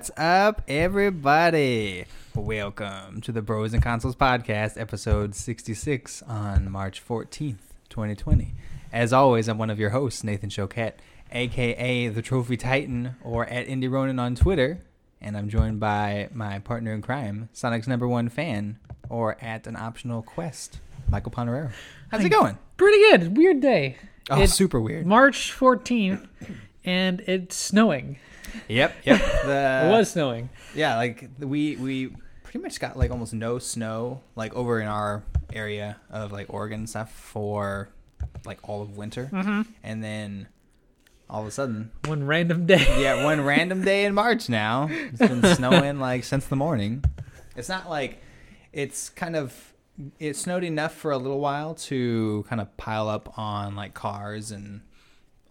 What's up, everybody? Welcome to the Bros and Consoles Podcast, episode 66 on March 14th, 2020. As always, I'm one of your hosts, Nathan Choquette, a.k.a. The Trophy Titan, or at Indie Ronin on Twitter. And I'm joined by my partner in crime, Sonic's number one fan, or at an optional quest, Michael Ponerero. How's it going? Pretty good. Weird day. Oh, super weird. March 14th, and it's snowing. Yep. It was snowing. Yeah, like we pretty much got like almost no snow like over in our area of like Oregon and stuff for like all of winter, and then all of a sudden one random day in March now it's been snowing like since the morning. It's not like it snowed enough for a little while to kind of pile up on like cars and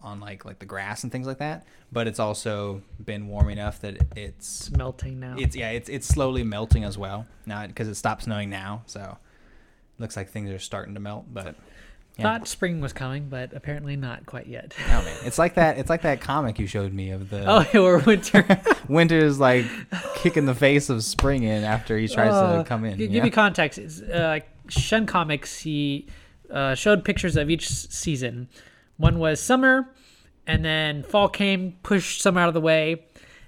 on like the grass and things like that, but it's also been warm enough that it's melting now. It's slowly melting as well now because it stopped snowing now, so it looks like things are starting to melt. But yeah. Thought spring was coming, but apparently not quite yet. No, man, it's like that comic you showed me of the or winter. Winter is like kicking the face of spring in after he tries to come in. Give me context. It's Shen Comics. He showed pictures of each season. One was summer, and then fall came, pushed summer out of the way.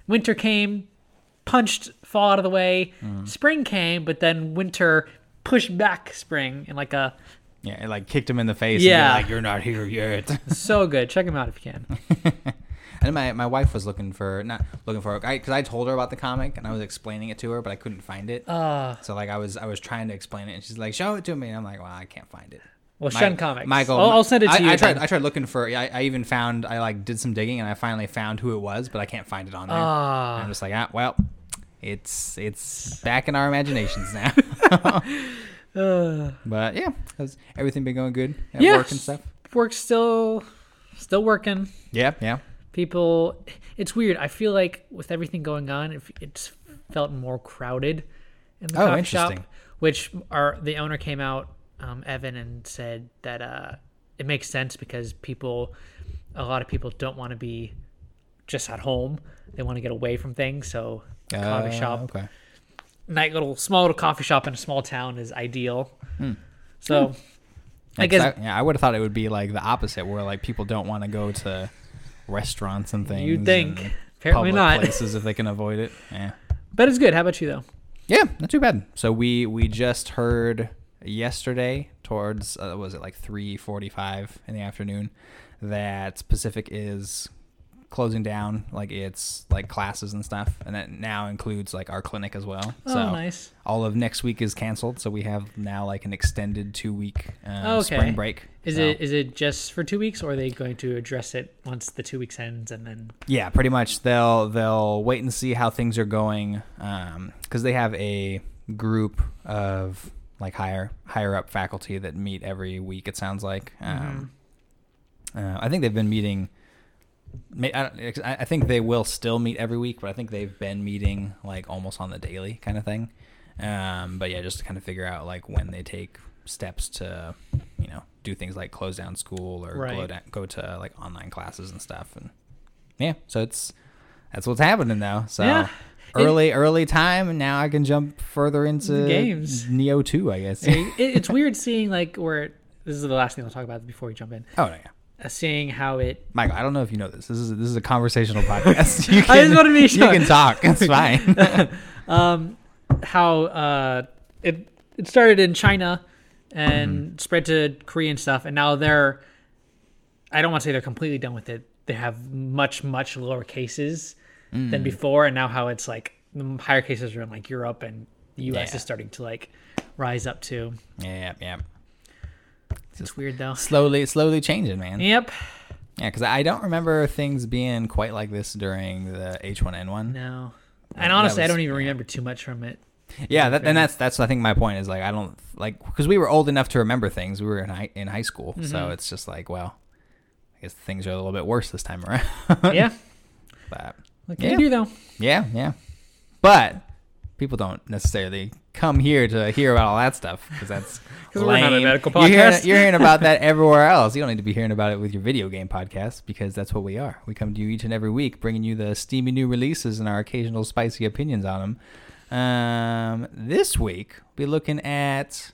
Winter came, punched fall out of the way. Spring came, but then winter pushed back spring in like a... Yeah, it like kicked him in the face. Yeah. And you're not here yet. So good. Check him out if you can. And my wife was not looking for, because I told her about the comic and I was explaining it to her, but I couldn't find it. So like I was trying to explain it, and she's like, "Show it to me," and I'm like, "Well, I can't find it." Well, Shen Comics. Michael, I'll send it to you. I tried looking for. I even found. I like did some digging, and I finally found who it was, but I can't find it on there. And I'm just like, it's back in our imaginations now. But yeah, has everything been going good at work and stuff? Work's still working. Yeah. People, it's weird. I feel like with everything going on, it's felt more crowded in the coffee shop. Which the owner came out. Evan, and said that it makes sense because a lot of people don't want to be just at home. They want to get away from things. So a coffee shop, small little coffee shop in a small town is ideal. So I guess I would have thought it would be like the opposite, where like people don't want to go to restaurants and things. You'd think, apparently not. Places if they can avoid it. Yeah, but it's good. How about you though? Yeah, not too bad. So we just heard yesterday towards 3:45 in the afternoon that Pacific is closing down, like it's like classes and stuff, and that now includes like our clinic as well. So nice. All of next week is canceled, so we have now like an extended 2-week spring break. Is it just for 2 weeks, or are they going to address it once the 2 weeks ends? And then pretty much they'll wait and see how things are going, because they have a group of like higher up faculty that meet every week, it sounds like. I think they've been meeting. I think they will still meet every week, but I think they've been meeting like almost on the daily kind of thing. But yeah, just to kind of figure out like when they take steps to, do things like close down school or go to like online classes and stuff. And yeah, so that's what's happening though. So. Yeah. Early time, and now I can jump further into games. Nioh 2, I guess. It's weird seeing like this is the last thing I'll talk about before we jump in. Oh, no, yeah. Seeing how it... Michael, I don't know if you know this. This is a conversational podcast. I just want to be sure. You can talk. It's fine. How it started in China and spread to Korean stuff, and now they're... I don't want to say they're completely done with it. They have much, much lower cases than before, and now how it's like the higher cases are in like Europe, and the US is starting to like rise up too. Yeah. It's weird though. Slowly changing, man. Yep. Yeah, because I don't remember things being quite like this during the H1N1. No, and honestly, I don't even remember too much from it. Yeah, that's I think my point is like I don't like because we were old enough to remember things. We were in high school, so it's just like, well, I guess things are a little bit worse this time around. Yeah. But. What can you do though? Yeah. But people don't necessarily come here to hear about all that stuff, because that's we're not a medical podcast. You're hearing about that everywhere else. You don't need to be hearing about it with your video game podcast, because that's what we are. We come to you each and every week, bringing you the steamy new releases and our occasional spicy opinions on them. This week, we'll be looking at,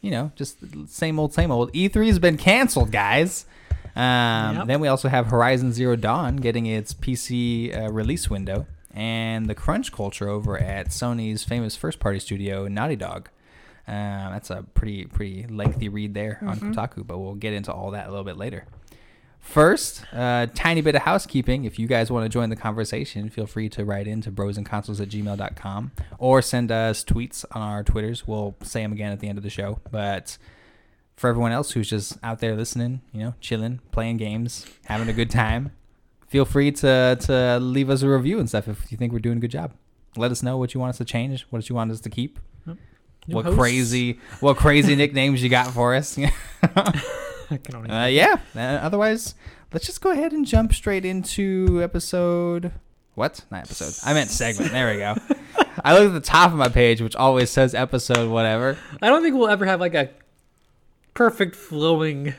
you know, just same old, same old. E3 has been canceled, guys. Then we also have Horizon Zero Dawn getting its PC release window, and the crunch culture over at Sony's famous first-party studio, Naughty Dog. That's a pretty lengthy read there on Kotaku, but we'll get into all that a little bit later. First, tiny bit of housekeeping. If you guys want to join the conversation, feel free to write in to brosandconsoles@gmail.com or send us tweets on our Twitters. We'll say them again at the end of the show, but... for everyone else who's just out there listening, you know, chilling, playing games, having a good time, feel free to leave us a review and stuff if you think we're doing a good job. Let us know what you want us to change, what you want us to keep, what crazy nicknames you got for us. Otherwise, let's just go ahead and jump straight into episode... What? Not episode. I meant segment. There we go. I look at the top of my page, which always says episode whatever. I don't think we'll ever have like a... perfect flowing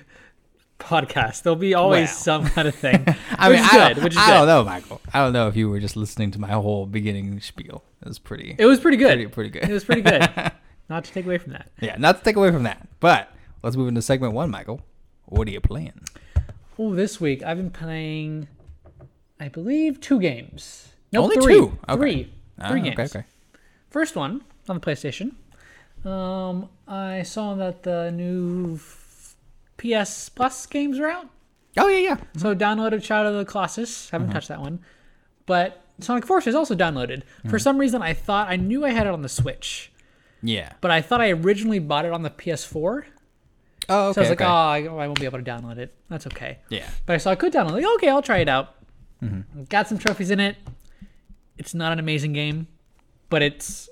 podcast. There'll be always some kind of thing. I don't know, Michael. I don't know if you were just listening to my whole beginning spiel. It was pretty good. Not to take away from that. Yeah, not to take away from that. But let's move into segment one, Michael. What are you playing? Oh, this week I've been playing, I believe, two games. No, only three. Two? Okay. Three games. Okay. First one on the PlayStation. I saw that the new PS Plus games are out. Oh, yeah, yeah. Mm-hmm. So downloaded Shadow of the Colossus. Haven't touched that one. But Sonic Forces also downloaded. Mm-hmm. For some reason, I knew I had it on the Switch. Yeah. But I thought I originally bought it on the PS4. Oh, okay. So I was like, I won't be able to download it. That's okay. Yeah. But I could download it. Like, okay, I'll try it out. Mm-hmm. Got some trophies in it. It's not an amazing game, but it's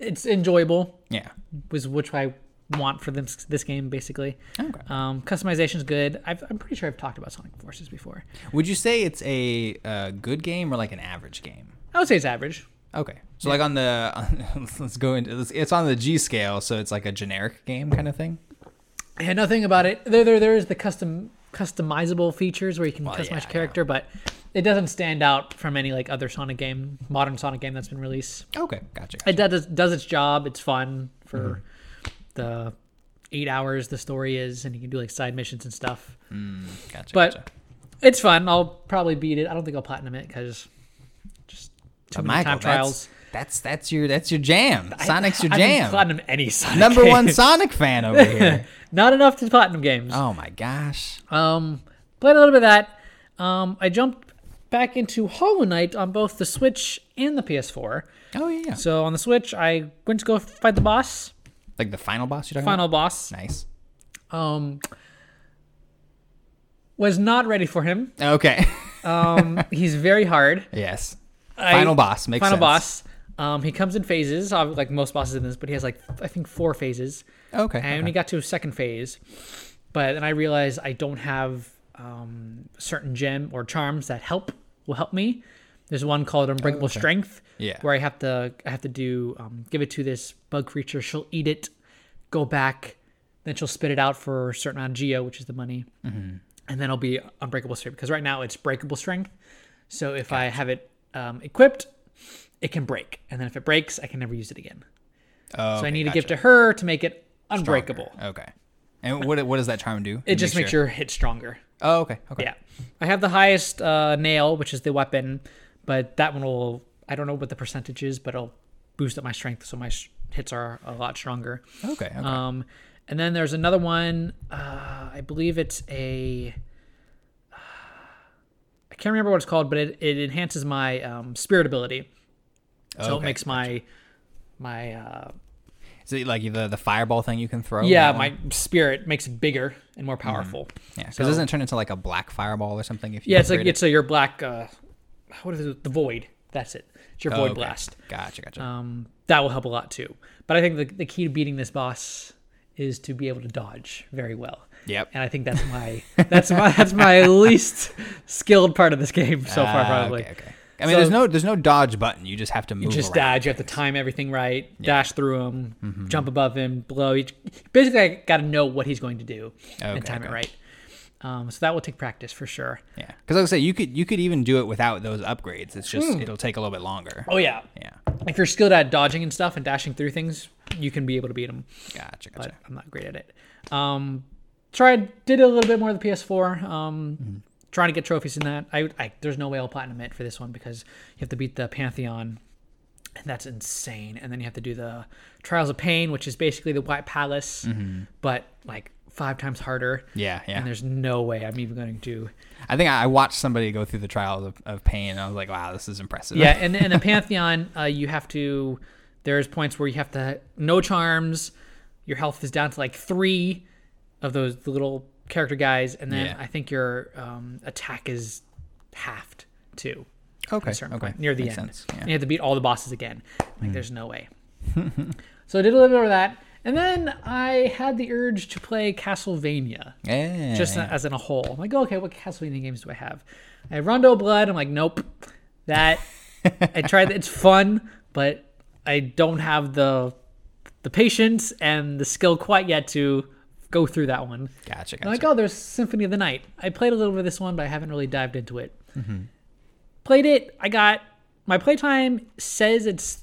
enjoyable. Yeah. Was which I want for this game, basically. Okay. Customization's good. I'm pretty sure I've talked about Sonic Forces before. Would you say it's a good game or like an average game? I would say it's average. Okay. So like it's on the G scale, so it's like a generic game kind of thing? Yeah, nothing about it. There is the customizable features where you can customize your character, but it doesn't stand out from any like other modern Sonic game that's been released. Okay, gotcha. It does its job. It's fun for the 8 hours the story is, and you can do like side missions and stuff. Gotcha. It's fun. I'll probably beat it. I don't think I'll platinum it because just too many time trials. That's your jam. Sonic's your jam. I didn't platinum any Sonic. Number one Sonic fan over here. Not enough to platinum games. Oh my gosh. Played a little bit of that. I jumped back into Hollow Knight on both the Switch and the PS4. Oh yeah. So on the Switch, I went to go fight the boss. Like the final boss you're talking about? Final boss. Nice. Was not ready for him. Okay. He's very hard. Yes. Final boss makes sense. Final boss. He comes in phases, like most bosses in this, but he has, like, I think 4 phases. Okay. And he got to a second phase, but then I realized I don't have certain gem or charms that will help me. There's one called Unbreakable Strength, where I have to do give it to this bug creature. She'll eat it, go back, then she'll spit it out for a certain amount of Geo, which is the money, and then it'll be Unbreakable Strength. Because right now it's Breakable Strength, so if I have it equipped, it can break, and then if it breaks, I can never use it again. So I need to give to her to make it unbreakable. Stronger. Okay. And what does that charm do? It just makes your hit stronger. Oh, okay. Yeah. I have the highest nail, which is the weapon, but that one will, I don't know what the percentage is, but it'll boost up my strength, so my hits are a lot stronger. Okay. And then there's another one. I believe it's a... I can't remember what it's called, but it enhances my spirit ability. So it makes my is it like the fireball thing you can throw? Yeah, my spirit makes it bigger and more powerful. Yeah, because doesn't it turn into like a black fireball or something? If you it's your black. What is it? The void. That's it. It's your void blast. Gotcha. That will help a lot too. But I think the key to beating this boss is to be able to dodge very well. Yep. And I think that's my least skilled part of this game so far, probably. Okay. I mean, so, there's no dodge button. You just have to move. You just dodge. You have to time everything right. Yeah. Dash through him, jump above him, blow. You basically got to know what he's going to do and time it right. So that will take practice for sure. Yeah, because like I say, you could even do it without those upgrades. It's just it'll take a little bit longer. Oh yeah, yeah. If you're skilled at dodging and stuff and dashing through things, you can be able to beat them. Gotcha. But I'm not great at it. Did a little bit more of the PS4. Trying to get trophies in that. There's no way I'll platinum it for this one because you have to beat the Pantheon, and that's insane. And then you have to do the Trials of Pain, which is basically the White Palace, but like 5 times harder. Yeah. And there's no way I'm even going to do. I think I watched somebody go through the Trials of Pain, and I was like, wow, this is impressive. Yeah, and the Pantheon, you have to. There's points where you have to no charms. Your health is down to like 3 of those little character guys, and then I think your attack is halved too. Okay. Near the end. Yeah. And you have to beat all the bosses again. Like there's no way. So I did a little bit of that, and then I had the urge to play Castlevania. As in a whole. I'm like, okay, what Castlevania games do I have? I have Rondo Blood. I'm like, nope. That I tried. It's fun, but I don't have the patience and the skill quite yet to go through that one. Gotcha. I'm like, oh, there's Symphony of the Night. I played a little bit of this one, but I haven't really dived into it. Played it. I got my playtime says it's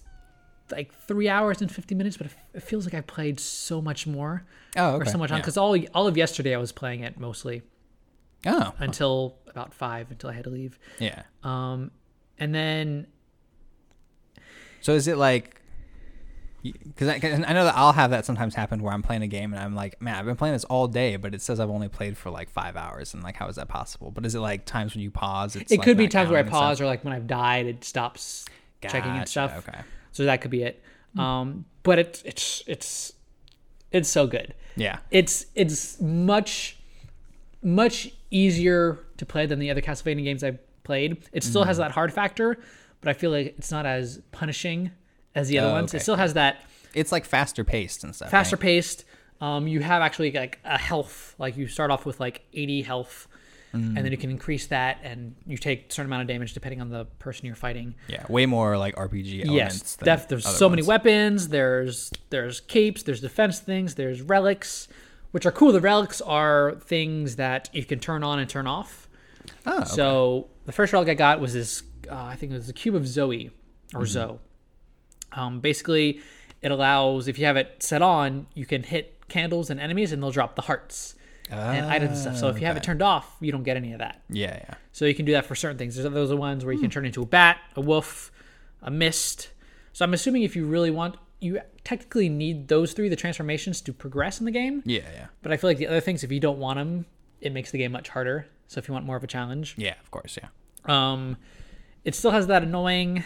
like 3 hours and 50 minutes, but it feels like I played so much more. Oh, okay. Or so much on because all of yesterday I was playing it mostly. Oh. Until about 5, until I had to leave. Yeah. And then. So is it like? Because I know that I'll have that sometimes happen where I'm playing a game and I'm like, man, I've been playing this all day, but it says I've only played for like 5 hours, and like, how is that possible? But is it like times when you pause? It could be times where I pause, or like when I've died, it stops checking and stuff. Okay, so that could be it. But it's so good. Yeah, it's much easier to play than the other Castlevania games I've played. It still has that hard factor, but I feel like it's not as punishing as the other ones. It still has that. It's like faster paced and stuff. Faster paced. You have actually like a health. Like you start off with like 80 health, and then you can increase that, and you take a certain amount of damage depending on the person you're fighting. Yeah, way more like RPG elements. Yes, there's so many weapons. There's capes. There's defense things. There's relics, which are cool. The relics are things that you can turn on and turn off. Oh. Okay. So the first relic I got was this. I think it was the Cube of Zoe, or Zoe. Basically, it allows, if you have it set on, you can hit candles and enemies, and they'll drop the hearts and items and stuff. So if you have it turned off, you don't get any of that. Yeah. So you can do that for certain things. There's those ones where you can turn into a bat, a wolf, a mist. So I'm assuming if you really want, you technically need those 3, the transformations, to progress in the game. Yeah. But I feel like the other things, if you don't want them, it makes the game much harder. So if you want more of a challenge. Yeah, of course, yeah. It still has that annoying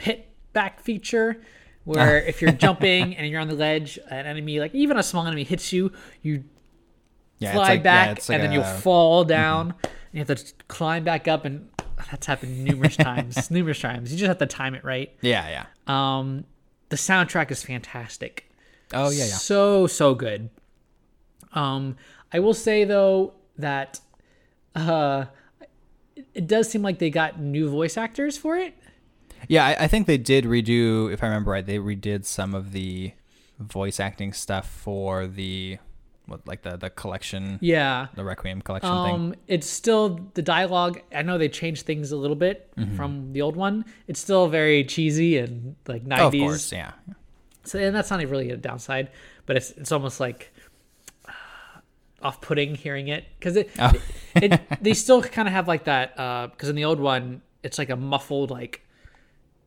hit back feature where if you're jumping and you're on the ledge, an enemy, like even a small enemy, hits you fly like, back, like, and then you'll fall down, and you have to climb back up, and that's happened numerous times. You just have to time it right. Yeah. The soundtrack is fantastic. Oh yeah. So good. I will say though that it does seem like they got new voice actors for it. Yeah, I think they did redo, if I remember right, they redid some of the voice acting stuff for the collection. Yeah. The Requiem collection thing. It's still the dialogue. I know they changed things a little bit from the old one. It's still very cheesy and like 90s. Oh, of course, yeah. So, and that's not really a downside, but it's almost like off-putting hearing it. Because they still kind of have like that, because in the old one, it's like a muffled, like,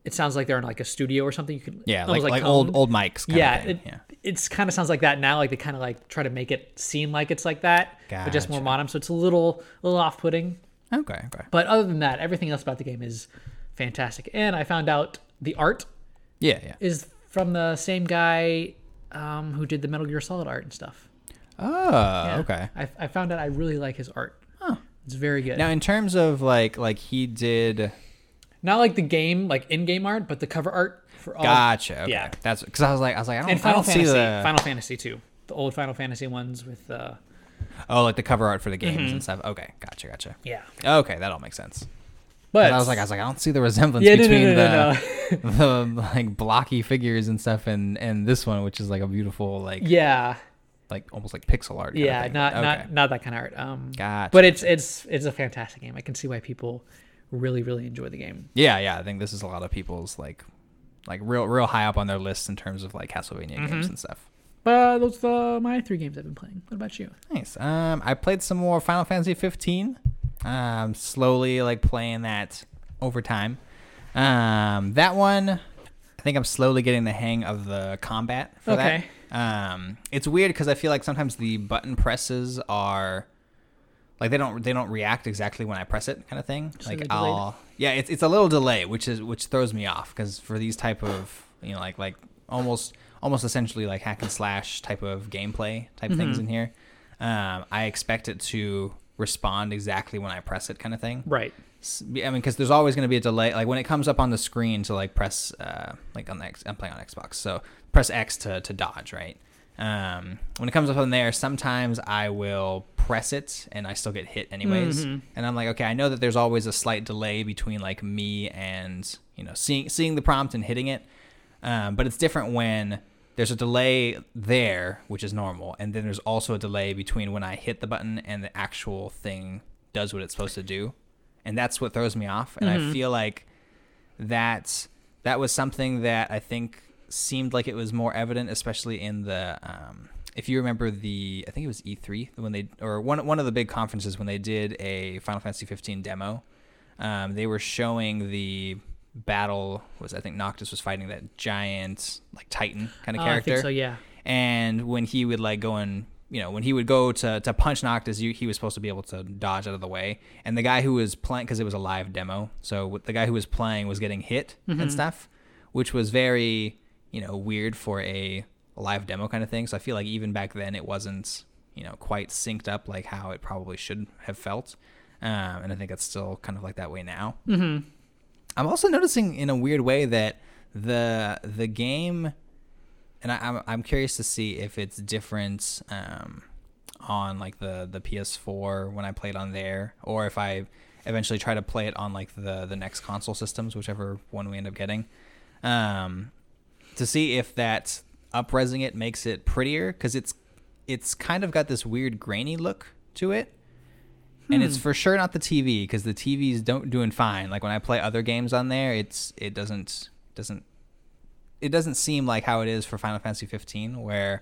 it sounds like they're in like a studio or something. You can like old mics. Kind of thing. It's kind of sounds like that now. Like they kind of like try to make it seem like it's like that, but just more modern. So it's a little off-putting. Okay. But other than that, everything else about the game is fantastic. And I found out the art. Yeah. Is from the same guy who did the Metal Gear Solid art and stuff. Oh, yeah. Okay. I found out I really like his art. Huh. It's very good. Now, in terms of like he did. Not like the game, like in-game art, but the cover art for all. Gotcha. Okay. Yeah, that's because I was like, Final Fantasy too, the old Final Fantasy ones with. Like the cover art for the games and stuff. Okay, gotcha. Yeah. Okay, that all makes sense. But and I was like, I don't see the resemblance between the like blocky figures and stuff and this one, which is like a beautiful like almost like pixel art. Yeah, kind of thing. Not that kind of art. Gotcha. But it's a fantastic game. I can see why people really, really enjoy the game. Yeah. I think this is a lot of people's like real high up on their lists in terms of like Castlevania games and stuff. But those are my three games I've been playing. What about you? Nice. I played some more Final Fantasy 15. Slowly like playing that over time. That one, I think I'm slowly getting the hang of the combat for that. It's weird because I feel like sometimes the button presses are like they don't react exactly when I press it, kind of thing. So like it's a little delay, which throws me off because for these type of like almost essentially like hack and slash type of gameplay type things in here, I expect it to respond exactly when I press it, kind of thing. Right. I mean, because there's always going to be a delay. Like when it comes up on the screen to like press, like on the I'm playing on Xbox, so press X to dodge. Right. When it comes up on there, sometimes I will press it and I still get hit anyways. And I'm like, okay, I know that there's always a slight delay between like me and seeing the prompt and hitting it. But it's different when there's a delay there, which is normal, and then there's also a delay between when I hit the button and the actual thing does what it's supposed to do, and that's what throws me off. And I feel like that was something that I think seemed like it was more evident, especially in the if you remember I think it was E3 when they or one of the big conferences when they did a Final Fantasy 15 demo, they were showing the battle was I think Noctis was fighting that giant like Titan kind of character. I think so, yeah. And when he would like go and when he would go to punch Noctis, he was supposed to be able to dodge out of the way. And the guy who was playing, because it was a live demo, so the guy who was playing was getting hit and stuff, which was very weird for a live demo kind of thing. So I feel like even back then it wasn't quite synced up like how it probably should have felt, and I think it's still kind of like that way now. I'm also noticing in a weird way that the game, and I'm curious to see if it's different on like the PS4 when I played on there, or if I eventually try to play it on like the next console systems, whichever one we end up getting, to see if that up-resing it makes it prettier, because it's kind of got this weird grainy look to it. And it's for sure not the TV, because the TV's doing fine. Like when I play other games on there, it doesn't seem like how it is for Final Fantasy 15, where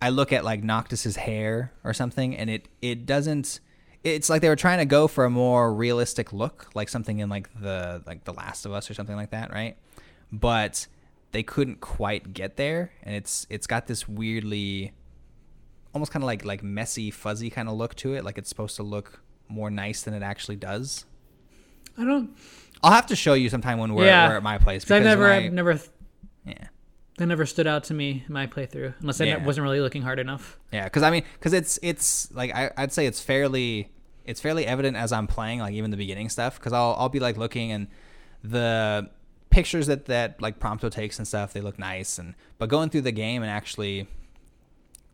I look at like Noctis's hair or something, and it doesn't. It's like they were trying to go for a more realistic look, like something in like the Last of Us or something like that, right? But they couldn't quite get there, and it's got this weirdly almost kind of like messy, fuzzy kind of look to it. Like it's supposed to look more nice than it actually does. I'll have to show you sometime when we're at my place. Because that never stood out to me in my playthrough, unless I wasn't really looking hard enough. Yeah, because it's like I'd say it's fairly evident as I'm playing, like even the beginning stuff. Because I'll be like looking, and the pictures that like Prompto takes and stuff, they look nice. But going through the game and actually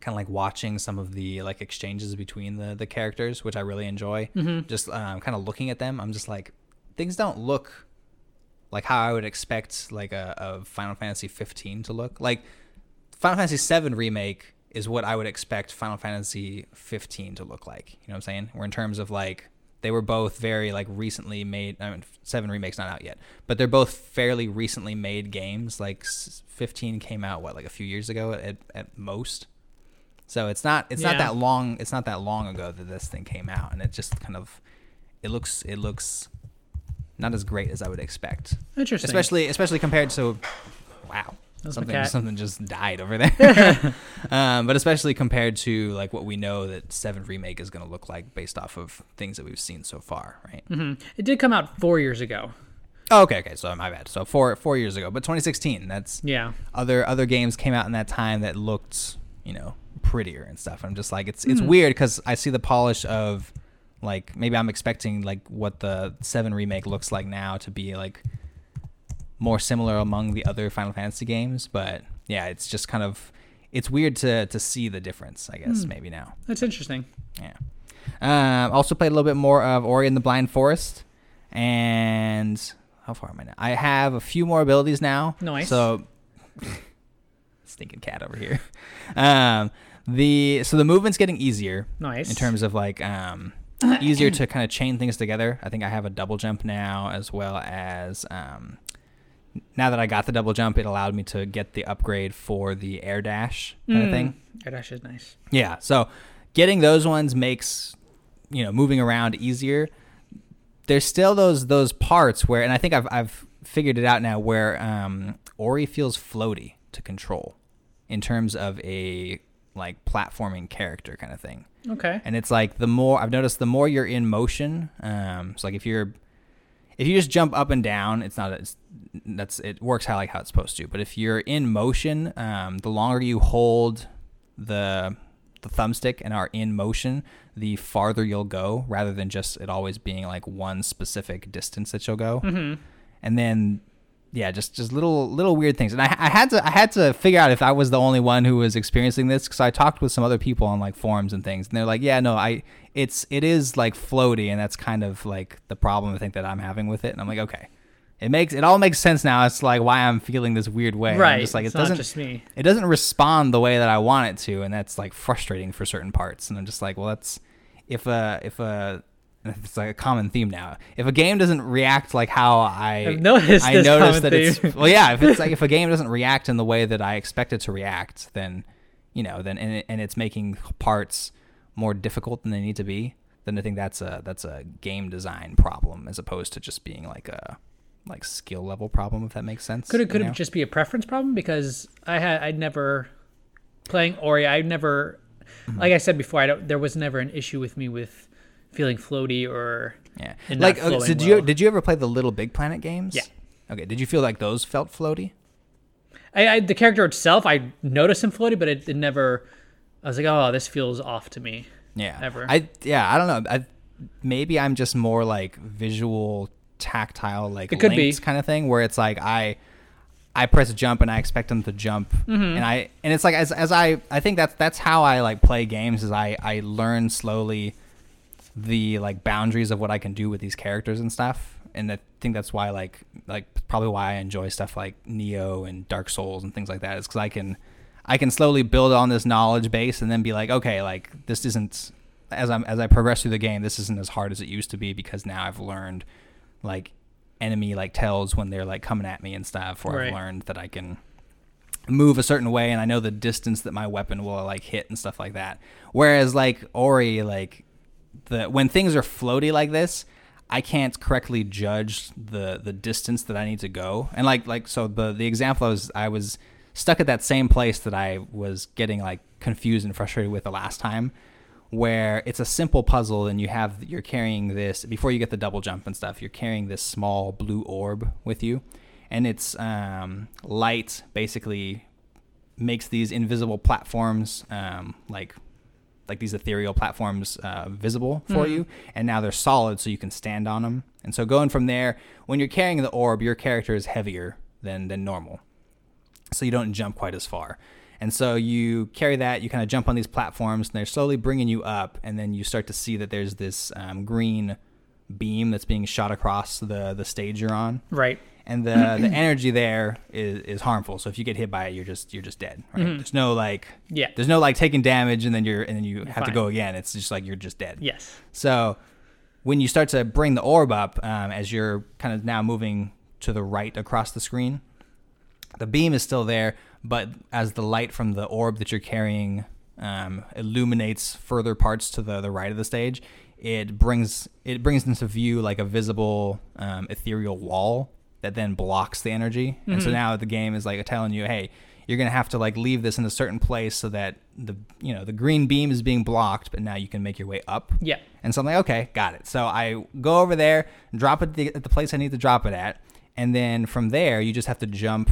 kind of like watching some of the like exchanges between the characters, which I really enjoy, just kind of looking at them, I'm just like, things don't look like how I would expect like a Final Fantasy 15 to look. Like Final Fantasy VII Remake is what I would expect Final Fantasy 15 to look like. You know what I'm saying? Where in terms of like, they were both very like recently made. I mean, 7 Remake's not out yet, but they're both fairly recently made games. Like 15 came out what, like a few years ago at most. So it's not that long. It's not that long ago that this thing came out, and it just kind of it looks not as great as I would expect. Interesting, especially compared to wow, something just died over there. But especially compared to like what we know that 7 Remake is going to look like based off of things that we've seen so far, right? It did come out 4 years ago. Oh, okay. So my bad. So four years ago, but 2016. That's Other games came out in that time that looked prettier and stuff. I'm just like, it's weird because I see the polish of like, maybe I'm expecting like what the 7 Remake looks like now to be like more similar among the other Final Fantasy games, but yeah, it's just kind of, it's weird to see the difference, I guess. Maybe now. That's interesting. Yeah. Also played a little bit more of Ori and the Blind Forest. And how far am I now? I have a few more abilities now. Nice. So stinking cat over here. So the movement's getting easier. Nice. In terms of like easier to kind of chain things together. I think I have a double jump now, as well as now that I got the double jump, it allowed me to get the upgrade for the air dash kind of thing. Air dash is nice. Yeah. So getting those ones makes, you know, moving around easier. There's still those parts where, and I think I've figured it out now, where Ori feels floaty to control in terms of a like platforming character kind of thing. Okay. And it's like the more you're in motion, so like if you just jump up and down, it works how it's supposed to. But if you're in motion, the longer you hold the thumbstick and are in motion, the farther you'll go, rather than just it always being like one specific distance that you'll go. Mm-hmm. And then, yeah, just little weird things. And I had to figure out if I was the only one who was experiencing this, because I talked with some other people on like forums and things, and they're like, yeah, no, it is like floaty, and that's kind of like the problem I think that I'm having with it. And I'm like, okay, it all makes sense now. It's like why I'm feeling this weird way. Right. I'm just like, it doesn't respond the way that I want it to, and that's like frustrating for certain parts. And I'm just like, well, that's it's like a common theme now. If a game doesn't react like how I noticed that theme. If it's like if a game doesn't react in the way that I expect it to react, then and it's making parts more difficult than they need to be, then I think that's a game design problem, as opposed to just being like a skill level problem, if that makes sense. Could it just be a preference problem? Because I'd never playing Ori, mm-hmm. like I said before, there was never an issue with me with feeling floaty or yeah. Like, so did you ever play the Little Big Planet games? Yeah. Okay. Did you feel like those felt floaty? The character itself, I noticed him floaty, but it never. I was like, oh, this feels off to me. Yeah. Ever. I don't know. Maybe I'm just more like visual. Tactile, like it could be kind of thing, where it's like I press a jump and I expect them to jump, mm-hmm. and it's like as I think that's how I like play games, is I learn slowly the like boundaries of what I can do with these characters and stuff, and I think that's why like probably why I enjoy stuff like Neo and Dark Souls and things like that, is because I can slowly build on this knowledge base and then be like, okay, like this isn't as I progress through the game, this isn't as hard as it used to be, because now I've learned like enemy like tells when they're like coming at me and stuff, or right. I've learned that I can move a certain way and I know the distance that my weapon will like hit and stuff like that. Whereas like Ori, like when things are floaty like this, I can't correctly judge the distance that I need to go. And like so the example I was stuck at that same place that I was getting like confused and frustrated with the last time, where it's a simple puzzle and you're carrying this, before you get the double jump and stuff, you're carrying this small blue orb with you, and it's light basically makes these invisible platforms, like these ethereal platforms, visible for mm-hmm. you, and now they're solid so you can stand on them. And so going from there, when you're carrying the orb, your character is heavier than normal, so you don't jump quite as far. And so you carry that, you kind of jump on these platforms, and they're slowly bringing you up, and then you start to see that there's this green beam that's being shot across the stage you're on. Right. And the energy there is harmful. So if you get hit by it, you're just dead. Right. Mm-hmm. There's no like yeah. There's no like taking damage and then you have fine. To go again. It's just like you're just dead. Yes. So when you start to bring the orb up, as you're kind of now moving to the right across the screen, the beam is still there. But as the light from the orb that you're carrying illuminates further parts to the right of the stage, it brings into view like a visible ethereal wall that then blocks the energy. Mm-hmm. And so now the game is like telling you, hey, you're gonna have to like leave this in a certain place so that the green beam is being blocked, but now you can make your way up. Yeah. And so I'm like, okay, got it. So I go over there, drop it at the place I need to drop it at, and then from there you just have to jump.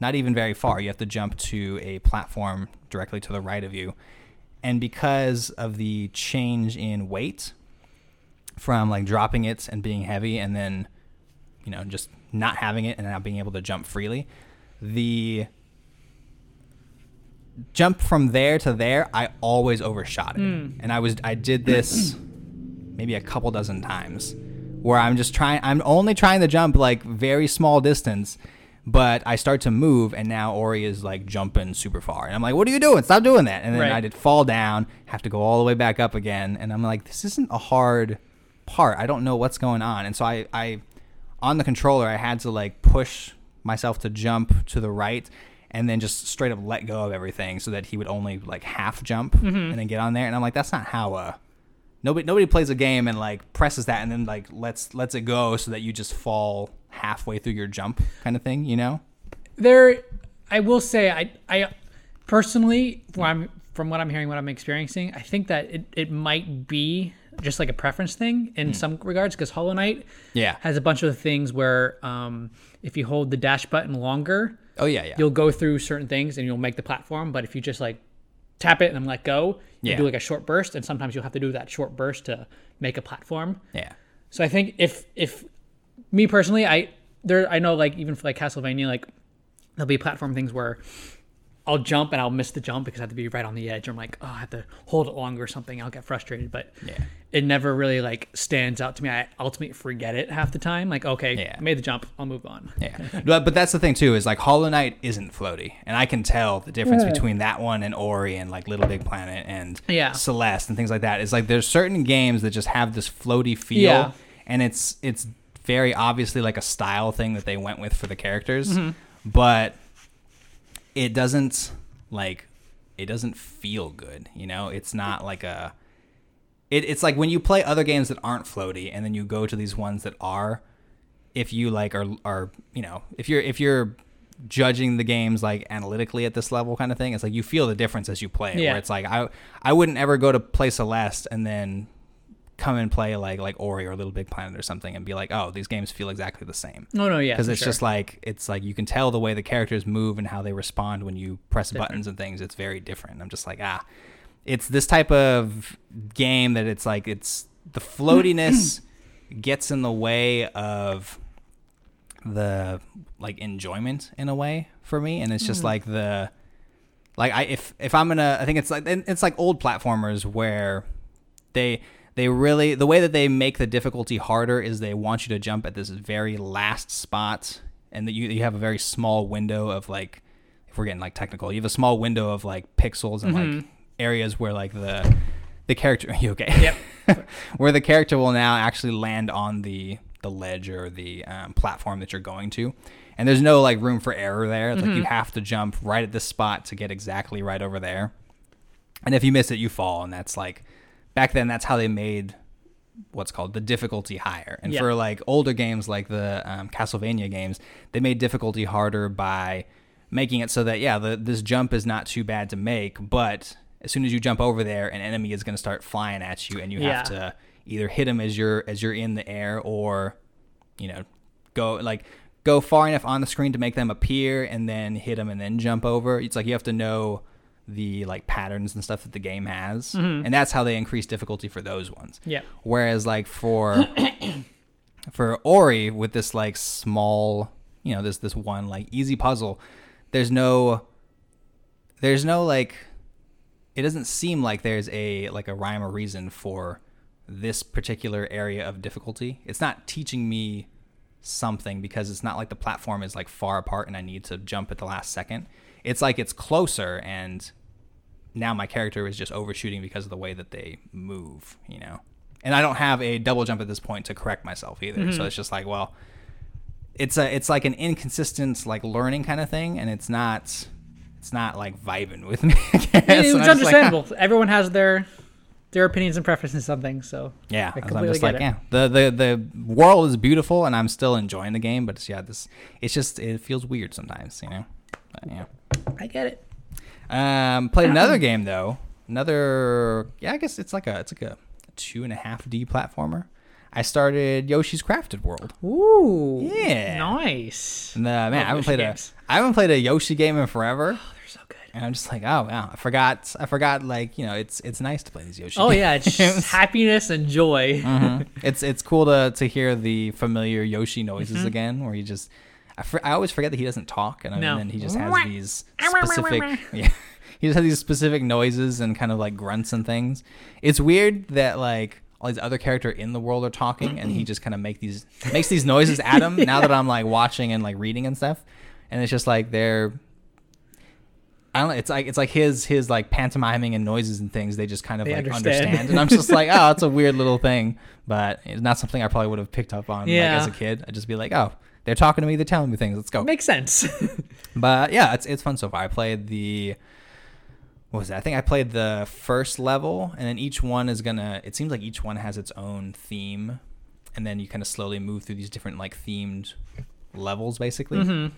Not even very far. You have to jump to a platform directly to the right of you. And because of the change in weight from like dropping it and being heavy and then, just not having it and not being able to jump freely, the jump from there to there, I always overshot it. And I did this maybe a couple dozen times, where I'm only trying to jump like very small distance, but I start to move and now Ori is like jumping super far. And I'm like, what are you doing? Stop doing that. And then I did fall down, have to go all the way back up again. And I'm like, this isn't a hard part. I don't know what's going on. And so I on the controller, I had to like push myself to jump to the right and then just straight up let go of everything so that he would only like half jump and then get on there. And I'm like, that's not how nobody plays a game and like presses that and then like lets it go so that you just fall halfway through your jump kind of thing, you know? There, I will say, I personally, from what I'm hearing, what I'm experiencing, I think that it might be just like a preference thing in some regards, because Hollow Knight has a bunch of things where if you hold the dash button longer, you'll go through certain things and you'll make the platform. But if you just like tap it and then let go, you do like a short burst, and sometimes you'll have to do that short burst to make a platform. Yeah. So I think if me personally, I know like even for like Castlevania, like there'll be platform things where I'll jump and I'll miss the jump because I have to be right on the edge, or I'm like, oh, I have to hold it longer or something. I'll get frustrated, but it never really like stands out to me. I ultimately forget it half the time. Like, okay, I made the jump, I'll move on. But that's the thing too, is like Hollow Knight isn't floaty, and I can tell the difference between that one and Ori and like Little Big Planet and Celeste and things like that. It's like there's certain games that just have this floaty feel, and it's very obviously like a style thing that they went with for the characters, but it doesn't like, it doesn't feel good, you know? It's not like a, it's like when you play other games that aren't floaty and then you go to these ones that are, if you like are, you know, if you're judging the games like analytically at this level kind of thing, it's like you feel the difference as you play it, where it's like I wouldn't ever go to play Celeste and then come and play like Ori or Little Big Planet or something and be like, oh, these games feel exactly the same. Because it's just like, it's like you can tell the way the characters move and how they respond when you press buttons and things. It's very different. I'm just like, it's this type of game that it's like, it's the floatiness gets in the way of the like enjoyment in a way for me, and it's just like the like if I'm gonna, I think it's like, it's like old platformers where they really, the way that they make the difficulty harder is they want you to jump at this very last spot, and that you have a very small window of like, if we're getting like technical, you have a small window of like pixels and like areas where like the character, are you okay? Yep. Where the character will now actually land on the ledge or the platform that you're going to. And there's no like room for error there. It's like you have to jump right at this spot to get exactly right over there. And if you miss it, you fall, and that's like, back then, that's how they made what's called the difficulty higher. And for like older games, like the Castlevania games, they made difficulty harder by making it so that, this jump is not too bad to make, but as soon as you jump over there, an enemy is going to start flying at you, and you have to either hit him as you're in the air, or, you know, go far enough on the screen to make them appear, and then hit them and then jump over. It's like you have to know the like patterns and stuff that the game has, and that's how they increase difficulty for those ones. Whereas like for Ori, with this like small, you know, this one like easy puzzle, there's no like, it doesn't seem like there's a like a rhyme or reason for this particular area of difficulty. It's not teaching me something, because it's not like the platform is like far apart and I need to jump at the last second. It's like it's closer, and now my character is just overshooting because of the way that they move, you know? And I don't have a double jump at this point to correct myself either. So it's just like, well, it's like an inconsistent like learning kind of thing, and it's not like vibing with me, I guess. It's understandable. Like, everyone has their opinions and preferences on things, so yeah, I'm just like, the world is beautiful, and I'm still enjoying the game, but it feels weird sometimes, you know? But, yeah, I get it. Played another game though. I guess it's like a 2.5D platformer. I started Yoshi's Crafted World. Ooh, yeah, nice. And, man, I haven't played a Yoshi game in forever. Oh, they're so good. And I'm just like, oh wow, I forgot. Like, you know, it's nice to play these Yoshi. Oh games. Yeah, it's just happiness and joy. It's cool to hear the familiar Yoshi noises again, where you just. I always forget that he doesn't talk, and then he just has these specific, he just has these specific noises and kind of like grunts and things. It's weird that like all these other characters in the world are talking, and he just kind of makes these noises at him. Now that I'm like watching and like reading and stuff, and it's just like they're, I don't know. It's like his like pantomiming and noises and things. They just kind of understand. And I'm just like, oh, it's a weird little thing, but it's not something I probably would have picked up on like, as a kid. I'd just be like, oh, they're talking to me. They're telling me things. Let's go. Makes sense. But yeah, it's fun so far. I played the, what was that? I think I played the first level, and then each one is gonna, it seems like each one has its own theme, and then you kind of slowly move through these different like themed levels basically. Mm-hmm.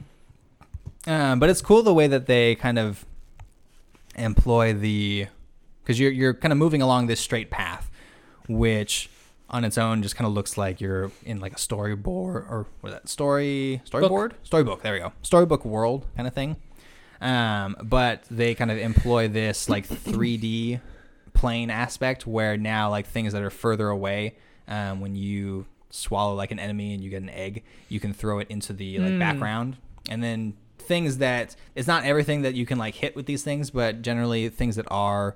But it's cool the way that they kind of employ the, because you're kind of moving along this straight path, which on its own just kind of looks like you're in like a storyboard or what is that, storybook. There we go, storybook world kind of thing. But they kind of employ this like 3D plane aspect where now like things that are further away, when you swallow like an enemy and you get an egg, you can throw it into the like background, and then things that, it's not everything that you can like hit with these things, but generally things that are,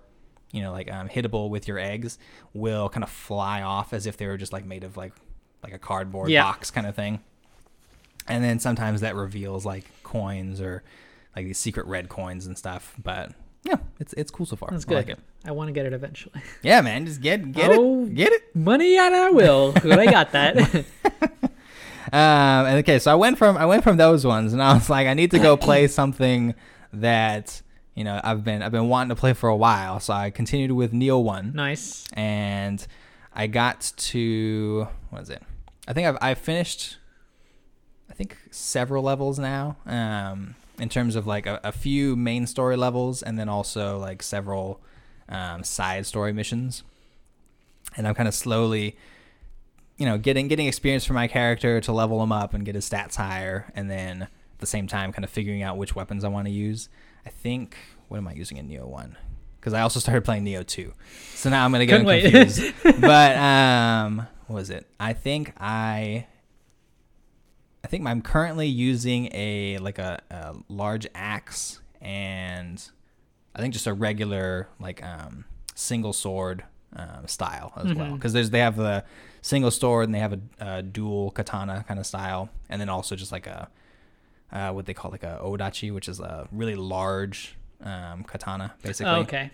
you know, like hittable with your eggs will kind of fly off as if they were just like made of like a cardboard box kind of thing. And then sometimes that reveals like coins or like these secret red coins and stuff. But yeah, it's cool so far. That's good. I like it. I want to get it eventually. Yeah, man, just get it. Money and I will. But I got that. And okay, so I went from those ones, and I was like, I need to go play something that, you know, I've been wanting to play for a while. So I continued with Nioh 1. Nice. And I got to, what is it? I think I've finished, I think several levels now. In terms of like a few main story levels, and then also like several side story missions. And I'm kind of slowly, you know, getting experience for my character to level him up and get his stats higher, and then at the same time kind of figuring out which weapons I want to use. I think, what am I using in Nioh 1? Because I also started playing Nioh 2. So now I'm going to get him confused. But what was it? I think I'm currently using a large axe, and I think just a regular like single sword style as well, because they have the single sword and they have a dual katana kind of style, and then also just like a what they call like a odachi, which is a really large katana basically. Oh, okay.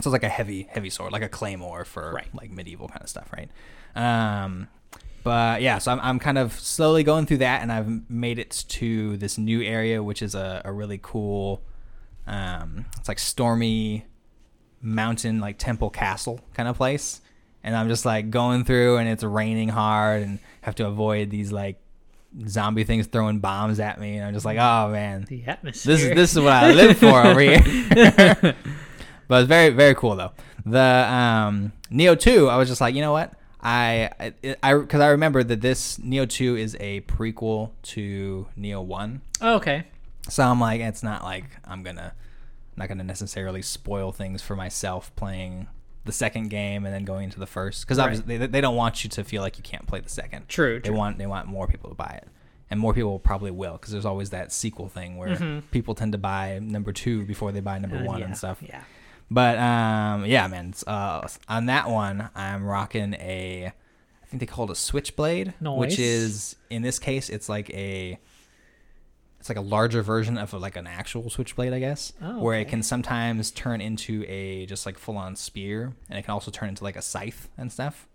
So it's like a heavy sword, like a claymore for like medieval kind of stuff, right? But yeah, so I'm kind of slowly going through that, and I've made it to this new area, which is a really cool it's like stormy mountain, like temple castle kind of place. And I'm just like going through, and it's raining hard, and have to avoid these like zombie things throwing bombs at me. And I'm just like, oh man, the atmosphere. This is what I live for over here. But it's very, very cool though. The Nioh 2, I was just like, you know what? Because I remember that this Nioh 2 is a prequel to Nioh 1. Oh, okay. So I'm like, it's not like I'm not gonna necessarily spoil things for myself playing the second game and then going into the first, because obviously they don't want you to feel like you can't play the second. True. They want more people to buy it, and more people probably will, because there's always that sequel thing where people tend to buy number two before they buy number one and stuff. Yeah. But yeah, man, on that one I'm rocking I think they call it a switchblade, which is, in this case, it's like a larger version of like an actual switchblade, I guess. Oh, okay. Where it can sometimes turn into a just like full-on spear, and it can also turn into like a scythe and stuff.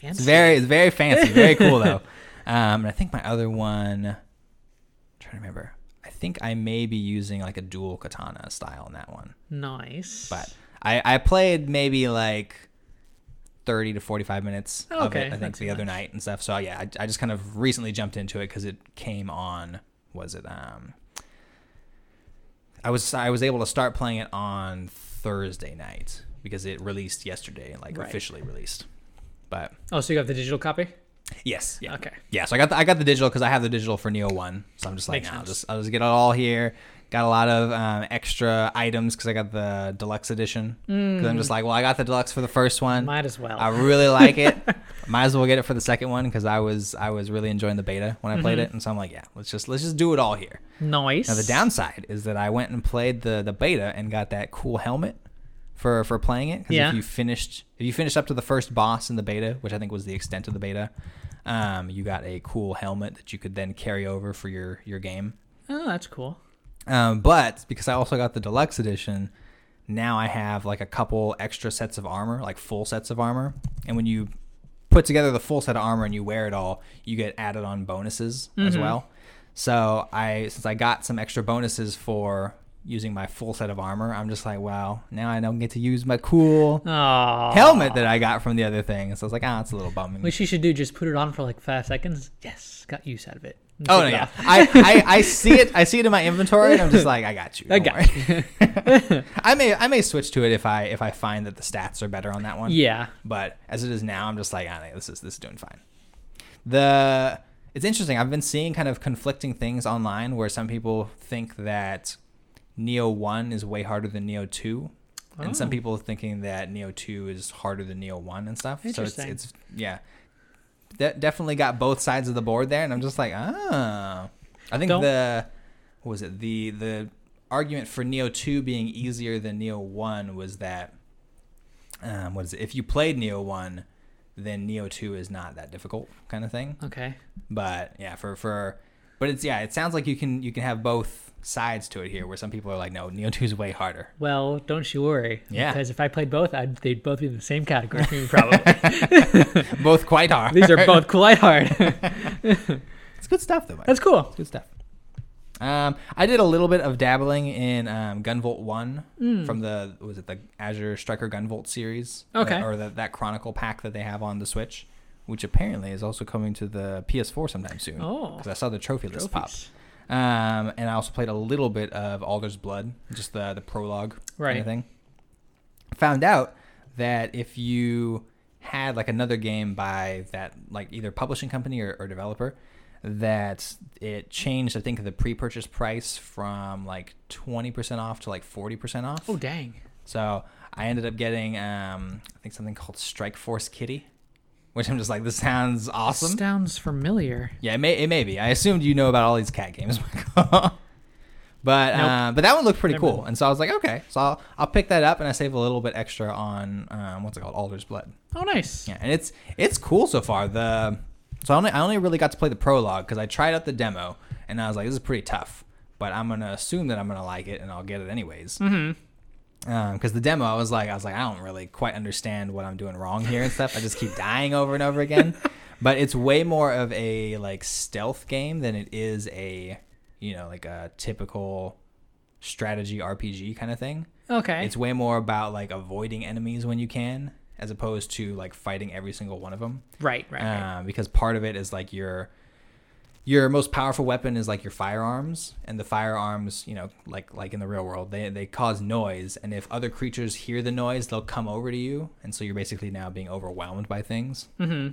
Fancy. It's very fancy, very cool though. And I think my other one, I'm trying to remember. I think I may be using like a dual katana style in that one. Nice. But I played maybe like 30 to 45 minutes of it, I think, the other night and stuff. So yeah, I just kind of recently jumped into it because it came on. Was it I was able to start playing it on Thursday night because it released yesterday, like officially released. But so you have the digital copy? Yes. Yeah. Okay. Yeah. So I got the digital because I have the digital for Nioh 1. So I'm just like, I'll just get it all here. Got a lot of extra items because I got the deluxe edition. Because I'm just like, well, I got the deluxe for the first one. Might as well. I really like it. Might as well get it for the second one, because I was really enjoying the beta when I played it, and so I'm like, yeah, let's just do it all here. Nice. Now the downside is that I went and played the beta and got that cool helmet, for playing it. Because if you finished up to the first boss in the beta, which I think was the extent of the beta, you got a cool helmet that you could then carry over for your game. Oh, that's cool. But because I also got the deluxe edition, now I have like a couple extra sets of armor, like full sets of armor. And when you put together the full set of armor and you wear it all, you get added on bonuses as well. So since I got some extra bonuses for using my full set of armor, I'm just like, wow, now I don't get to use my cool helmet that I got from the other thing. So I was like, it's a little bumming. Which you should do, just put it on for like 5 seconds. Yes, got use out of it. Oh no, yeah. I see it in my inventory and I'm just like, I got you. I got it. I may switch to it if I find that the stats are better on that one. Yeah. But as it is now, I'm just like, this is doing fine. It's interesting. I've been seeing kind of conflicting things online where some people think that Nioh 1 is way harder than Nioh 2. Oh. And some people are thinking that Nioh 2 is harder than Nioh 1 and stuff. So it's yeah. That definitely got both sides of the board there, and I'm just like, I think the argument for Nioh 2 being easier than Nioh 1 was that if you played Nioh 1, then Nioh 2 is not that difficult, kind of thing. Okay. But yeah, but it's it sounds like you can have both sides to it here, where some people are like, no, Nioh 2 is way harder. Well, don't you worry. Yeah. Because if I played both, they'd both be in the same category, probably. Both quite hard. These are both quite hard. It's good stuff, though, Mike. That's cool. It's good stuff. I did a little bit of dabbling in Gunvolt 1 from the Azure Striker Gunvolt series? Okay. Or that Chronicle pack that they have on the Switch, which apparently is also coming to the PS4 sometime soon. Oh. Because I saw the trophy list pop. And I also played a little bit of Alder's Blood, just the prologue kind of thing. Found out that if you had like another game by that like either publishing company or developer, that it changed, I think, the pre-purchase price from like 20% off to like 40% off. Oh dang! So I ended up getting I think something called Strike Force Kitty. Which I'm just like, this sounds awesome. This sounds familiar. Yeah, it may be. I assumed you know about all these cat games, Michael. But nope. But that one looked pretty cool, and so I was like, okay, so I'll pick that up, and I save a little bit extra on Alder's Blood. Oh, nice. Yeah, and it's cool so far. I only really got to play the prologue because I tried out the demo, and I was like, this is pretty tough, but I'm gonna assume that I'm gonna like it, and I'll get it anyways. Mm-hmm. Because the demo, I was like, I don't really quite understand what I'm doing wrong here and stuff. I just keep dying over and over again. But it's way more of a like stealth game than it is a, like a typical strategy RPG kind of thing. Okay. It's way more about like avoiding enemies when you can, as opposed to like fighting every single one of them. Right. Because part of it is like your most powerful weapon is like your firearms, and the firearms, like in the real world, they cause noise, and if other creatures hear the noise, they'll come over to you, and so you're basically now being overwhelmed by things. Mm-hmm.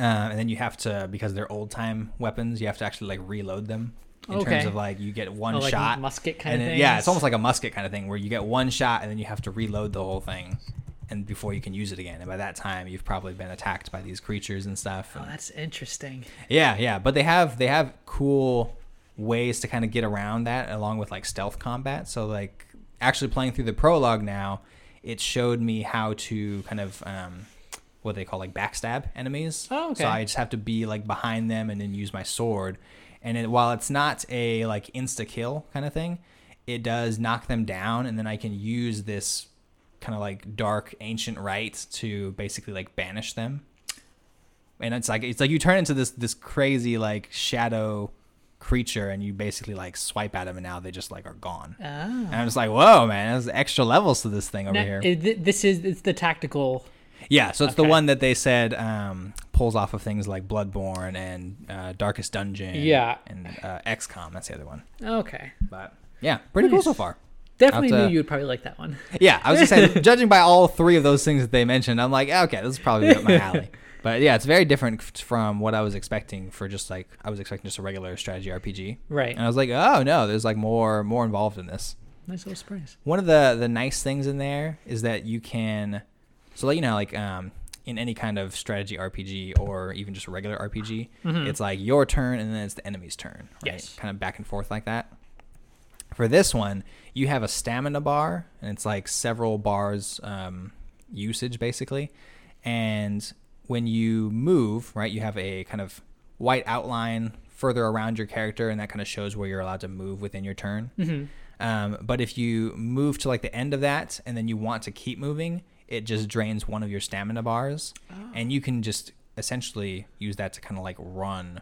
And then you have to, because they're old time weapons, you have to actually like reload them in terms of like you get one shot, like musket kind of thing. Yeah, it's almost like a musket kind of thing where you get one shot and then you have to reload the whole thing, and before you can use it again, and by that time you've probably been attacked by these creatures and stuff. Oh, that's interesting. Yeah, but they have cool ways to kind of get around that, along with like stealth combat. So like actually playing through the prologue now, it showed me how to kind of what they call like backstab enemies. Oh, okay. So I just have to be like behind them and then use my sword. And while it's not a like insta kill kind of thing, it does knock them down, and then I can use this kind of like dark ancient rites to basically like banish them, and it's like you turn into this crazy like shadow creature, and you basically like swipe at them, and now they just like are gone. Oh. And I'm just like, whoa, man! There's extra levels to this thing over here. It's the tactical. Yeah, so it's the one that they said pulls off of things like Bloodborne and Darkest Dungeon. Yeah, and XCOM. That's the other one. Okay, but yeah, pretty cool so far. Definitely knew you would probably like that one. Yeah, I was just saying, judging by all three of those things that they mentioned, I'm like, okay, this is probably up my alley. But yeah, it's very different from what I was expecting for just like, I was expecting just a regular strategy RPG. Right. And I was like, oh no, there's like more involved in this. Nice little surprise. One of the nice things in there is that you can, so like, in any kind of strategy RPG or even just a regular RPG, it's like your turn and then it's the enemy's turn. Right? Yes. Kind of back and forth like that. for this one, you have a stamina bar, and it's like several bars usage, basically. And when you move, right, you have a kind of white outline further around your character, and that kind of shows where you're allowed to move within your turn. Mm-hmm. But if you move to like the end of that and then you want to keep moving, it just drains one of your stamina bars. Oh. And you can just essentially use that to kind of like run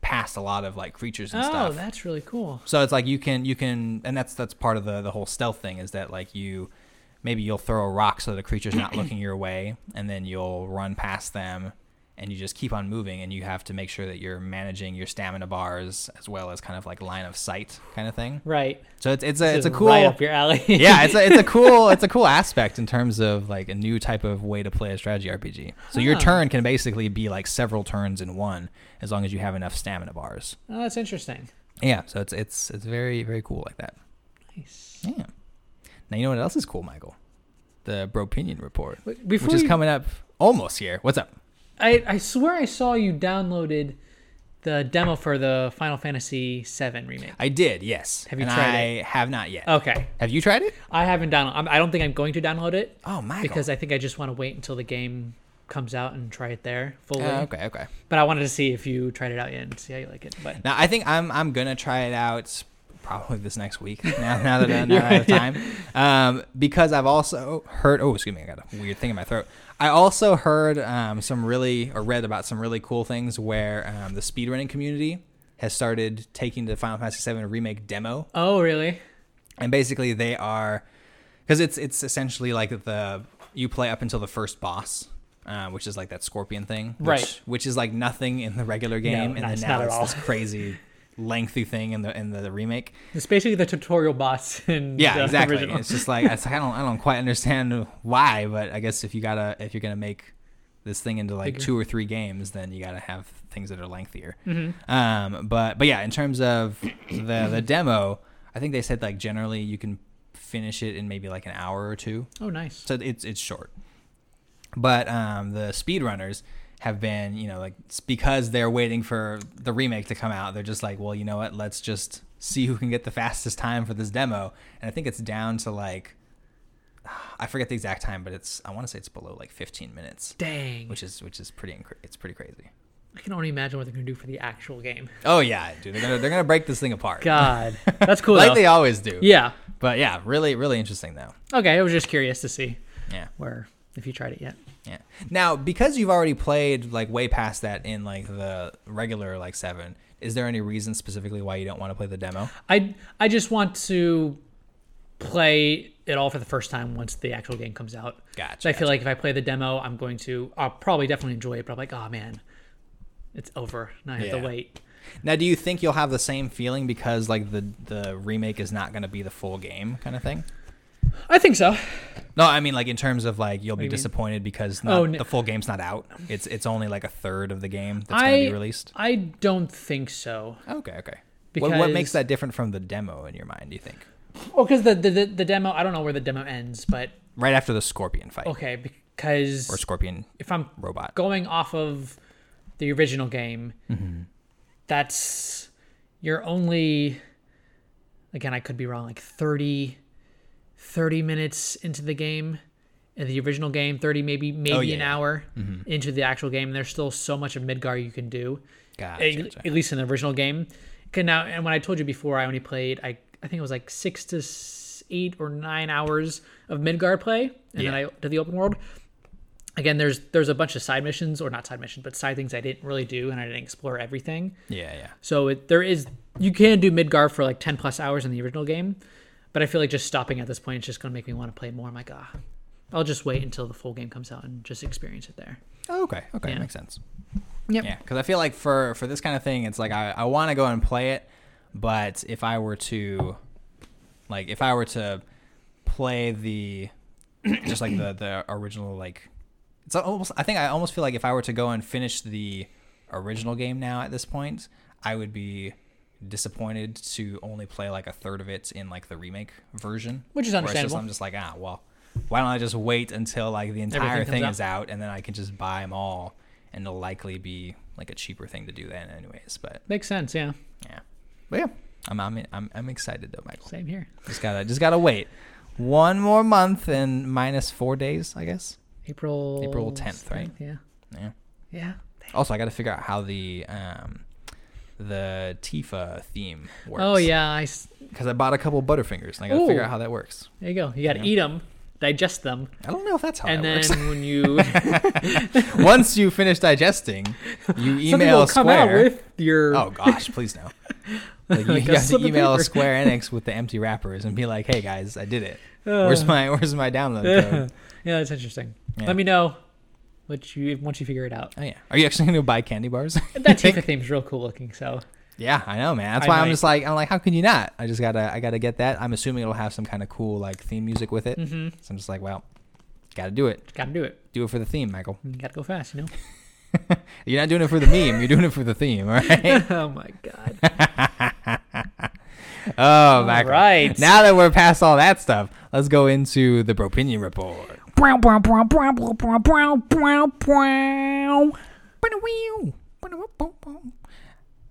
past a lot of like creatures and stuff. Oh, that's really cool. So it's like you can, and that's part of the whole stealth thing, is that like you'll throw a rock so the creature's not looking your way, and then you'll run past them, and you just keep on moving, and you have to make sure that you're managing your stamina bars as well as kind of like line of sight kind of thing. Right. So it's a cool, right up your alley. Yeah, it's a cool aspect in terms of like a new type of way to play a strategy RPG. So your turn can basically be like several turns in one, as long as you have enough stamina bars. Oh, that's interesting. Yeah. So it's very, very cool like that. Nice. Yeah. Now you know what else is cool, Michael? The Bropinion Report, which is coming up almost here. What's up? I swear I saw you downloaded the demo for the Final Fantasy VII remake. I did, yes. Have you tried it? I have not yet. Okay. Have you tried it? I haven't downloaded. I don't think I'm going to download it. Oh, my God. Because I think I just want to wait until the game comes out and try it there fully. Okay. But I wanted to see if you tried it out yet and see how you like it. But now I think I'm gonna try it out probably this next week. Now that I'm out of time, because I've also heard. Oh, excuse me, I got a weird thing in my throat. I also heard read about some really cool things where the speedrunning community has started taking the Final Fantasy VII remake demo. Oh, really? And basically they are, because it's essentially like you play up until the first boss, which is like that scorpion thing, which is like nothing in the regular game, it's this crazy lengthy thing in the remake. It's basically the tutorial boss. Exactly. Original. It's just like I don't quite understand why, but I guess if you're gonna make this thing into like two or three games, then you gotta have things that are lengthier. Mm-hmm. But yeah, in terms of the demo, I think they said like generally you can finish it in maybe like an hour or two. Oh, nice. So it's short. But the speedrunners have been, like, because they're waiting for the remake to come out, they're just like, well, you know what, let's just see who can get the fastest time for this demo. And I think it's down to like, I forget the exact time, but I want to say it's below like 15 minutes. Dang. Which is pretty crazy. I can only imagine what they're going to do for the actual game. Oh yeah, dude, they're going to break this thing apart. God, that's cool. Like though. They always do. Yeah. But yeah, really, really interesting though. Okay, I was just curious to see. Yeah. If you tried it yet. Yeah. Now, because you've already played like way past that in like the regular like 7, is there any reason specifically why you don't want to play the demo? I just want to play it all for the first time once the actual game comes out. Gotcha. So I feel like if I play the demo, I'll probably definitely enjoy it, but I'm like, oh man, it's over. Now I have to wait. Now, do you think you'll have the same feeling because like the remake is not going to be the full game kind of thing? I think so. No, I mean, like in terms of like you'll be disappointed because the full game's not out. It's only like a third of the game that's going to be released. I don't think so. Okay. Because what makes that different from the demo in your mind? Do you think? Well, because the demo, I don't know where the demo ends, but right after the scorpion fight. Okay, because or scorpion. If I'm robot going off of the original game, mm-hmm. That's you're only. Again, I could be wrong. Like 30 minutes into the game, in the original game, 30 maybe an hour mm-hmm. into the actual game, and there's still so much of Midgar you can do. Gotcha. At least in the original game. Now, and when I told you before, I only played I think it was like 6 to 8 or 9 hours of Midgar play, and then I did the open world. Again, there's a bunch of side missions, or not side missions, but side things I didn't really do, and I didn't explore everything. Yeah. So you can do Midgar for like 10 plus hours in the original game. But I feel like just stopping at this point is just going to make me want to play more. I'm like, I'll just wait until the full game comes out and just experience it there. Oh, okay. Yeah. That makes sense. Yep. Yeah, because I feel like for this kind of thing, it's like I want to go and play it, but if I were to play the just like the original, like it's almost. I think I almost feel like if I were to go and finish the original game now at this point, I would be disappointed to only play like a third of it in like the remake version, which is understandable. I'm just like, well, why don't I just wait until like the entire thing is out, and then I can just buy them all, and it'll likely be like a cheaper thing to do then anyways. But makes sense. Yeah. But yeah, I'm excited though, Michael. Same here. Just gotta wait. One more month and minus 4 days, I guess. April 10th, right? Yeah. Also, I got to figure out how the Tifa theme works. Oh yeah, because I bought a couple of Butterfingers, and I got to figure out how that works. There you go. You got to eat them, digest them. I don't know if that's how it works. And then when you once you finish digesting, you email Square. Something will come out with your. Oh gosh, please no. Like you have to email Square Enix with the empty wrappers and be like, "Hey guys, I did it. Where's my download code?" Yeah, that's interesting. Yeah. Let me know once you figure it out. Oh yeah, are you actually going to buy candy bars? That Tifa theme's real cool looking. So yeah, I know, man. That's why I'm just like, how can you not? I just gotta get that. I'm assuming it'll have some kind of cool like theme music with it. Mm-hmm. So I'm just like, well, gotta do it. Do it for the theme, Michael. You gotta go fast, you know. You're not doing it for the meme. You're doing it for the theme, all right? Oh, my God. Oh, Michael. All right. Now that we're past all that stuff, let's go into the Bropinion Report.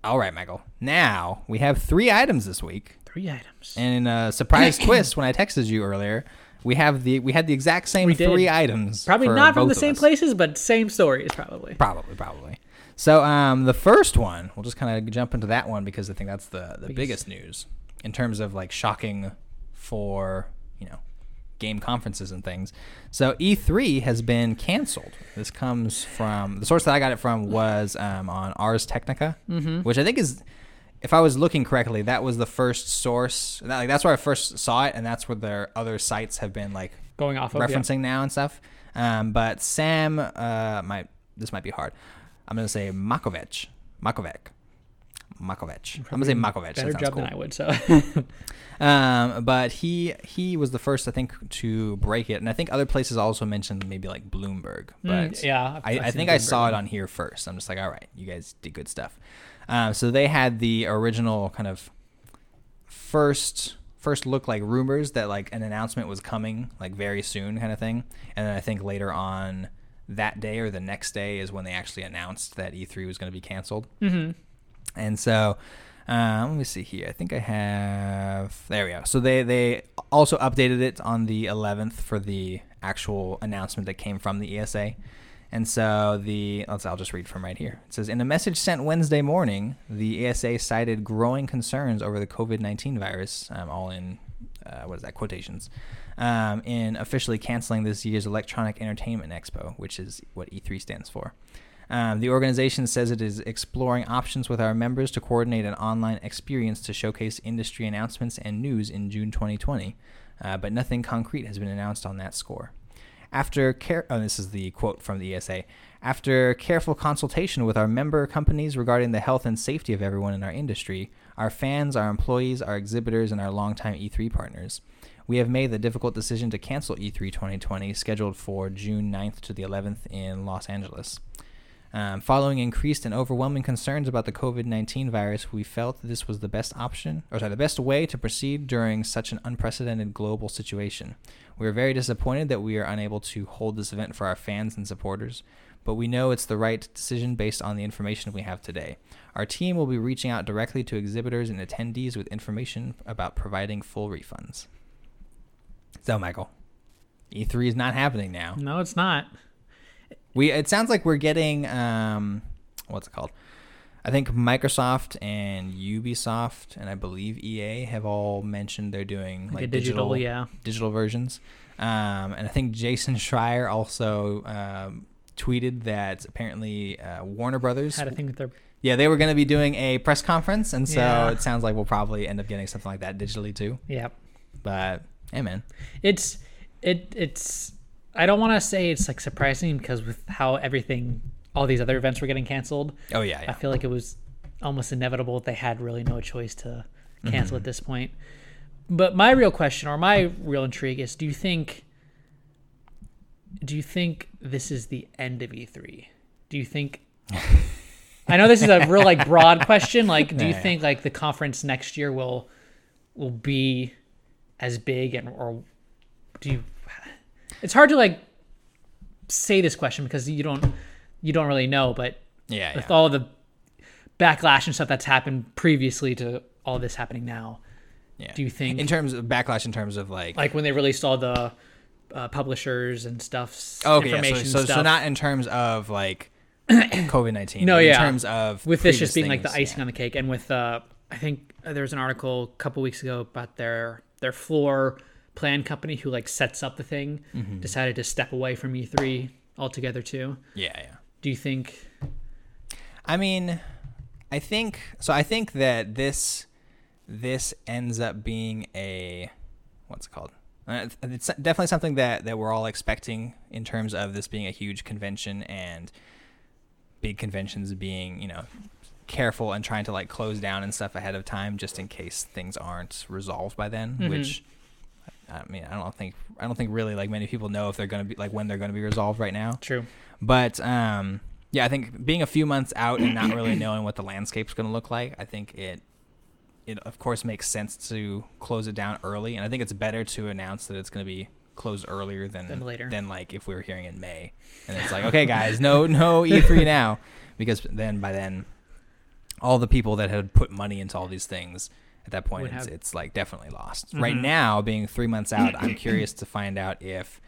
All right, Michael. Now, we have 3 items this week. 3 items. And in a surprise twist, when I texted you earlier, we had the exact same 3 items. Probably not from the same places, but same stories probably. Probably. So the first one, we'll just kind of jump into that one because I think that's the biggest news in terms of like shocking for, you know, game conferences and things. So E3 has been canceled. This comes from the source that I got it from was on Ars Technica, which I think is. If I was looking correctly, that was the first source. That's where I first saw it, and that's where their other sites have been like going off referencing now and stuff. But Sam, this might be hard. I'm gonna say Makovec. I'm gonna say Makovec. Better job than I would. So, but he was the first, I think, to break it, and I think other places also mentioned maybe like Bloomberg. But I think I saw it on here first. I'm just like, all right, you guys did good stuff. So they had the original kind of first look like rumors that like an announcement was coming like very soon kind of thing. And then I think later on that day or the next day is when they actually announced that E3 was going to be canceled. Mm-hmm. And so let me see here. I think I have – there we go. So they also updated it on the 11th for the actual announcement that came from the ESA. And so I'll just read from right here. It says, in a message sent Wednesday morning, the ESA cited growing concerns over the COVID-19 virus, all in, quotations, in officially canceling this year's Electronic Entertainment Expo, which is what E3 stands for. The organization says it is exploring options with our members to coordinate an online experience to showcase industry announcements and news in June 2020, but nothing concrete has been announced on that score. This is the quote from the ESA. After careful consultation with our member companies regarding the health and safety of everyone in our industry, our fans, our employees, our exhibitors, and our longtime E3 partners, we have made the difficult decision to cancel E3 2020, scheduled for June 9th to the 11th in Los Angeles. Following increased and overwhelming concerns about the COVID-19 virus, we felt this was the best way to proceed during such an unprecedented global situation. We are very disappointed that we are unable to hold this event for our fans and supporters, but we know it's the right decision based on the information we have today. Our team will be reaching out directly to exhibitors and attendees with information about providing full refunds. So, Michael, E3 is not happening now. No, it's not. It sounds like we're getting what's it called? I think Microsoft and Ubisoft and I believe EA have all mentioned they're doing like digital versions. And I think Jason Schreier also tweeted that apparently Warner Brothers had a thing with their they were going to be doing a press conference, and so it sounds like we'll probably end up getting something like that digitally too. Yeah, but hey, man, it's. I don't want to say it's like surprising because with how all these other events were getting canceled. Oh yeah. I feel like it was almost inevitable that they had really no choice to cancel at this point. But my real question or my real intrigue is, do you think this is the end of E3? Do you think, I know this is a real like broad question. Like, do you think like the conference next year will be as big it's hard to like say this question because you don't really know, but with all the backlash and stuff that's happened previously to all this happening now. Yeah. Do you think in terms of backlash, in terms of like when they released all the publishers and stuff? Okay, information yeah. So not in terms of like COVID-19. No, yeah. In terms of with this just being things, like the icing on the cake, and with I think there was an article a couple weeks ago about their floor plan company who like sets up the thing mm-hmm. decided to step away from E3 altogether too. Yeah, yeah. Do you think? I mean, I think so. I think that this ends up being a what's it called? It's definitely something that we're all expecting in terms of this being a huge convention and big conventions being, you know, careful and trying to like close down and stuff ahead of time just in case things aren't resolved by then, mm-hmm. which I mean, I don't think really like many people know if they're going to be like when they're going to be resolved right now. True. But yeah, I think being a few months out and not really knowing what the landscape's going to look like, I think it of course makes sense to close it down early, and I think it's better to announce that it's going to be closed earlier than later. Than like if we were hearing in May, and it's like, okay, guys, no E3 now, because then by then, all the people that had put money into all these things at that point, it's like definitely lost. Mm-hmm. Right now, being 3 months out, I'm curious to find out if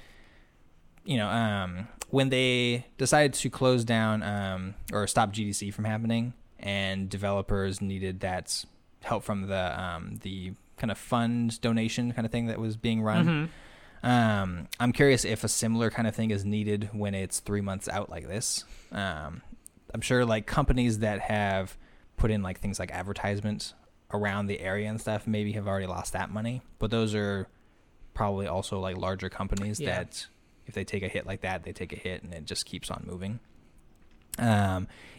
you know when they decided to close down or stop GDC from happening, and developers needed that help from the kind of fund donation kind of thing that was being run. Mm-hmm. I'm curious if a similar kind of thing is needed when it's 3 months out like this. I'm sure like companies that have put in like things like advertisements around the area and stuff maybe have already lost that money, but those are probably also like larger companies yeah. that if they take a hit like that, they take a hit and it just keeps on moving.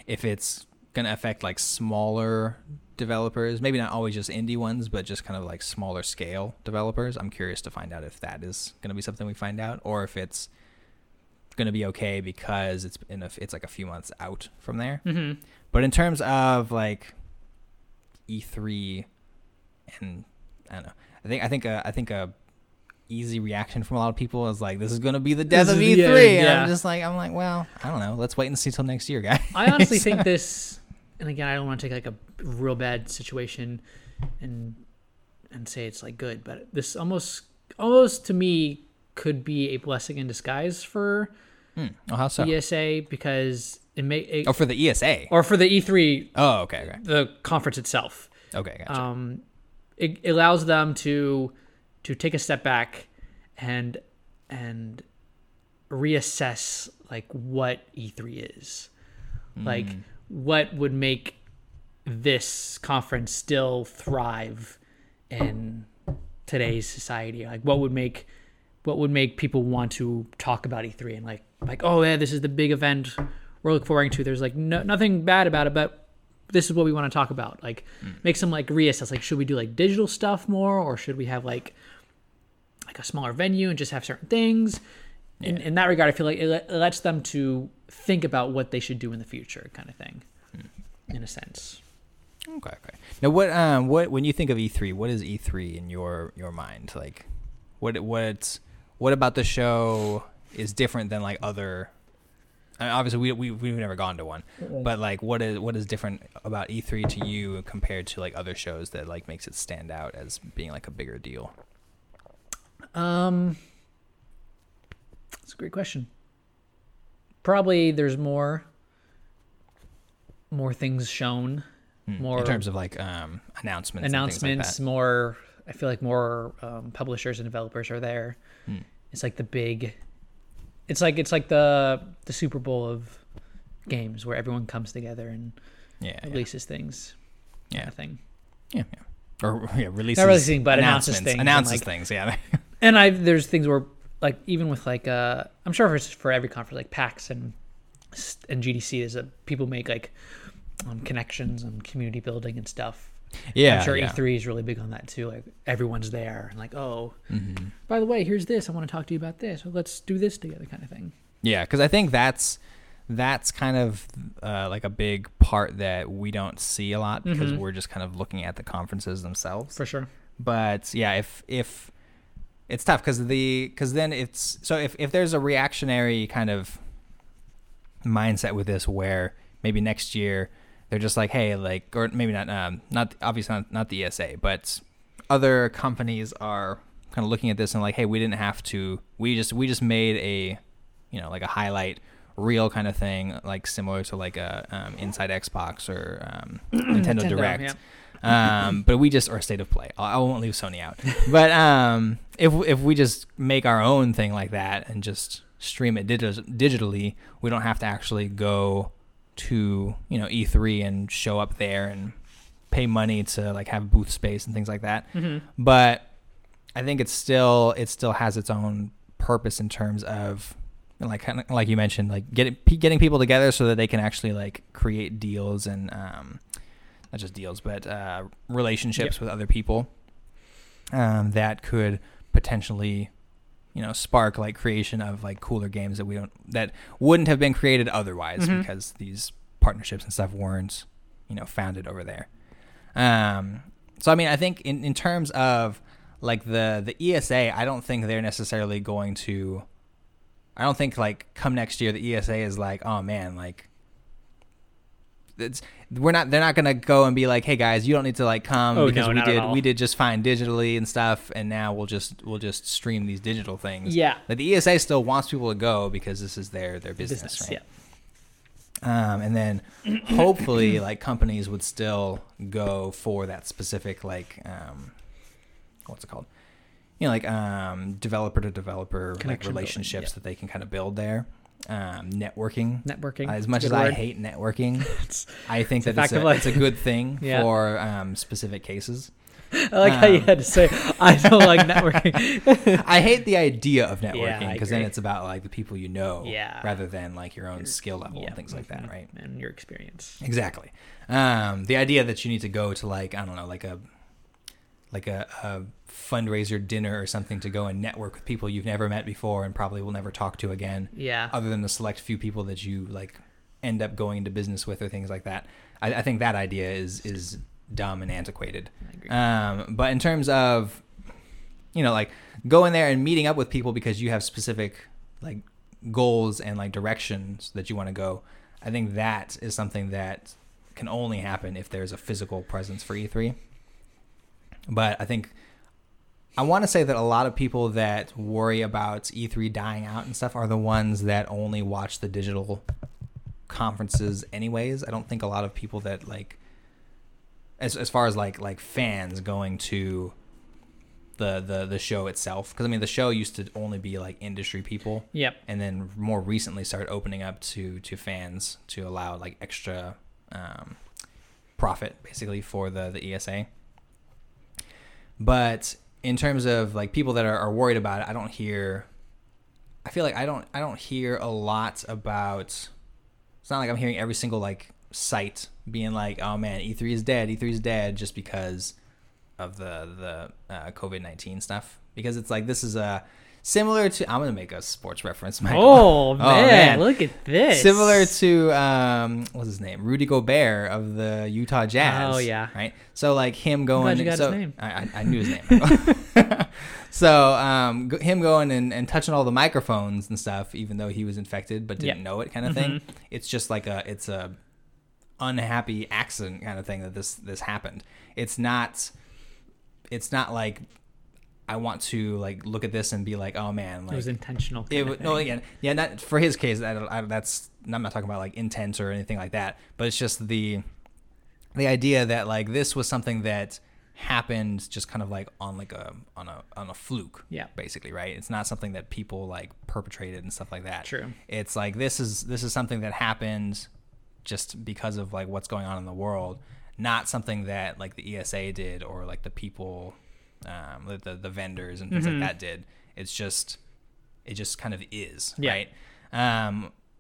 If it's going to affect like smaller developers, maybe not always just indie ones, but just kind of like smaller scale developers. I'm curious to find out if that is going to be something we find out, or if it's going to be okay because it's like a few months out from there. Mm-hmm. But in terms of like E3, and I don't know, I think a easy reaction from a lot of people is like, this is going to be the death of E3. And I'm like, well, I don't know. Let's wait and see till next year, guys. I honestly think this, and again, I don't want to take like a real bad situation and say it's like good, but this almost to me could be a blessing in disguise for how so? ESA, because it may... for the ESA? Or for the E3. Oh, okay. The conference itself. Okay, gotcha. It allows them to take a step back and reassess like what E3 is. Like what would make this conference still thrive in today's society? Like what would make people want to talk about E3 and like, oh yeah, this is the big event we're looking forward to. There's like nothing bad about it, but this is what we want to talk about. Like make some like reassess, like should we do like digital stuff more, or should we have like a smaller venue and just have certain things? Yeah. In that regard, I feel like it lets them to think about what they should do in the future, kind of thing, in a sense. Okay. Now, what when you think of E3, what is E3 in your mind? Like, what about the show is different than like other? I mean, obviously, we've never gone to one, but like, what is different about E3 to you compared to like other shows that like makes it stand out as being like a bigger deal? That's a great question. Probably there's more things shown, more in terms of like announcements, like that. More. I feel like more publishers and developers are there. It's like the big. It's like the Super Bowl of games, where everyone comes together and releases things. Yeah, kind of thing. Yeah. Or releases. Not releasing, but announces things. Yeah. And there's things where, like, even with like I'm sure it's for every conference, like PAX and GDC, is that people make like connections and community building and stuff. Yeah, I'm sure E3 is really big on that too. Like everyone's there, and like, oh, by the way, here's this. I want to talk to you about this. So let's do this together, kind of thing. Yeah, because I think that's kind of like a big part that we don't see a lot because we're just kind of looking at the conferences themselves. For sure. But yeah, if it's tough because then it's so if there's a reactionary kind of mindset with this where maybe next year They're just like, hey, like, or maybe not, not the ESA, but other companies are kind of looking at this and like, hey, we didn't have to, we just made a, you know, like a highlight reel kind of thing, like similar to like a Inside Xbox or Nintendo Direct. Yeah. But we just, or State of Play, I won't leave Sony out, but if we just make our own thing like that and just stream it digitally, we don't have to actually go to, you know, E3 and show up there and pay money to like have booth space and things like that. Mm-hmm. But I think it still has its own purpose in terms of like you mentioned, like getting people together so that they can actually like create deals and not just deals, but relationships with other people that could potentially, you know, spark like creation of like cooler games that wouldn't have been created otherwise, mm-hmm. because these partnerships and stuff weren't, you know, founded over there. So I mean, I think in terms of like the ESA, I don't think they're necessarily going to. I don't think like come next year the ESA is like, oh man, like. They're not gonna go and be like, hey guys, you don't need to like come because we did just fine digitally and stuff, and now we'll just stream these digital things. Yeah, but the ESA still wants people to go because this is their business, right? Yeah. And then hopefully like companies would still go for that specific like what's it called? You know, like developer to developer like relationships that they can kind of build there. Networking. As much as I hate networking, I think that it's a good thing for specific cases. I like how you had to say, I don't like networking. I hate the idea of networking because then it's about like the people you know rather than like your own skill level and things like that, right? And your experience. Exactly. The idea that you need to go to like, I don't know, like a fundraiser dinner or something to go and network with people you've never met before and probably will never talk to again. Yeah. Other than the select few people that you like end up going into business with or things like that. I think that idea is dumb and antiquated. I agree. But in terms of, you know, like going there and meeting up with people because you have specific like goals and like directions that you want to go, I think that is something that can only happen if there's a physical presence for E3. But I think I want to say that a lot of people that worry about E3 dying out and stuff are the ones that only watch the digital conferences anyways. I don't think a lot of people that like as far as like fans going to the show itself, because I mean the show used to only be like industry people. Yep. And then more recently started opening up to fans to allow like extra profit basically for the ESA. But in terms of like people that are worried about it, I don't hear a lot about. It's not like I'm hearing every single like site being like, oh man, E3 is dead just because of the COVID-19 stuff, because it's like this is a similar to, I'm gonna make a sports reference, Michael. Oh man, look at this. Similar to what's his name, Rudy Gobert of the Utah Jazz. Oh yeah, right. So like him going. I knew his name. So him going and touching all the microphones and stuff, even though he was infected but didn't know it, kind of thing. It's just like it's a unhappy accident kind of thing that this happened. It's not like. I want to like look at this and be like, oh man, like, it was intentional. Not for his case. That's I'm not talking about like intent or anything like that. But it's just the idea that like this was something that happened just kind of like on a fluke. Yeah, basically, right. It's not something that people like perpetrated and stuff like that. True. It's like this is something that happened just because of like what's going on in the world, not something that like the ESA did or like the people. The vendors and things like that did. It just kind of is, right?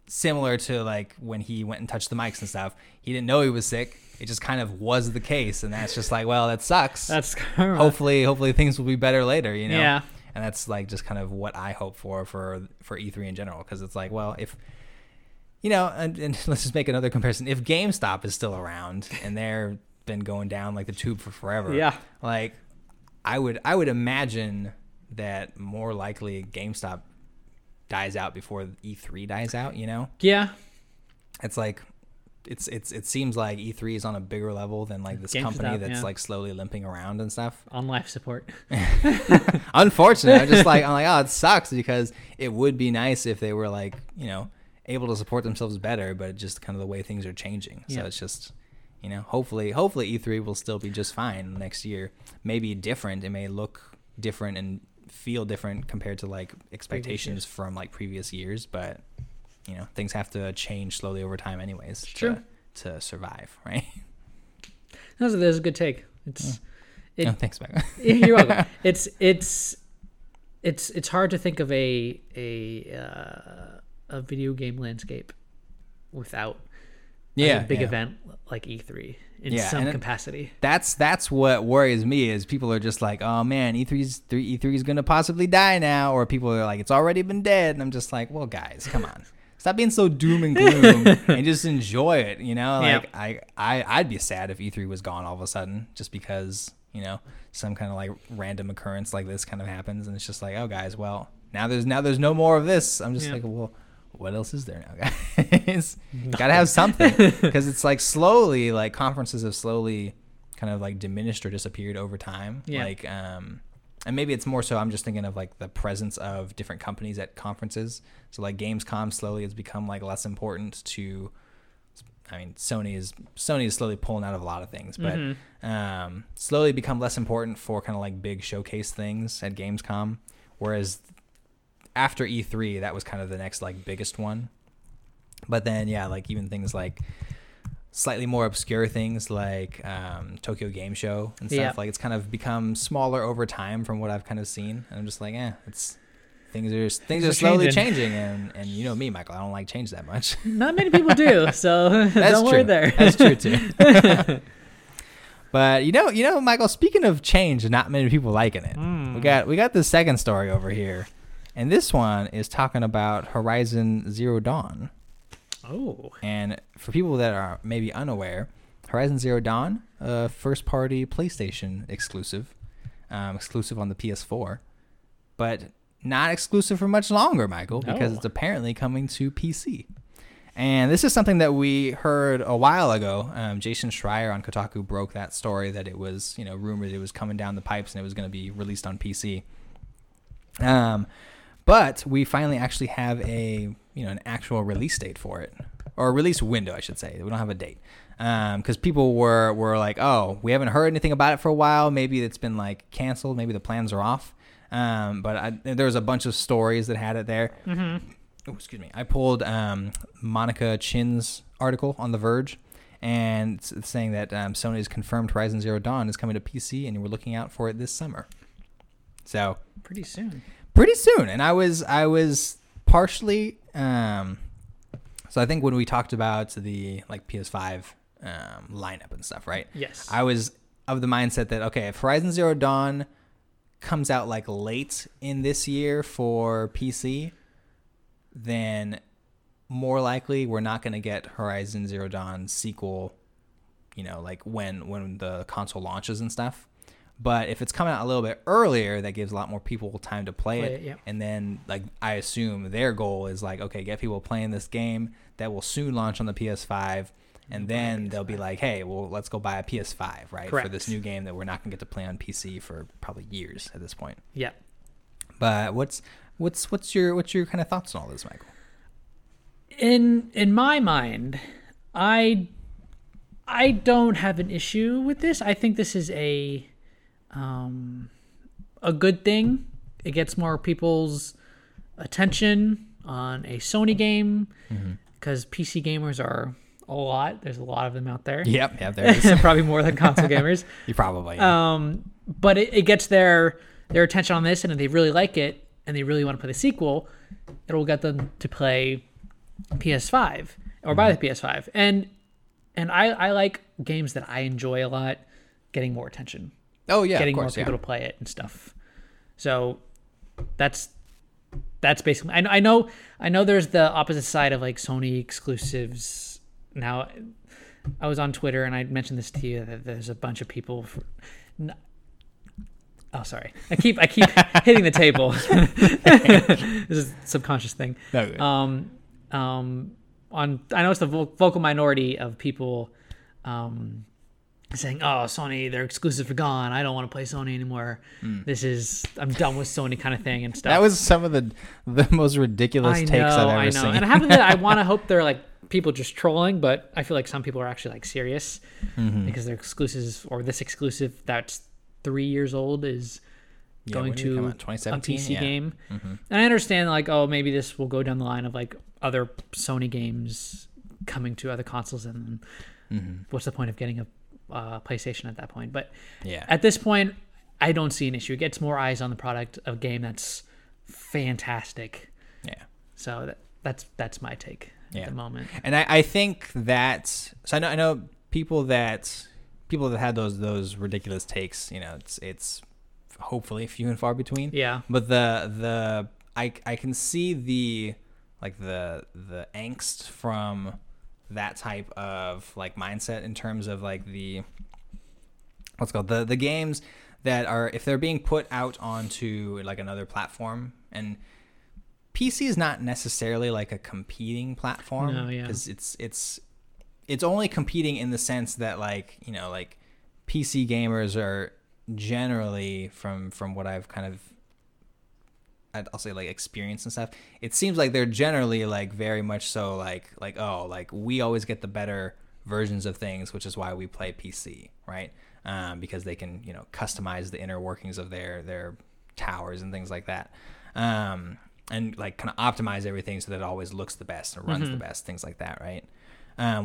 Similar to like when he went and touched the mics and stuff, he didn't know he was sick. It just kind of was the case, and that's just like, well, that sucks. That's karma. Hopefully things will be better later, you know. Yeah. And that's like just kind of what I hope for E3 in general, because it's like, well, if you know, and let's just make another comparison. If GameStop is still around and they've been going down like the tube for forever, like. I would imagine that more likely GameStop dies out before E3 dies out, you know? Yeah. It's like it seems like E3 is on a bigger level than like this Games company without, that's like slowly limping around and stuff on life support. Unfortunately, I'm like, oh, it sucks because it would be nice if they were like, you know, able to support themselves better, but just kind of the way things are changing. Yeah. So it's just, you know, hopefully E3 will still be just fine next year. Maybe different. It may look different and feel different compared to like expectations from like previous years, but you know, things have to change slowly over time anyways to survive, right? That was a good take. Thanks, Michael. You're welcome. It's hard to think of a video game landscape without a big event like E3 in some capacity. That's what worries me is people are just like, oh man, E3 is going to possibly die now, or people are like, it's already been dead. And I'm just like, well, guys, come on. Stop being so doom and gloom and just enjoy it, you know? Like, I'd be sad if E3 was gone all of a sudden just because, you know, some kind of, like, random occurrence like this kind of happens. And it's just like, oh, guys, well, now there's no more of this. I'm just like, well, what else is there now, guys? Got to have something. Because it's, like, slowly, like, conferences have slowly kind of, like, diminished or disappeared over time. Yeah. Like, and maybe it's more so I'm just thinking of, like, the presence of different companies at conferences. So, like, Gamescom slowly has become, like, less important to... I mean, Sony is slowly pulling out of a lot of things, but slowly become less important for kind of, like, big showcase things at Gamescom. Whereas after E3, that was kind of the next, like, biggest one. But then, yeah, like, even things like... slightly more obscure things like Tokyo Game Show and stuff. Like it's kind of become smaller over time from what I've kind of seen. And I'm just like, things are slowly changing. And you know me, Michael, I don't like change that much. Not many people do. So don't worry there. That's true too. But you know, Michael, speaking of change and not many people liking it, we got the second story over here. And this one is talking about Horizon Zero Dawn. Oh. And for people that are maybe unaware, Horizon Zero Dawn, a first-party PlayStation exclusive on the PS4, but not exclusive for much longer, Michael, because it's apparently coming to PC. And this is something that we heard a while ago. Jason Schreier on Kotaku broke that story that it was, you know, rumored it was coming down the pipes and it was going to be released on PC. But we finally actually have an actual release date for it, or a release window, I should say. We don't have a date because people were like, oh, we haven't heard anything about it for a while. Maybe it's been like canceled. Maybe the plans are off. But there was a bunch of stories that had it there. Mm-hmm. Oh, excuse me. I pulled Monica Chin's article on The Verge, and it's saying that Sony has confirmed Horizon Zero Dawn is coming to PC, and we're looking out for it this summer. So pretty soon. And I was partially. So I think when we talked about the like PS5 lineup and stuff, right? Yes. I was of the mindset that, okay, if Horizon Zero Dawn comes out like late in this year for PC, then more likely we're not going to get Horizon Zero Dawn sequel, you know, like when the console launches and stuff. But if it's coming out a little bit earlier, that gives a lot more people time to play it. Yeah. And then, like, I assume their goal is, like, okay, get people playing this game that will soon launch on the PS5. And then they'll be like, hey, well, let's go buy a PS5, right? Correct. For this new game that we're not going to get to play on PC for probably years at this point. Yeah. But what's your kind of thoughts on all this, Michael? In my mind, I don't have an issue with this. I think this is a good thing. It gets more people's attention on a Sony game because PC gamers are a lot. There's a lot of them out there. Yep, yeah, there is. Probably more than console gamers. You probably. But it gets their attention on this, and if they really like it and they really want to play the sequel, it'll get them to play PS5 or buy the PS5. And I like games that I enjoy a lot getting more attention. Oh yeah, getting more people to play it and stuff. So that's basically. I know. There's the opposite side of like Sony exclusives. Now, I was on Twitter and I mentioned this to you that there's a bunch of people. Oh, sorry. I keep hitting the table. This is a subconscious thing. No, on, I know it's the vocal minority of people saying, oh, Sony, they're exclusive are gone. I don't want to play Sony anymore. I'm done with Sony kind of thing and stuff. That was some of the most ridiculous takes I've ever seen. And I haven't, I want to hope they're like people just trolling, but I feel like some people are actually like serious because they're exclusives, or this exclusive that's 3 years old is going to a PC game. And I understand like, oh, maybe this will go down the line of like other Sony games coming to other consoles, and what's the point of getting a PlayStation at that point? But at this point, I don't see an issue. It gets more eyes on the product of a game that's fantastic. So that's my take at the moment. And I think that's, so I know people that had those ridiculous takes, you know, it's hopefully few and far between. But the I can see the like the angst from that type of like mindset in terms of like the what's called the games that are, if they're being put out onto like another platform, and PC is not necessarily like a competing platform, because it's only competing in the sense that like, you know, like PC gamers are generally from what I've kind of, I'll say like experience and stuff, it seems like they're generally like very much so like, oh, like we always get the better versions of things, which is why we play PC, right? Because they can, you know, customize the inner workings of their towers and things like that. And like kind of optimize everything so that it always looks the best and runs the best, things like that, right?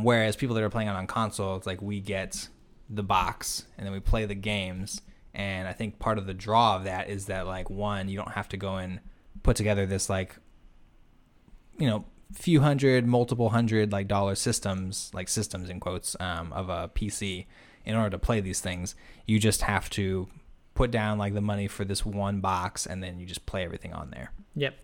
Whereas people that are playing it on console, it's like we get the box and then we play the games. And I think part of the draw of that is that, like, one, you don't have to go and put together this, like, you know, few hundred, multiple hundred, like, dollar systems, like systems in quotes, of a PC in order to play these things. You just have to put down, like, the money for this one box, and then you just play everything on there. Yep.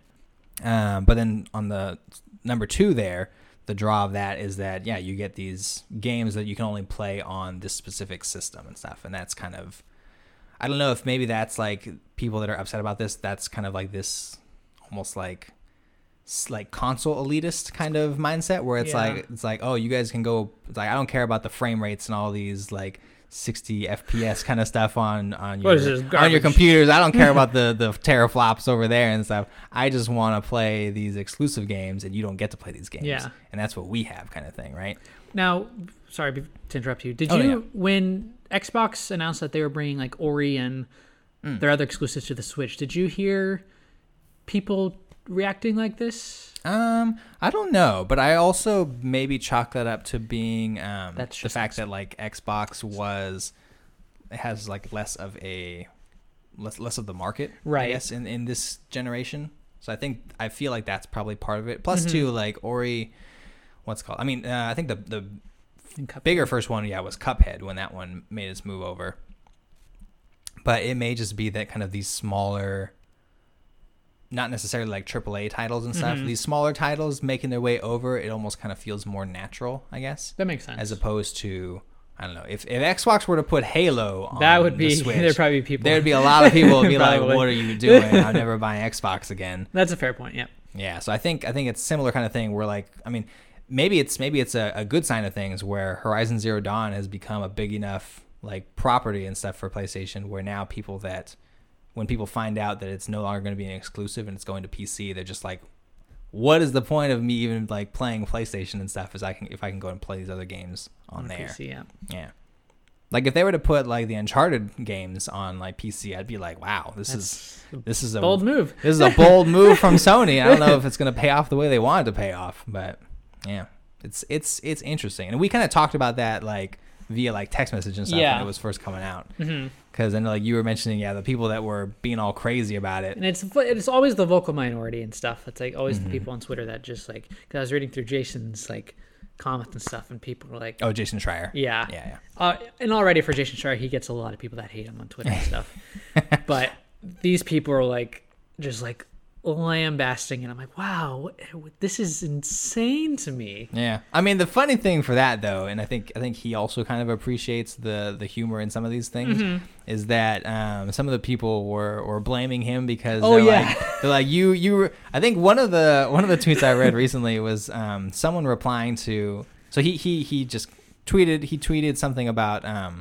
But then on the number two there, the draw of that is that, yeah, you get these games that you can only play on this specific system and stuff. And that's kind of... I don't know if maybe that's like people that are upset about this. That's kind of like this almost like console elitist kind of mindset where it's like, it's like, oh, you guys can go, like, I don't care about the frame rates and all these like 60 FPS kind of stuff on your computers. I don't care about the teraflops over there and stuff. I just want to play these exclusive games, and you don't get to play these games. Yeah. And that's what we have kind of thing. Right now. Sorry to interrupt you. When Xbox announced that they were bringing like Ori and their other exclusives to the Switch, did you hear people reacting like this? I don't know, but I also maybe chalk that up to being the fact that like Xbox has like less of the market, right? I guess in this generation. So I feel like that's probably part of it. Plus too, like Ori, what's it called? I mean, I think the bigger first one was Cuphead when that one made its move over, but it may just be that kind of these smaller, not necessarily like AAA titles and stuff, these smaller titles making their way over, it almost kind of feels more natural, I guess. That makes sense. As opposed to, I don't know, if Xbox were to put Halo on the Switch, there'd probably be people. There'd be a lot of people would be like, what are you doing? I'm never buying Xbox again. That's a fair point. Yeah So I think it's similar kind of thing where like, I mean, Maybe it's a good sign of things where Horizon Zero Dawn has become a big enough like property and stuff for PlayStation where now people that, when people find out that it's no longer going to be an exclusive and it's going to PC, they're just like, what is the point of me even like playing PlayStation and stuff if I can go and play these other games on there? PC, yeah. Like if they were to put like the Uncharted games on like PC, I'd be like, wow, this is a bold move. This is a bold move from Sony. I don't know if it's going to pay off the way they want it to pay off, but. Yeah, it's interesting, and we kind of talked about that like via like text message and stuff when it was first coming out. Because I know like you were mentioning, the people that were being all crazy about it, and it's always the vocal minority and stuff. It's like always the people on Twitter that just like. Because I was reading through Jason's like comments and stuff, and people were like, "Oh, Jason Schreier." Yeah. And already for Jason Schreier, he gets a lot of people that hate him on Twitter and stuff. But these people are like, just like. lambasting it. I'm like, wow, this is insane to me. Yeah, I mean, the funny thing for that though, and I think he also kind of appreciates the humor in some of these things, mm-hmm. is that some of the people were blaming him because they're like you. I think one of the tweets I read recently was someone replying to. So he just tweeted something about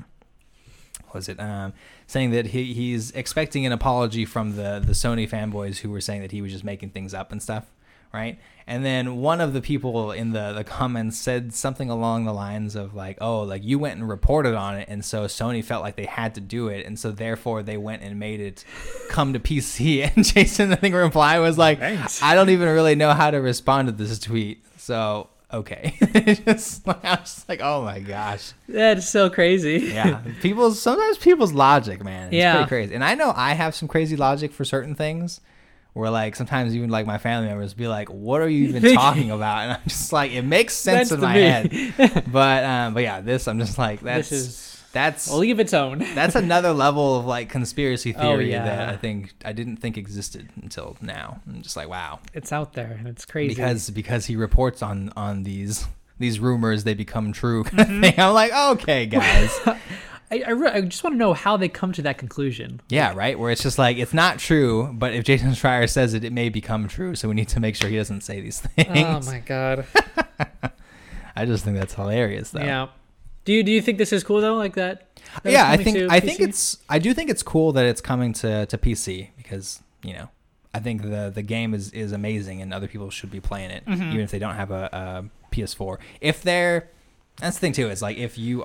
saying that he's expecting an apology from the Sony fanboys who were saying that he was just making things up and stuff, right? And then one of the people in the comments said something along the lines of like, oh, like you went and reported on it, and so Sony felt like they had to do it, and so therefore they went and made it come to PC. And Jason, I think, reply was like, thanks. I don't even really know how to respond to this tweet, so... okay. I was like, oh my gosh, that's so crazy. Yeah, sometimes people's logic, man, it's pretty crazy. And I know I have some crazy logic for certain things where like sometimes even like my family members be like, what are you even talking about? And I'm just like, it makes sense in my head. But yeah, this I'm just like, that's a league of its own. That's another level of like conspiracy theory that I didn't think existed until now. I'm just like, wow, it's out there and it's crazy because he reports on these rumors, they become true. Mm-hmm. I'm like, okay, guys. I just want to know how they come to that conclusion. Yeah, right. Where it's just like, it's not true, but if Jason Schreier says it, it may become true. So we need to make sure he doesn't say these things. Oh my god. I just think that's hilarious, though. Yeah. Do you think this is cool though? Like that? Yeah, I do think it's cool that it's coming to PC because, you know, I think the game is amazing and other people should be playing it, mm-hmm. even if they don't have a PS4. That's the thing too, is like if you're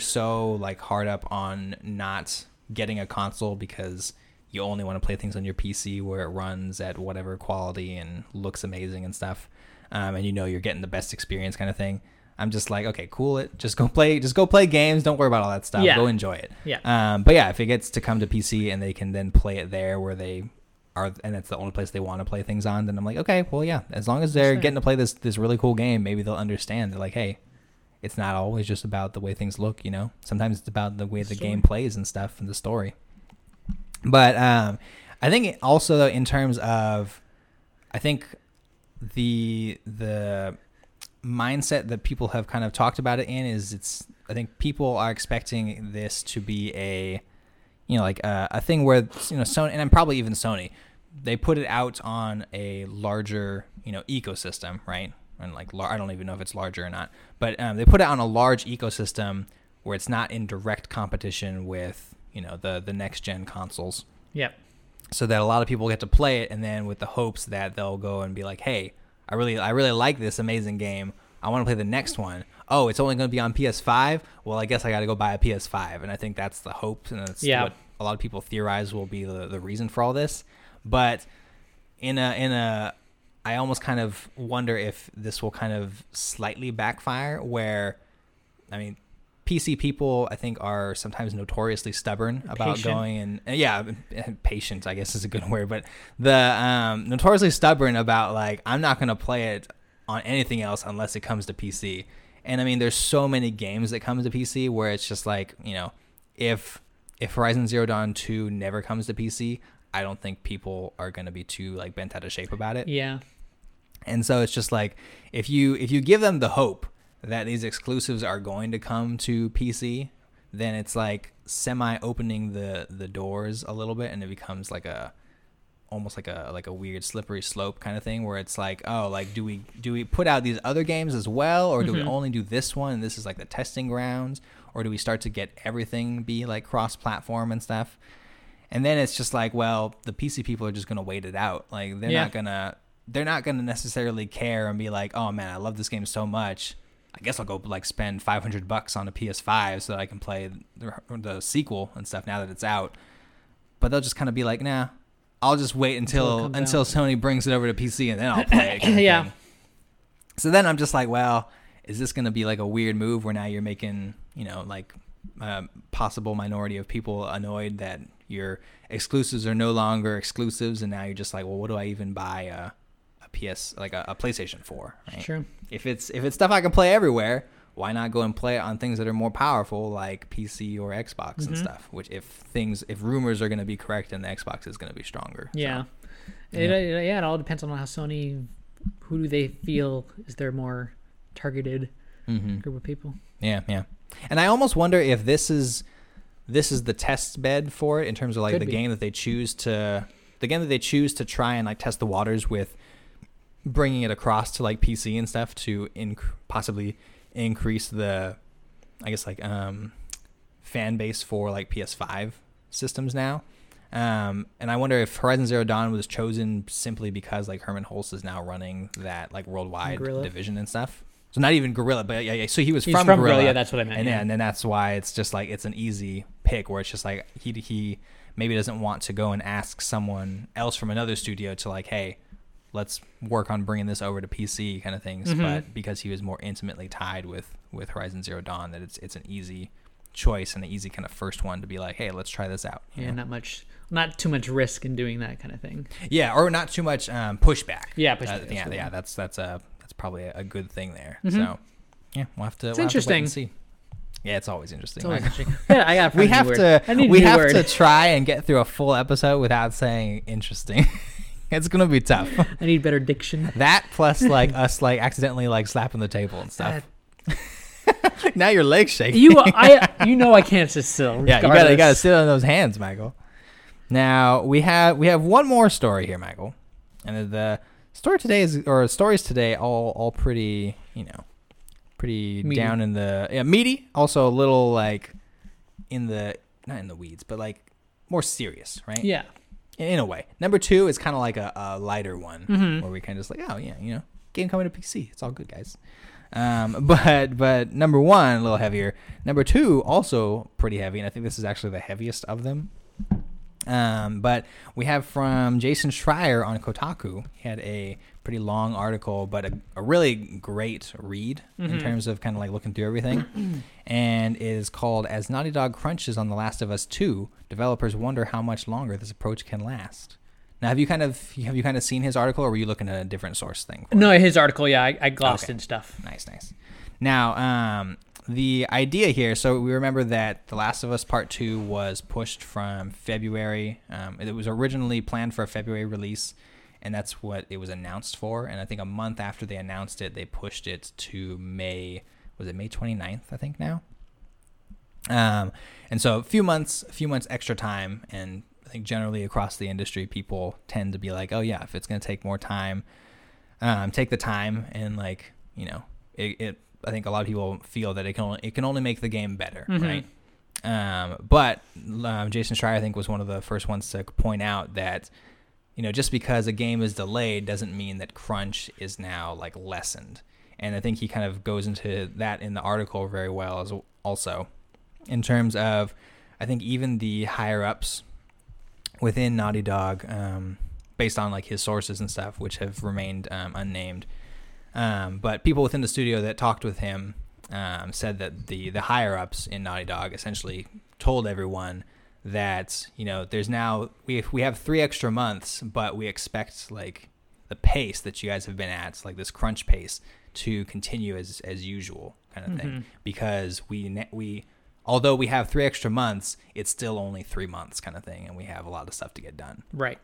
so like hard up on not getting a console because you only want to play things on your PC where it runs at whatever quality and looks amazing and stuff, and you know you're getting the best experience kind of thing. I'm just like, okay, cool it. Just go play games. Don't worry about all that stuff. Yeah. Go enjoy it. Yeah. But yeah, if it gets to come to PC and they can then play it there where they are, and that's the only place they want to play things on, then I'm like, okay, well, yeah. As long as they're getting to play this really cool game, maybe they'll understand. They're like, hey, it's not always just about the way things look, you know? Sometimes it's about the way the game plays and stuff and the story. But I think also, though, in terms of, I think the mindset that people have kind of talked about it in is I think people are expecting this to be a, you know, like a thing where, you know, Sony, and probably even Sony, they put it out on a larger, you know, ecosystem, right? And like, I don't even know if it's larger or not, but they put it on a large ecosystem where it's not in direct competition with, you know, the next gen consoles. Yep. So that a lot of people get to play it. And then with the hopes that they'll go and be like, hey, I really like this amazing game. I want to play the next one. Oh, it's only going to be on PS5? Well, I guess I got to go buy a PS5. And I think that's the hope, and that's what a lot of people theorize will be the reason for all this. But I almost kind of wonder if this will kind of slightly backfire where, I mean, PC people, I think, are sometimes notoriously stubborn about patient, I guess is a good word, but the notoriously stubborn about like, I'm not going to play it on anything else unless it comes to PC. And I mean, there's so many games that come to PC where it's just like, you know, if Horizon Zero Dawn 2 never comes to PC, I don't think people are going to be too like bent out of shape about it. Yeah. And so it's just like, if you give them the hope that these exclusives are going to come to PC, then it's like semi opening the doors a little bit, and it becomes like almost like a weird slippery slope kind of thing where it's like, oh, like do we put out these other games as well, or do mm-hmm. we only do this one and this is like the testing grounds, or do we start to get everything be like cross platform and stuff? And then it's just like, well, the PC people are just gonna wait it out. Like they're not gonna necessarily care and be like, oh man, I love this game so much, I guess I'll go like spend $500 on a PS5 so that I can play the sequel and stuff now that it's out. But they'll just kind of be like, nah, I'll just wait until Sony brings it over to PC and then I'll play it. Yeah. So then I'm just like, well, is this going to be like a weird move where now you're making, you know, like possible minority of people annoyed that your exclusives are no longer exclusives, and now you're just like, well, what do I even buy a PS, like a PlayStation 4, right? Sure. If it's stuff I can play everywhere, why not go and play it on things that are more powerful, like PC or Xbox and stuff, which if rumors are going to be correct, then the Xbox is going to be stronger. Yeah. So, it all depends on how Sony, who do they feel is their more targeted group of people. Yeah. And I almost wonder if this is the test bed for it in terms of like the game that they choose to try and like test the waters with, bringing it across to like PC and stuff to possibly increase the, I guess, like fan base for like PS5 systems now. And I wonder if Horizon Zero Dawn was chosen simply because like Herman Hulse is now running that like worldwide division and stuff. So not even Guerrilla, but yeah. So he's from Guerrilla. Yeah, that's what I meant. And yeah. And then that's why it's just like it's an easy pick where it's just like he maybe doesn't want to go and ask someone else from another studio to like, hey, let's work on bringing this over to PC kind of things. But because he was more intimately tied with Horizon Zero Dawn, that it's an easy choice and an easy kind of first one to be like, hey, let's try this out. You know? Not too much risk in doing that kind of thing. Yeah, or not too much pushback. Yeah, pushback. Yeah. That's probably a good thing there. So, yeah, we'll have to wait and see. Yeah, it's always interesting. Yeah, I got. We have to try and get through a full episode without saying interesting. It's gonna be tough. I need better diction. That plus like us like accidentally like slapping the table and stuff. Now your leg's shaking. I can't sit still. Regardless. Yeah, you gotta sit on those hands, Michael. Now we have one more story here, Michael, and the stories today all pretty, pretty meaty. Down in the meaty, also a little like in the, not in the weeds, but like more serious, right? Yeah, in a way. Number two is kind of like a lighter one where we kind of just like, oh yeah, game coming to PC, it's all good, guys. But number one, a little heavier. Number two, also pretty heavy, and I think this is actually the heaviest of them. But we have from Jason Schreier on Kotaku. He had a pretty long article, but a really great read in terms of kind of like looking through everything. And it is called, "As Naughty Dog crunches on The Last of Us 2, developers wonder how much longer this approach can last." Now, have you kind of seen his article, or were you looking at a different source thing? No, his article. Yeah, I glossed in stuff. Nice. Now, the idea here. So we remember that The Last of Us Part 2 was pushed from February. It was originally planned for a February release, and that's what it was announced for. And I think a month after they announced it, they pushed it to May. Was it May 29th? I think now. And so a few months extra time. And I think generally across the industry, people tend to be like, oh yeah, if it's going to take more time, take the time and like, I think a lot of people feel that it can only make the game better, right? But Jason Schreier, I think, was one of the first ones to point out that just because a game is delayed doesn't mean that crunch is now like lessened. And I think he kind of goes into that in the article very well, as also in terms of, I think, even the higher ups within Naughty Dog, based on like his sources and stuff, which have remained unnamed. But people within the studio that talked with him said that the higher-ups in Naughty Dog essentially told everyone that, there's now, we have 3 extra months, but we expect, like, the pace that you guys have been at, like this crunch pace, to continue as usual kind of thing. Because although we have 3 extra months, it's still only 3 months kind of thing, and we have a lot of stuff to get done. Right.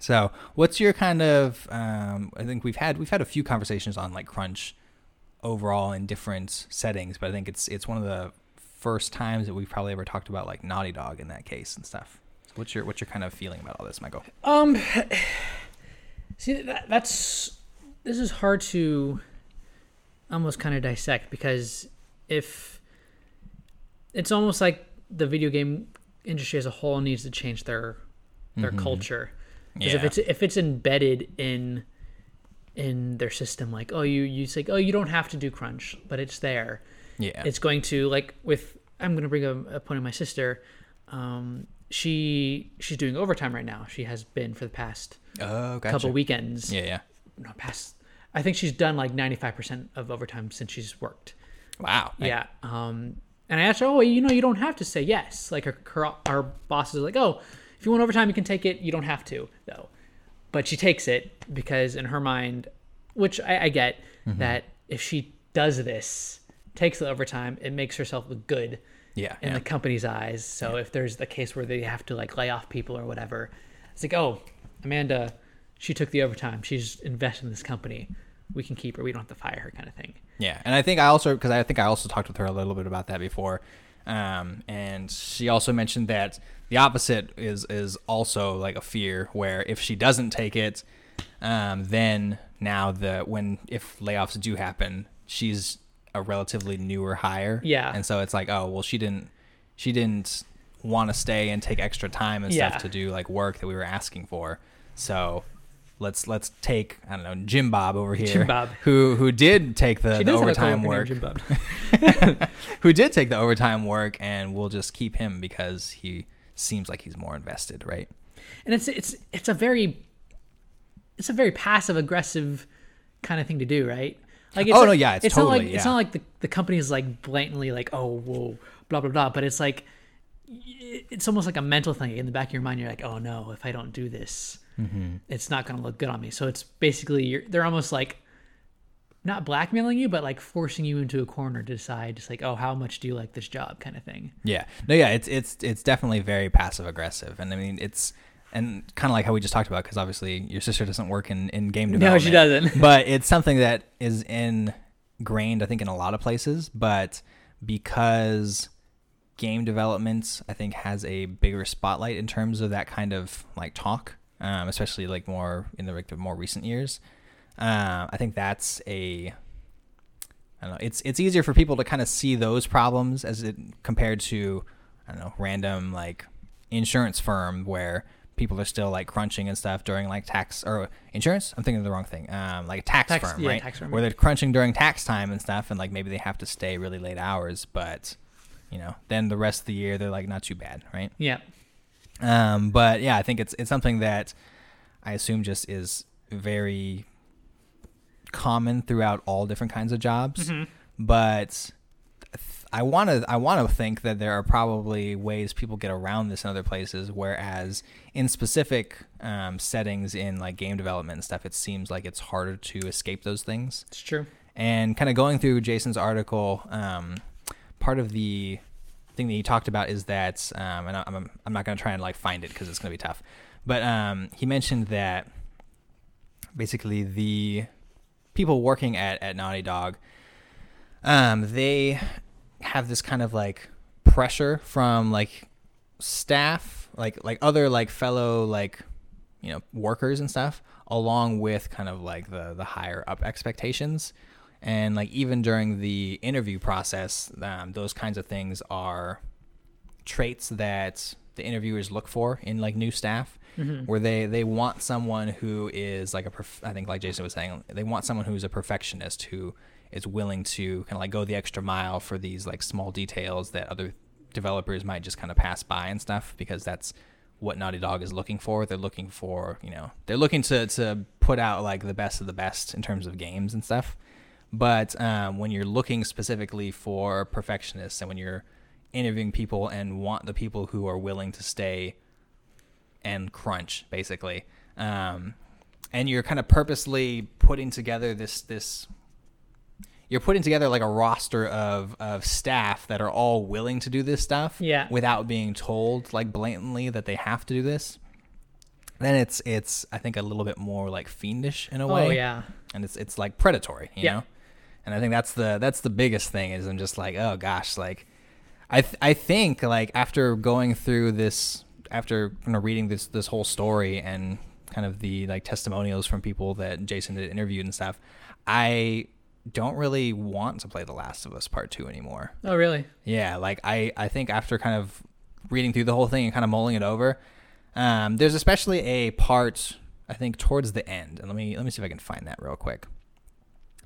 So what's your kind of, I think we've had a few conversations on like crunch overall in different settings, but I think it's one of the first times that we've probably ever talked about like Naughty Dog in that case and stuff. So what's your kind of feeling about all this, Michael? See, this is hard to almost kind of dissect, because if it's almost like the video game industry as a whole needs to change their culture. Because if it's embedded in their system, like, oh, you say, oh, you don't have to do crunch, but it's there. Yeah, it's going to, like, with, I'm gonna bring a point of my sister. She's doing overtime right now. She has been for the past couple weekends. Yeah. No, past. I think she's done like 95% of overtime since she's worked. Wow. Yeah. And I asked her, oh, you don't have to say yes. Like our bosses are like, oh, if you want overtime, you can take it. You don't have to, though. But she takes it because in her mind, which I get, that if she does this, takes the overtime, it makes herself look good in the company's eyes. So if there's a case where they have to like lay off people or whatever, it's like, oh, Amanda, she took the overtime. She's invested in this company. We can keep her. We don't have to fire her, kind of thing. Yeah, and I think I also, because I think I also talked with her a little bit about that before, and she also mentioned that the opposite is also like a fear where if she doesn't take it, then now if layoffs do happen, she's a relatively newer hire. Yeah, and so it's like, oh well, she didn't want to stay and take extra time and stuff to do like work that we were asking for, so. Let's take, I don't know, Jim Bob over here, who did take the overtime work, Jim Bob. Who did take the overtime work, and we'll just keep him because he seems like he's more invested, right? And it's a very passive aggressive kind of thing to do, right? Like, it's it's totally not like, it's not like the company is like blatantly like, oh, whoa, blah blah blah, but it's like it's almost like a mental thing in the back of your mind. You're like, oh no, if I don't do this. Mm-hmm. It's not going to look good on me. So it's basically they're almost like not blackmailing you, but like forcing you into a corner to decide just like, oh, how much do you like this job, kind of thing. Yeah, no, yeah, it's definitely very passive aggressive, and I mean and kind of like how we just talked about, because obviously your sister doesn't work in game development. No, she doesn't. But it's something that is ingrained, I think, in a lot of places. But because game development, I think, has a bigger spotlight in terms of that kind of like talk. Especially like more in the more recent years, I think that's I don't know. It's easier for people to kind of see those problems as it compared to, I don't know, random like insurance firm where people are still like crunching and stuff during like tax or insurance. I'm thinking of the wrong thing. Like a tax firm, right? Tax firm. Where they're crunching during tax time and stuff, and like maybe they have to stay really late hours, but you know, then the rest of the year they're like not too bad, right? Yeah. But yeah, I think it's something that I assume just is very common throughout all different kinds of jobs. Mm-hmm. But I want to think that there are probably ways people get around this in other places, whereas in specific settings in like game development and stuff, it seems like it's harder to escape those things. It's true. And kind of going through Jason's article, part of the thing that he talked about is that, and I'm not going to try and like find it because it's going to be tough, but he mentioned that basically the people working at Naughty Dog, they have this kind of like pressure from like staff, like other like fellow like, you know, workers and stuff, along with kind of like the higher up expectations. And like even during the interview process, those kinds of things are traits that the interviewers look for in like new staff, mm-hmm. where they want someone who is like I think like Jason was saying, they want someone who's a perfectionist, who is willing to kind of like go the extra mile for these like small details that other developers might just kind of pass by and stuff, because that's what Naughty Dog is looking for. They're looking for, you know, they're looking to put out like the best of the best in terms of games and stuff. But when you're looking specifically for perfectionists, and when you're interviewing people and want the people who are willing to stay and crunch, basically, and you're kind of purposely putting together you're putting together like a roster of staff that are all willing to do this stuff, without being told like blatantly that they have to do this. Then it's I think a little bit more like fiendish in a way. Oh yeah, and it's like predatory, you know. And I think that's the biggest thing is I'm just like, oh gosh, like I think like after going through this, after you know, reading this whole story and kind of the like testimonials from people that Jason had interviewed and stuff, I don't really want to play The Last of Us Part 2 anymore. Oh really? Yeah, like I think after kind of reading through the whole thing and kind of mulling it over, there's especially a part I think towards the end, and let me see if I can find that real quick.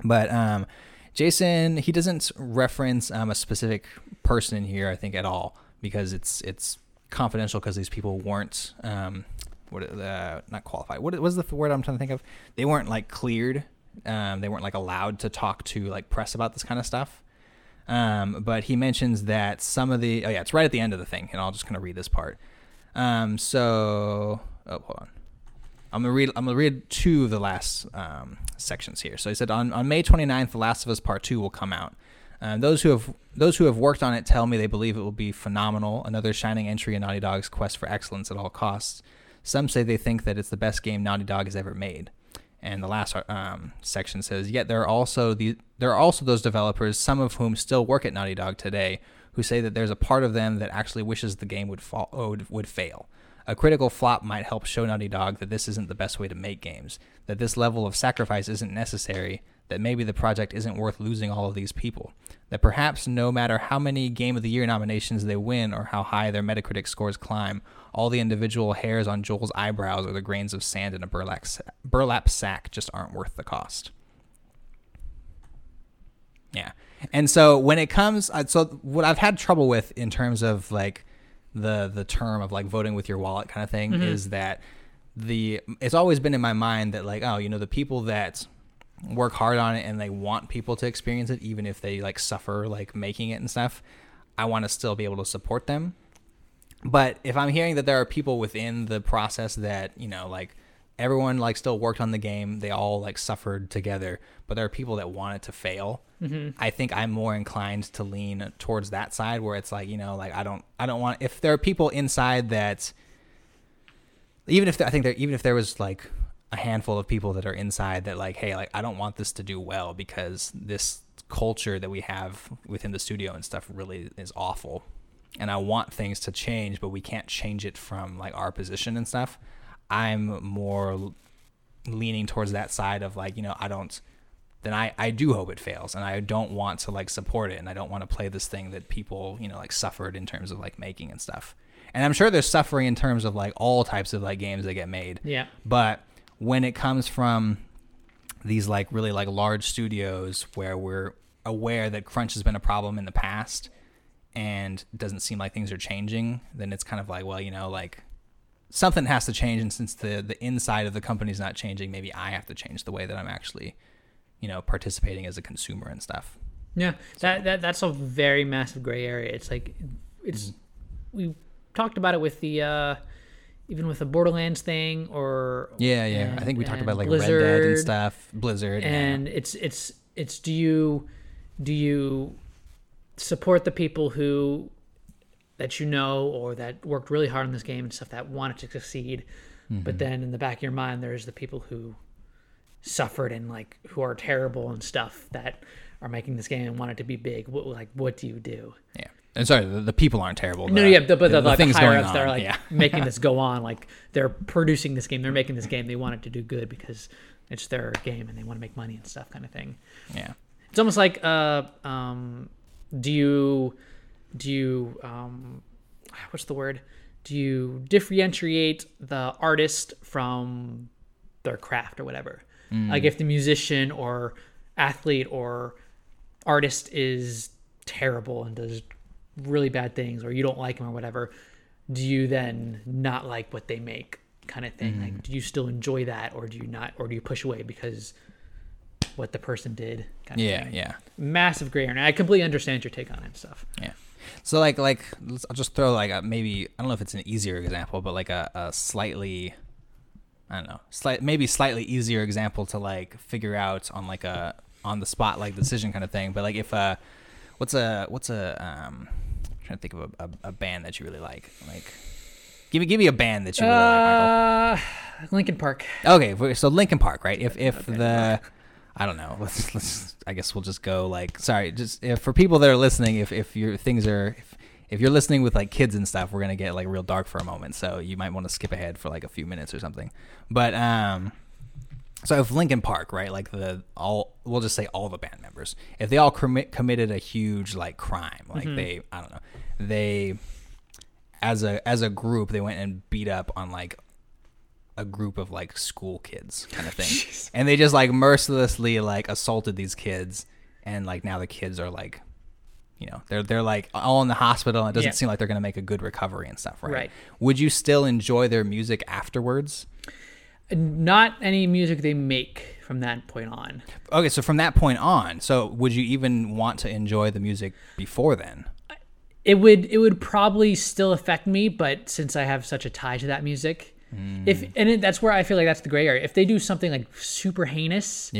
But Jason, he doesn't reference a specific person here, I think, at all, because it's confidential, because these people weren't not qualified. What was the word I'm trying to think of? They weren't like cleared. They weren't like allowed to talk to like press about this kind of stuff. But he mentions that some of the it's right at the end of the thing, and I'll just kind of read this part. So hold on. I'm gonna read two of the last sections here. So he said on May 29th, The Last of Us Part 2 will come out. Those who have worked on it tell me they believe it will be phenomenal, another shining entry in Naughty Dog's quest for excellence at all costs. Some say they think that it's the best game Naughty Dog has ever made. And the last section says, yet there are also those developers, some of whom still work at Naughty Dog today, who say that there's a part of them that actually wishes the game would fail. A critical flop might help show Naughty Dog that this isn't the best way to make games, that this level of sacrifice isn't necessary, that maybe the project isn't worth losing all of these people, that perhaps no matter how many Game of the Year nominations they win or how high their Metacritic scores climb, all the individual hairs on Joel's eyebrows or the grains of sand in a burlap sack just aren't worth the cost. Yeah. And so when it comes, so what I've had trouble with in terms of like the term of like voting with your wallet kind of thing mm-hmm. is that it's always been in my mind that like, oh, you know, the people that work hard on it and they want people to experience it, even if they like suffer like making it and stuff, I want to still be able to support them. But if I'm hearing that there are people within the process that, you know, like everyone like still worked on the game, they all like suffered together, but there are people that want it to fail, mm-hmm. I think I'm more inclined to lean towards that side where it's like, you know, like I don't want, if there are people inside that, even if there was like a handful of people that are inside that like, hey, like I don't want this to do well because this culture that we have within the studio and stuff really is awful and I want things to change, but we can't change it from like our position and stuff, I'm more leaning towards that side of like, you know, I do hope it fails and I don't want to like support it and I don't want to play this thing that people, you know, like suffered in terms of like making and stuff. And I'm sure there's suffering in terms of like all types of like games that get made. Yeah. But when it comes from these like really like large studios where we're aware that crunch has been a problem in the past and it doesn't seem like things are changing, then it's kind of like, well, you know, like something has to change. And since the inside of the company's not changing, maybe I have to change the way that I'm actually, you know, participating as a consumer and stuff. Yeah, that's a very massive gray area. It's like, we talked about it with the... even with the Borderlands thing or... Yeah. I think we talked about like Blizzard, Red Dead and stuff. Blizzard. And it's do you support the people who, that you know, or that worked really hard on this game and stuff that wanted to succeed, mm-hmm. but then in the back of your mind, there's the people who suffered and like, who are terrible and stuff that are making this game and want it to be big. What do you do? Yeah. And sorry, the people aren't terrible. The higher ups that are like making this go on, like they're producing this game, they're making this game, they want it to do good because it's their game and they want to make money and stuff, kind of thing. Yeah, it's almost like, do you what's the word? Do you differentiate the artist from their craft or whatever? Mm. Like if the musician or athlete or artist is terrible and does really bad things or you don't like them or whatever, do you then not like what they make, kind of thing? Mm. Like, do you still enjoy that or do you not, or do you push away because what the person did, kind of thing? Yeah. Massive gray area. I completely understand your take on it and stuff. Yeah. So like I'll just throw like a, maybe, I don't know if it's an easier example, but like a slightly, I don't know, slightly easier example to like figure out on like a on the spot, like decision kind of thing. But like if trying to think of a band that you really like. Like, give me a band that you really like, Michael. Linkin Park. Okay, so Linkin Park, right? I don't know. Let's. I guess we'll just go like. Sorry, just for people that are listening, if you're listening with like kids and stuff, we're gonna get like real dark for a moment. So you might want to skip ahead for like a few minutes or something. But so if Linkin Park, right, like we'll just say all the band members, if they all committed a huge like crime, like mm-hmm. they as a group, they went and beat up on like a group of like school kids kind of thing. Jeez. And they just like mercilessly like assaulted these kids. And like now the kids are like, you know, they're like all in the hospital and it doesn't seem like they're going to make a good recovery and stuff. Right. Would you still enjoy their music afterwards? Not any music they make from that point on. Okay, so from that point on, so would you even want to enjoy the music before then? It would probably still affect me, but since I have such a tie to that music, that's where I feel like that's the gray area. If they do something like super heinous,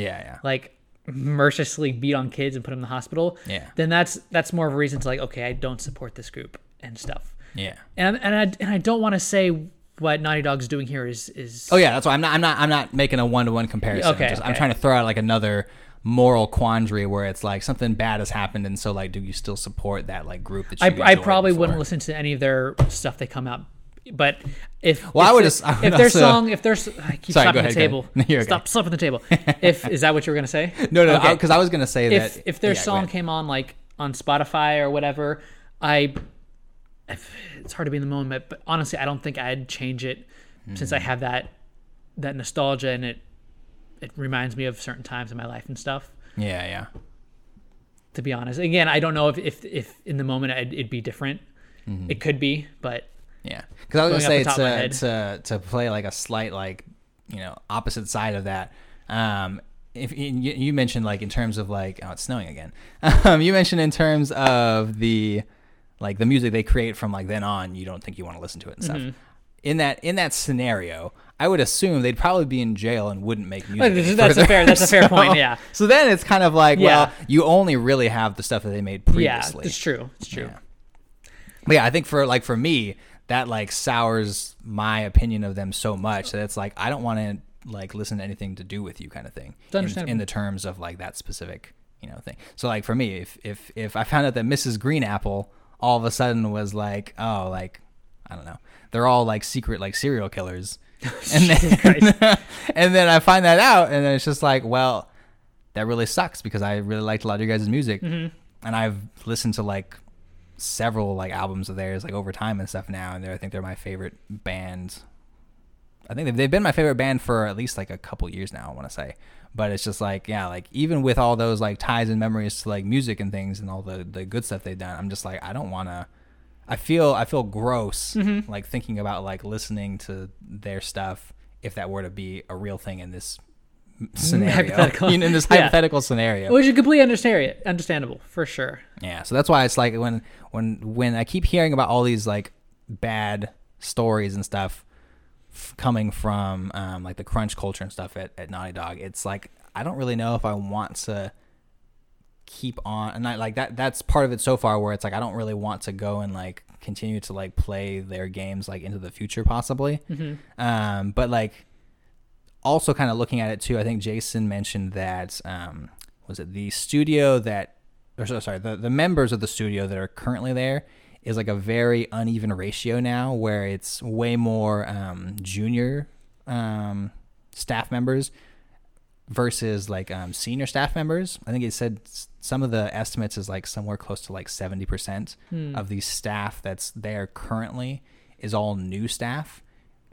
like mercilessly beat on kids and put them in the hospital, then that's more of a reason to like, okay, I don't support this group and stuff. Yeah. And I don't want to say what Naughty Dog's doing here is that's why I'm not making a one-to-one comparison. I'm trying to throw out like another moral quandary where it's like something bad has happened, and so like, do you still support that like group that you I probably before? Wouldn't listen to any of their stuff that come out, but slapping the table. If is that what you were gonna say? No, because I was gonna say that if their song came on like on Spotify or whatever, it's hard to be in the moment, but honestly, I don't think I'd change it since I have that nostalgia, and it reminds me of certain times in my life and stuff. Yeah. To be honest, again, I don't know if in the moment it'd be different. Mm-hmm. It could be, but yeah. Because I was gonna say to play like a slight like opposite side of that. If you mentioned like in terms of like it's snowing again. You mentioned in terms of the. Like the music they create from like then on, you don't think you want to listen to it and stuff. Mm-hmm. In that scenario, I would assume they'd probably be in jail and wouldn't make music. That's a fair point. Yeah. So then it's kind of like, well, you only really have the stuff that they made previously. Yeah, it's true. It's true. Yeah. But yeah, I think for me, that like sours my opinion of them so much that it's like I don't want to like listen to anything to do with you kind of thing. It's understandable. In the terms of like that specific thing. So like for me, if I found out that Mrs. Green Apple all of a sudden was like, oh, like, I don't know. They're all like secret, like serial killers. And then I find that out, and then it's just like, well, that really sucks because I really liked a lot of your guys' music. Mm-hmm. And I've listened to like several like albums of theirs like over time and stuff now. And I think they're my favorite band. I think they've been my favorite band for at least like a couple years now, I want to say. But it's just like, yeah, like even with all those like ties and memories to like music and things and all the good stuff they've done, I'm just like, I don't want to, I feel gross, mm-hmm. like thinking about like listening to their stuff if that were to be a real thing in this scenario, hypothetical. In this hypothetical scenario. Which is completely understandable for sure. Yeah. So that's why it's like when I keep hearing about all these like bad stories and stuff, coming from like the crunch culture and stuff at Naughty Dog, it's like I don't really know if I want to keep on, and I like that's part of it so far where it's like I don't really want to go and like continue to like play their games like into the future possibly. Mm-hmm. But like also kind of looking at it too, I think Jason mentioned that was it the studio that the members of the studio that are currently there is like a very uneven ratio now where it's way more junior staff members versus like senior staff members. I think it said some of the estimates is like somewhere close to like 70% of the staff that's there currently is all new staff.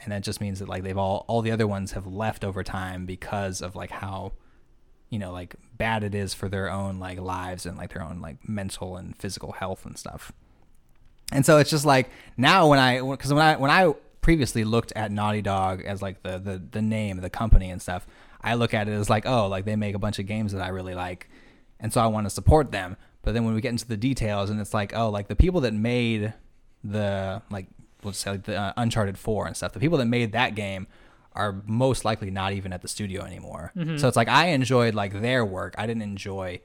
And that just means that like they've all the other ones have left over time because of like how, like bad it is for their own like lives and like their own like mental and physical health and stuff. And so it's just like now when I previously looked at Naughty Dog as like the name of the company and stuff, I look at it as like, oh, like they make a bunch of games that I really like. And so I want to support them. But then when we get into the details and it's like, oh, like the people that made the like, we'll just say like the Uncharted 4 and stuff, the people that made that game are most likely not even at the studio anymore. Mm-hmm. So it's like I enjoyed like their work. I didn't enjoy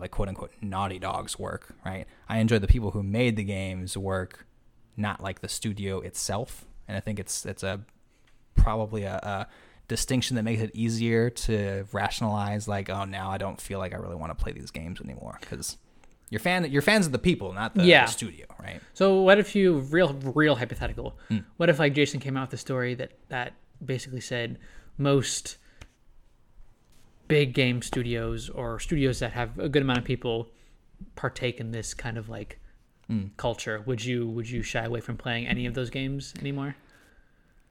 like quote unquote Naughty Dog's work, right? I enjoy the people who made the games work, not like the studio itself. And I think it's probably a distinction that makes it easier to rationalize like, oh, now I don't feel like I really want to play these games anymore because you're fans of the people, not the studio, right? So what if you real hypothetical? What if like Jason came out with a story that basically said most big game studios or studios that have a good amount of people partake in this kind of like culture? Would you shy away from playing any of those games anymore?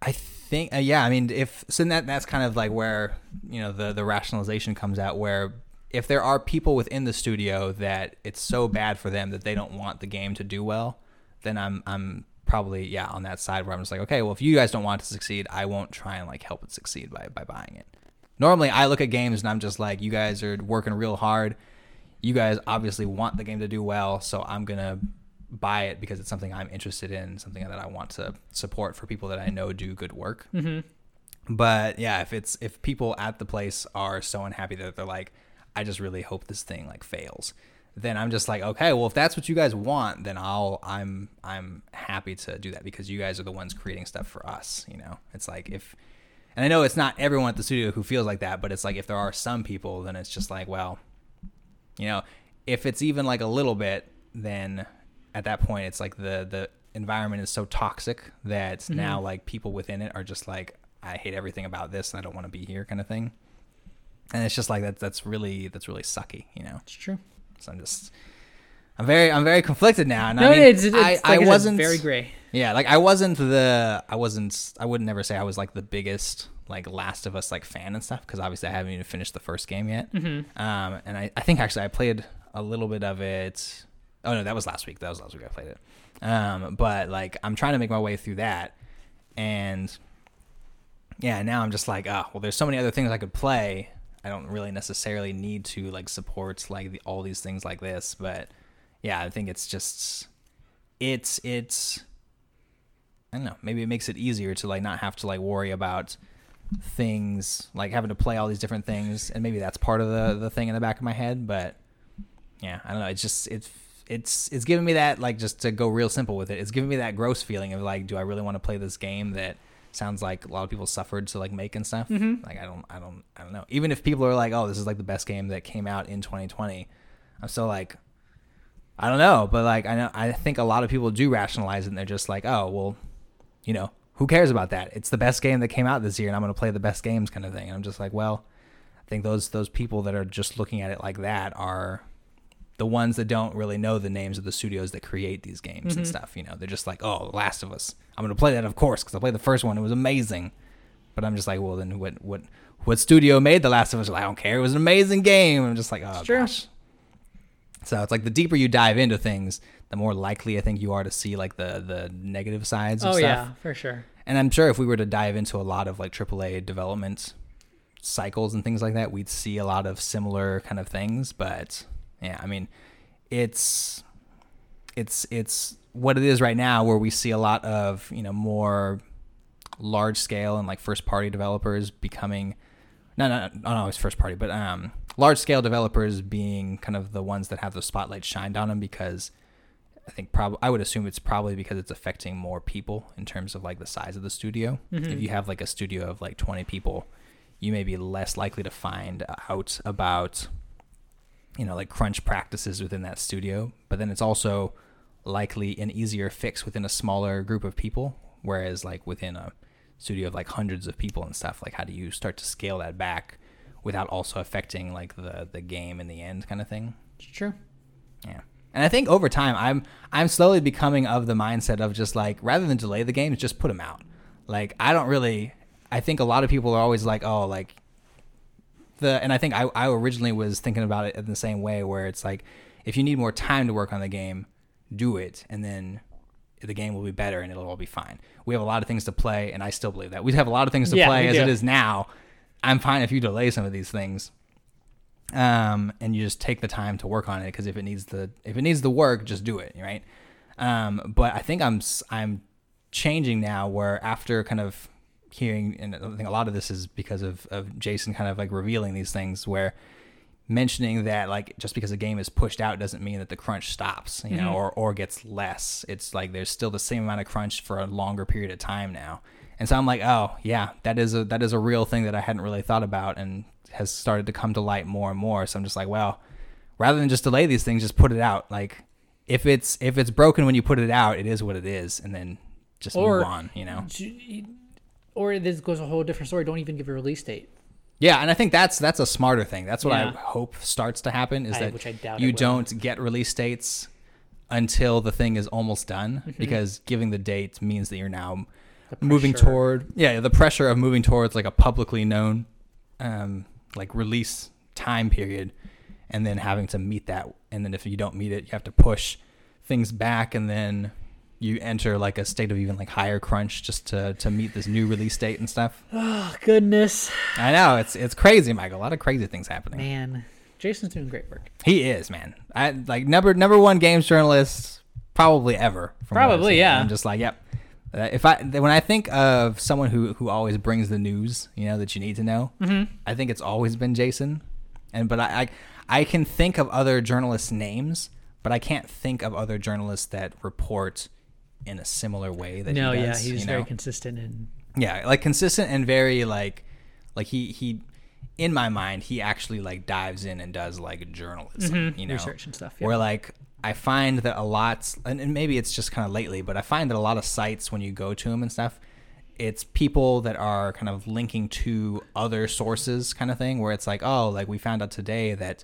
I think, yeah. I mean, that's kind of like where the rationalization comes out. Where if there are people within the studio that it's so bad for them that they don't want the game to do well, then I'm probably on that side where I'm just like, okay, well, if you guys don't want it to succeed, I won't try and like help it succeed by buying it. Normally, I look at games and I'm just like, you guys are working real hard. You guys obviously want the game to do well, so I'm going to buy it because it's something I'm interested in, something that I want to support for people that I know do good work. Mm-hmm. But yeah, if people at the place are so unhappy that they're like, I just really hope this thing like fails. Then I'm just like, okay, well, if that's what you guys want, then I'm happy to do that, because you guys are the ones creating stuff for us, you know? It's like, if, and I know it's not everyone at the studio who feels like that, but it's like, if there are some people, then it's just like, well, you know, if it's even like a little bit, then at that point, it's like the environment is so toxic that mm-hmm. now like people within it are just like, I hate everything about this and I don't want to be here kind of thing. And it's just like, that's really sucky, you know? It's true. So I'm very conflicted now. And no, I mean, it's I wasn't very gray. Yeah, like I would never say I was like the biggest like Last of Us like fan and stuff, because obviously I haven't even finished the first game yet. Mm-hmm. And I think actually I played a little bit of it. Oh no, that was last week. I played it. But like I'm trying to make my way through that, and yeah, now I'm just like, oh well, there's so many other things I could play. I don't really necessarily need to like support like all these things like this, but yeah, I think it's just it's I don't know. Maybe it makes it easier to like not have to like worry about things like having to play all these different things, and maybe that's part of the thing in the back of my head. But yeah, I don't know. It's just it's giving me that like, just to go real simple with it, it's giving me that gross feeling of like, do I really want to play this game that sounds like a lot of people suffered to like make and stuff. Mm-hmm. Like I don't know. Even if people are like, oh, this is like the best game that came out in 2020, I'm still like, I don't know. But like, I think a lot of people do rationalize it, and they're just like, oh, well, you know, who cares about that? It's the best game that came out this year, and I'm going to play the best games kind of thing. And I'm just like, well, I think those people that are just looking at it like that are the ones that don't really know the names of the studios that create these games mm-hmm. and stuff, you know. They're just like, oh, Last of Us, I'm going to play that, of course, because I played the first one. It was amazing. But I'm just like, well, then what studio made The Last of Us? Like, I don't care. It was an amazing game. I'm just like, oh, gosh. So it's like the deeper you dive into things, the more likely I think you are to see like the negative sides of stuff. Oh, yeah, for sure. And I'm sure if we were to dive into a lot of like AAA development cycles and things like that, we'd see a lot of similar kind of things, but... yeah, I mean, it's what it is right now, where we see a lot of, you know, more large scale and like first party developers becoming not always first party, but large scale developers being kind of the ones that have the spotlight shined on them, because I think I would assume it's probably because it's affecting more people in terms of like the size of the studio. Mm-hmm. If you have like a studio of like 20 people, you may be less likely to find out about, you know, like crunch practices within that studio. But then it's also likely an easier fix within a smaller group of people, whereas like within a studio of like hundreds of people and stuff, like how do you start to scale that back without also affecting like the game in the end kind of thing? Sure. Yeah. And I think over time I'm slowly becoming of the mindset of just like, rather than delay the games, just put them out. Like I think a lot of people are always like, oh, like and I think I originally was thinking about it in the same way, where it's like, if you need more time to work on the game, do it, and then the game will be better and it'll all be fine. We have a lot of things to play, and I still believe that. We have a lot of things to play as it is now. I'm fine if you delay some of these things, and you just take the time to work on it, because if it needs the work, just do it, right? But I think I'm changing now, where after kind of hearing, and I think a lot of this is because of Jason kind of like revealing these things, where mentioning that like, just because a game is pushed out doesn't mean that the crunch stops, you mm-hmm. know, or gets less. It's like there's still the same amount of crunch for a longer period of time now. And so I'm like, oh yeah, that is a real thing that I hadn't really thought about, and has started to come to light more and more. So I'm just like, well, rather than just delay these things, just put it out. Like if it's broken when you put it out, it is what it is, and then just move on, you know. Or this goes a whole different story. Don't even give a release date. Yeah, and I think that's a smarter thing. That's what I hope starts to happen, is that you don't get release dates until the thing is almost done, mm-hmm. because giving the date means that you're now moving toward the pressure of moving towards like a publicly known like release time period, and then having to meet that. And then if you don't meet it, you have to push things back, and then you enter like a state of even like higher crunch just to meet this new release date and stuff. Oh, goodness. I know. It's crazy, Michael. A lot of crazy things happening. Man, Jason's doing great work. He is, man. I like number one games journalist probably ever. Probably, yeah. I'm just like, yep. When I think of someone who always brings the news, you know, that you need to know, mm-hmm. I think it's always been Jason. And but I can think of other journalists' names, but I can't think of other journalists that report in a similar way that he does. Yeah, he's very consistent and consistent and very like he in my mind he actually like dives in and does like journalism, research and stuff. Yeah. Where like I find that a lot, and maybe it's just kind of lately, but I find that a lot of sites when you go to them and stuff, it's people that are kind of linking to other sources kind of thing where it's like, oh, like we found out today that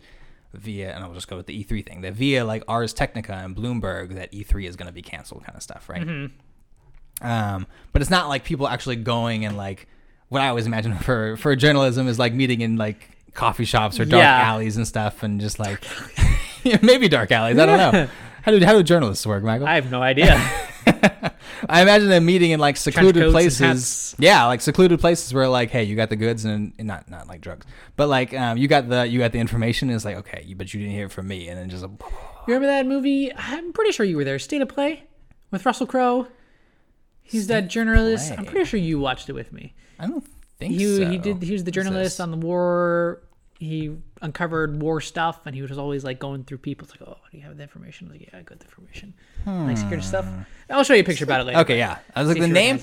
via, and I'll just go with the E3 thing, that via like Ars Technica and Bloomberg that E3 is going to be canceled kind of stuff, right? Mm-hmm. But it's not like people actually going and like, what I always imagine for journalism is like meeting in like coffee shops or dark alleys and stuff and just like, maybe dark alleys, I don't know. How do journalists work, Michael? I have no idea. I imagine them meeting in like secluded places. Yeah, like secluded places where like, hey, you got the goods and not like drugs, but like you got the information. And it's like, okay, but you didn't hear it from me, and then just. You remember that movie? I'm pretty sure you were there. State of Play with Russell Crowe. He's that journalist. Play. I'm pretty sure you watched it with me. I don't think so. He did. He was the journalist on the war. He uncovered war stuff, and he was always like going through people. It's like, oh, do you have the information? I was like, yeah, I got the information. Like secret stuff. I'll show you a picture about it later. Okay, yeah. I was like, the name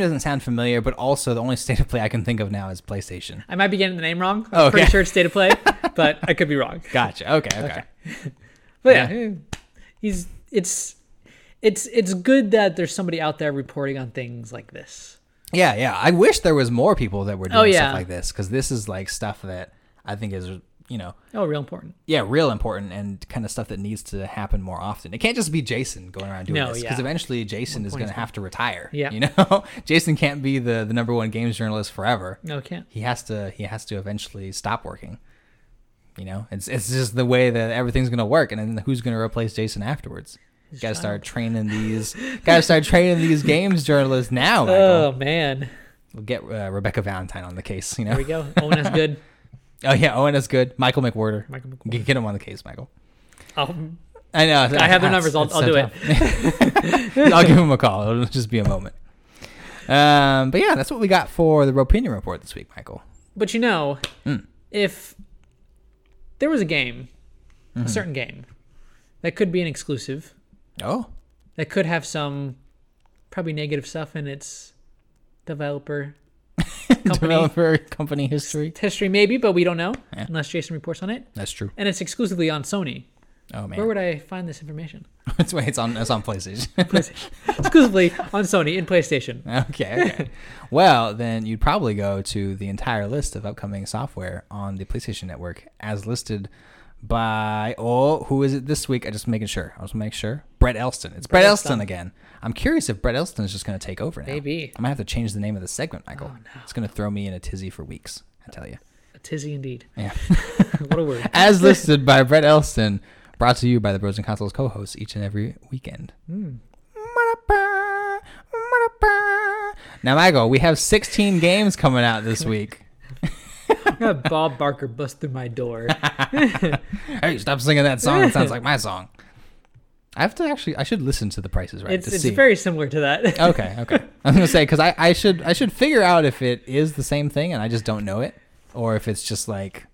doesn't sound familiar, but also the only State of Play I can think of now is PlayStation. I might be getting the name wrong. I'm pretty sure it's State of Play, but I could be wrong. Gotcha. Okay. But yeah, it's good that there's somebody out there reporting on things like this. Yeah. I wish there was more people that were doing stuff like this, because this is like stuff that I think is, real important. Yeah, real important and kind of stuff that needs to happen more often. It can't just be Jason going around doing this, because eventually Jason is going to have to retire. Yeah. Jason can't be the number one games journalist forever. No, can't. He has to eventually stop working. It's just the way that everything's going to work, and then who's going to replace Jason afterwards? Got to start training these games journalists now. Michael. Oh man. We'll get Rebecca Valentine on the case, There we go. Owen is good. Oh, yeah. Owen is good. Michael McWhorter. Get him on the case, Michael. I know. I have their numbers. I'll do it. I'll give him a call. It'll just be a moment. But yeah, that's what we got for the Ropinion Report this week, Michael. But if there was a game, a certain game, that could be an exclusive. Oh. That could have some probably negative stuff in its developer company history maybe, but we don't know unless Jason reports on it. That's true. And it's exclusively on Sony. Oh man, where would I find this information? It's on PlayStation. Exclusively on Sony in PlayStation. Okay. Well, then you'd probably go to the entire list of upcoming software on the PlayStation Network as listed by who is it this week? I just make sure. Brett Elston. It's Brett Elston again. I'm curious if Brett Elston is just going to take over now. Maybe. I might have to change the name of the segment, Michael. Oh, no. It's going to throw me in a tizzy for weeks, I tell you. A tizzy indeed. Yeah. What a word. As listed by Brett Elston, brought to you by the Bros and Consoles co-hosts each and every weekend. Now, Michael, we have 16 games coming out this week. I'm gonna have Bob Barker bust through my door. Hey, stop singing that song. It sounds like my song. I should listen to the prices right to see. It's very similar to that. Okay. I was gonna say because I should figure out if it is the same thing and I just don't know it, or if it's just like,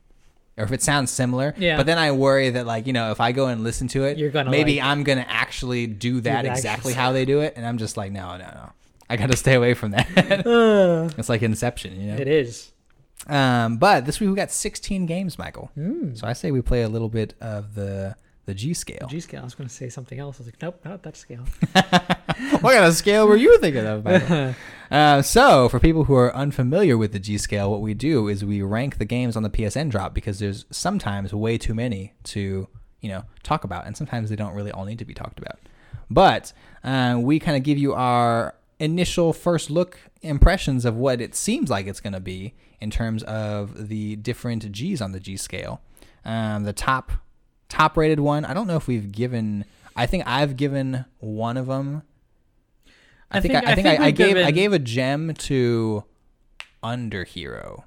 or if it sounds similar. Yeah. But then I worry that like if I go and listen to it, I'm gonna actually do that exactly how they do it, and I'm just like no, I gotta stay away from that. It's like Inception, It is. But this week we got 16 games, Michael. So I say we play a little bit of the G scale. I was going to say something else. I was like, nope, not that scale. What kind of scale were you thinking of, Michael? So for people who are unfamiliar with the G scale, what we do is we rank the games on the PSN drop because there's sometimes way too many to talk about, and sometimes they don't really all need to be talked about. But we kind of give you our initial first look impressions of what it seems like it's going to be in terms of the different G's on the G scale. The top rated one, I don't know if we've given. I think I've given one of them. I gave a gem to Under Hero,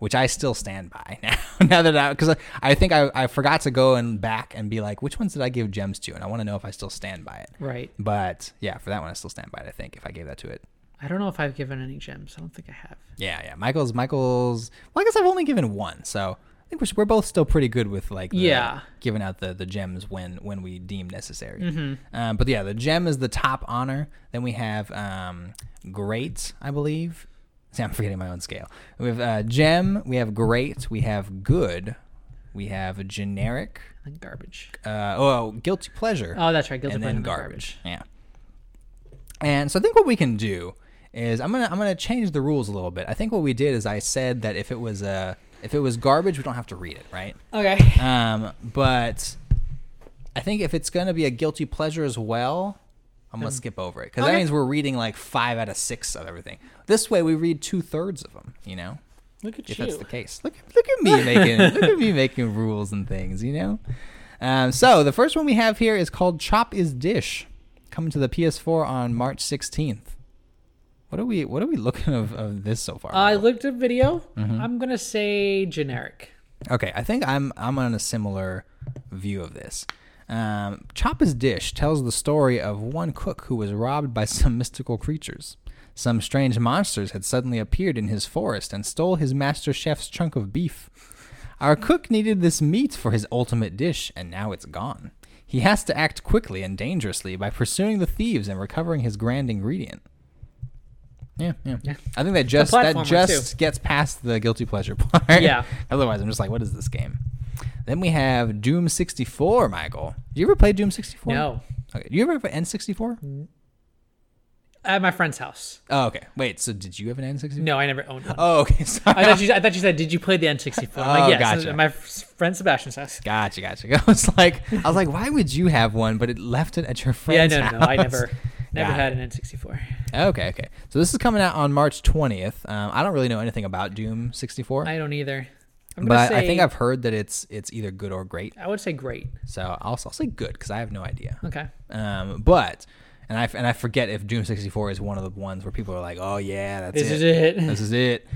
which I still stand by now. Because I forgot to go and back and be like, which ones did I give gems to? And I want to know if I still stand by it. Right. But yeah, for that one, I still stand by it. I think if I gave that to it. I don't know if I've given any gems. I don't think I have. Yeah. Michael's. Well, I guess I've only given one, so think we're both still pretty good with like the, giving out the gems when we deem necessary. Mm-hmm. But yeah, the gem is the top honor. Then we have great, I believe. See, I'm forgetting my own scale. We have gem, we have great, we have good, we have a generic, garbage. Guilty pleasure. Oh, that's right, guilty pleasure. And then garbage. Yeah. And so I think what we can do is I'm gonna change the rules a little bit. I think what we did is I said that if it was garbage, we don't have to read it, right? Okay. But I think if it's gonna be a guilty pleasure as well, I'm gonna skip over it because that means we're reading like 5 out of 6 of everything. This way, we read 2/3 of them. You know. Look at you. If that's the case, look at me making rules and things. You know. So the first one we have here is called Chop Is Dish, coming to the PS4 on March 16th. What are we looking of this so far? I looked at video. Mm-hmm. I'm gonna say generic. Okay, I think I'm on a similar view of this. Chop Is Dish tells the story of one cook who was robbed by some mystical creatures. Some strange monsters had suddenly appeared in his forest and stole his master chef's chunk of beef. Our cook needed this meat for his ultimate dish, and now it's gone. He has to act quickly and dangerously by pursuing the thieves and recovering his grand ingredient. Yeah. I think that just gets past the guilty pleasure part. Yeah. Otherwise, I'm just like, what is this game? Then we have Doom 64, Michael. Did you ever play Doom 64? No. Okay. Do you ever have an N64? At my friend's house. Oh, okay. Wait, so did you have an N64? No, I never owned one. Oh, okay. Sorry. I thought you said, did you play the N64? I'm like, yes. Gotcha. At my friend Sebastian's house. Gotcha. I was like, why would you have one, but it left it at your friend's house? Yeah, no, I never... Never had an N64. Okay. So this is coming out on March 20th. I don't really know anything about Doom 64. I don't either. But I think I've heard that it's either good or great. I would say great. So I'll say good because I have no idea. Okay. But I forget if Doom 64 is one of the ones where people are like, oh yeah, this is it.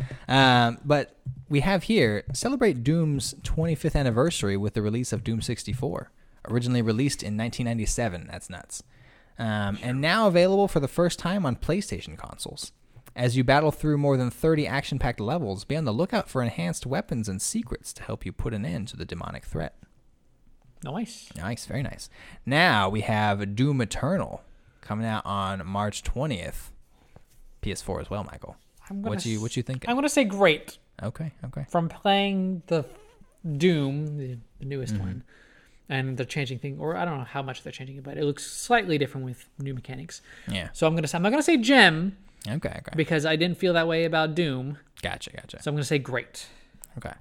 But we have here celebrate Doom's 25th anniversary with the release of Doom 64, originally released in 1997. That's nuts. And now available for the first time on PlayStation consoles. As you battle through more than 30 action-packed levels, be on the lookout for enhanced weapons and secrets to help you put an end to the demonic threat. Nice, very nice. Now we have Doom Eternal coming out on March 20th. PS4 as well, Michael. What you thinking? I'm going to say great. Okay. From playing the Doom, the newest one. And they're changing things, or I don't know how much they're changing it, but it looks slightly different with new mechanics. Yeah. So I'm not gonna say gem. Okay. Because I didn't feel that way about Doom. Gotcha. So I'm gonna say great. Okay.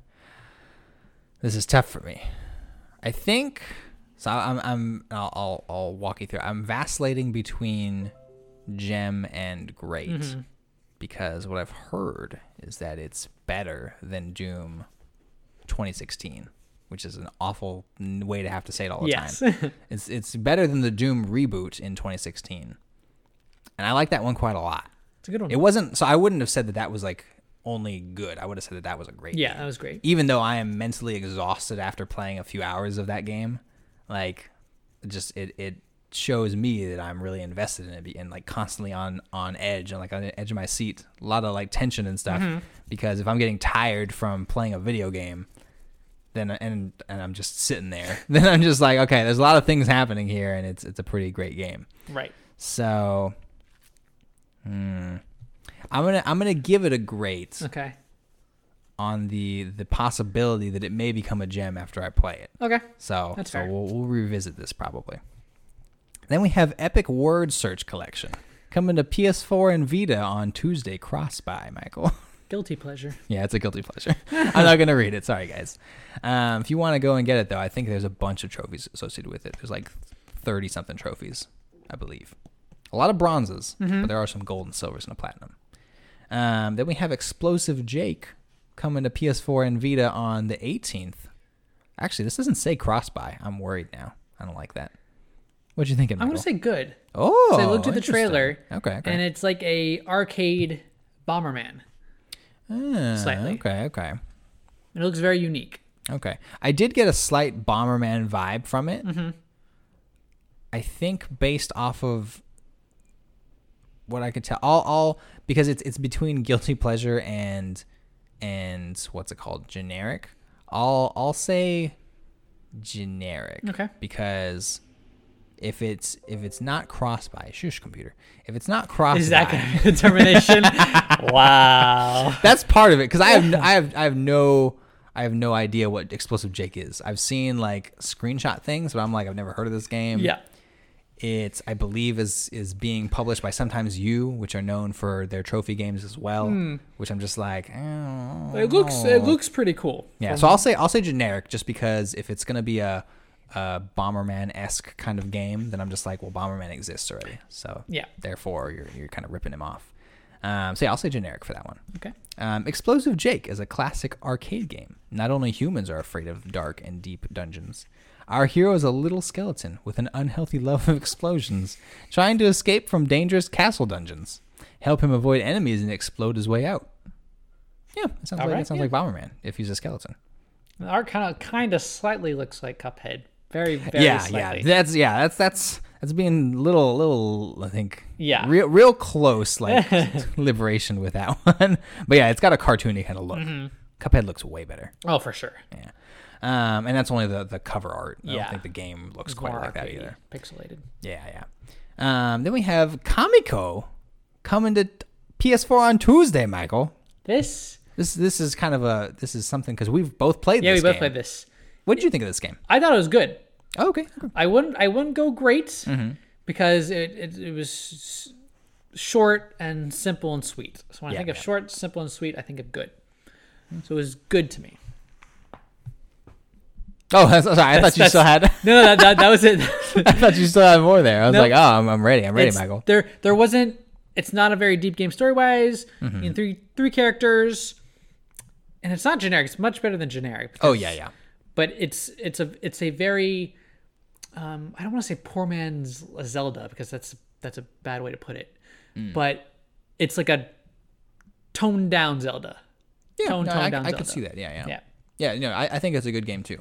This is tough for me. I think so. I'll walk you through. I'm vacillating between gem and great because what I've heard is that it's better than Doom 2016. Which is an awful way to have to say it all the time. It's better than the Doom reboot in 2016. And I like that one quite a lot. It's a good one. It wasn't, so I wouldn't have said that was like only good. I would have said that was a great game. Yeah, that was great. Even though I am mentally exhausted after playing a few hours of that game, like just it shows me that I'm really invested in it and like constantly on edge and like on the edge of my seat. A lot of like tension and stuff because if I'm getting tired from playing a video game, and I'm just sitting there. Then I'm just like, okay, there's a lot of things happening here, and it's a pretty great game. Right. So, I'm gonna give it a great. Okay. On the possibility that it may become a gem after I play it. Okay. So that's fair. We'll revisit this probably. Then we have Epic Word Search Collection coming to PS4 and Vita on Tuesday. Cross-buy, Michael. Guilty pleasure. Yeah, it's a guilty pleasure. I'm not going to read it. Sorry, guys. If you want to go and get it, though, I think there's a bunch of trophies associated with it. There's like 30-something trophies, I believe. A lot of bronzes, but there are some gold and silvers and a platinum. Then we have Explosive Jake coming to PS4 and Vita on the 18th. Actually, this doesn't say cross-buy. I'm worried now. I don't like that. What you thinking, Michael? I'm going to say good. Oh, so I looked at the trailer, okay. And it's like a arcade Bomberman. Slightly. Okay. It looks very unique. Okay. I did get a slight Bomberman vibe from it. I think based off of what I could tell, all because it's between guilty pleasure and what's it called? Generic. I'll say generic. Okay. Because if it's not cross-buy, shush computer. If it's not cross-buy, is that kind of determination? Wow. That's part of it, because I have no idea what Explosive Jake is. I've seen like screenshot things, but I'm like, I've never heard of this game. Yeah. It's, I believe, is being published by Sometimes You, which are known for their trophy games as well. Mm. Which I'm just like, oh, it looks pretty cool. Yeah, so I'll say generic, just because if it's gonna be a Bomberman-esque kind of game, then I'm just like, well, Bomberman exists already, so yeah. Therefore, you're kind of ripping him off. So yeah, I'll say generic for that one. Okay. Explosive Jake is a classic arcade game. Not only humans are afraid of dark and deep dungeons. Our hero is a little skeleton with an unhealthy love of explosions, trying to escape from dangerous castle dungeons. Help him avoid enemies and explode his way out. Yeah, it sounds like Bomberman if he's a skeleton. The art kind of slightly looks like Cuphead. Very, very slightly. That's being little, I think. Yeah. Real close, like liberation with that one. But yeah, it's got a cartoony kind of look. Mm-hmm. Cuphead looks way better. Oh, for sure. Yeah. And that's only the cover art. I don't think the game looks quite like that either. Pixelated. Yeah, yeah. Then we have Kamiko coming to PS4 on Tuesday, Michael. This is something, because we've both played this game. Yeah, we both played this. What did you think of this game? I thought it was good. Oh, okay. I wouldn't go great, mm-hmm. because it was short and simple and sweet. So when I think of short, simple, and sweet, I think of good. So it was good to me. Oh, sorry. I thought you still had. No, that was it. I thought you still had more there. I was like, oh, I'm ready. I'm ready, Michael. There wasn't. It's not a very deep game story-wise. Mm-hmm. In three characters, and it's not generic. It's much better than generic. Because, But it's a very, I don't want to say poor man's Zelda, because that's a bad way to put it. Mm. But it's like a toned down Zelda. Yeah, I could see that. Yeah. No, I think it's a good game too.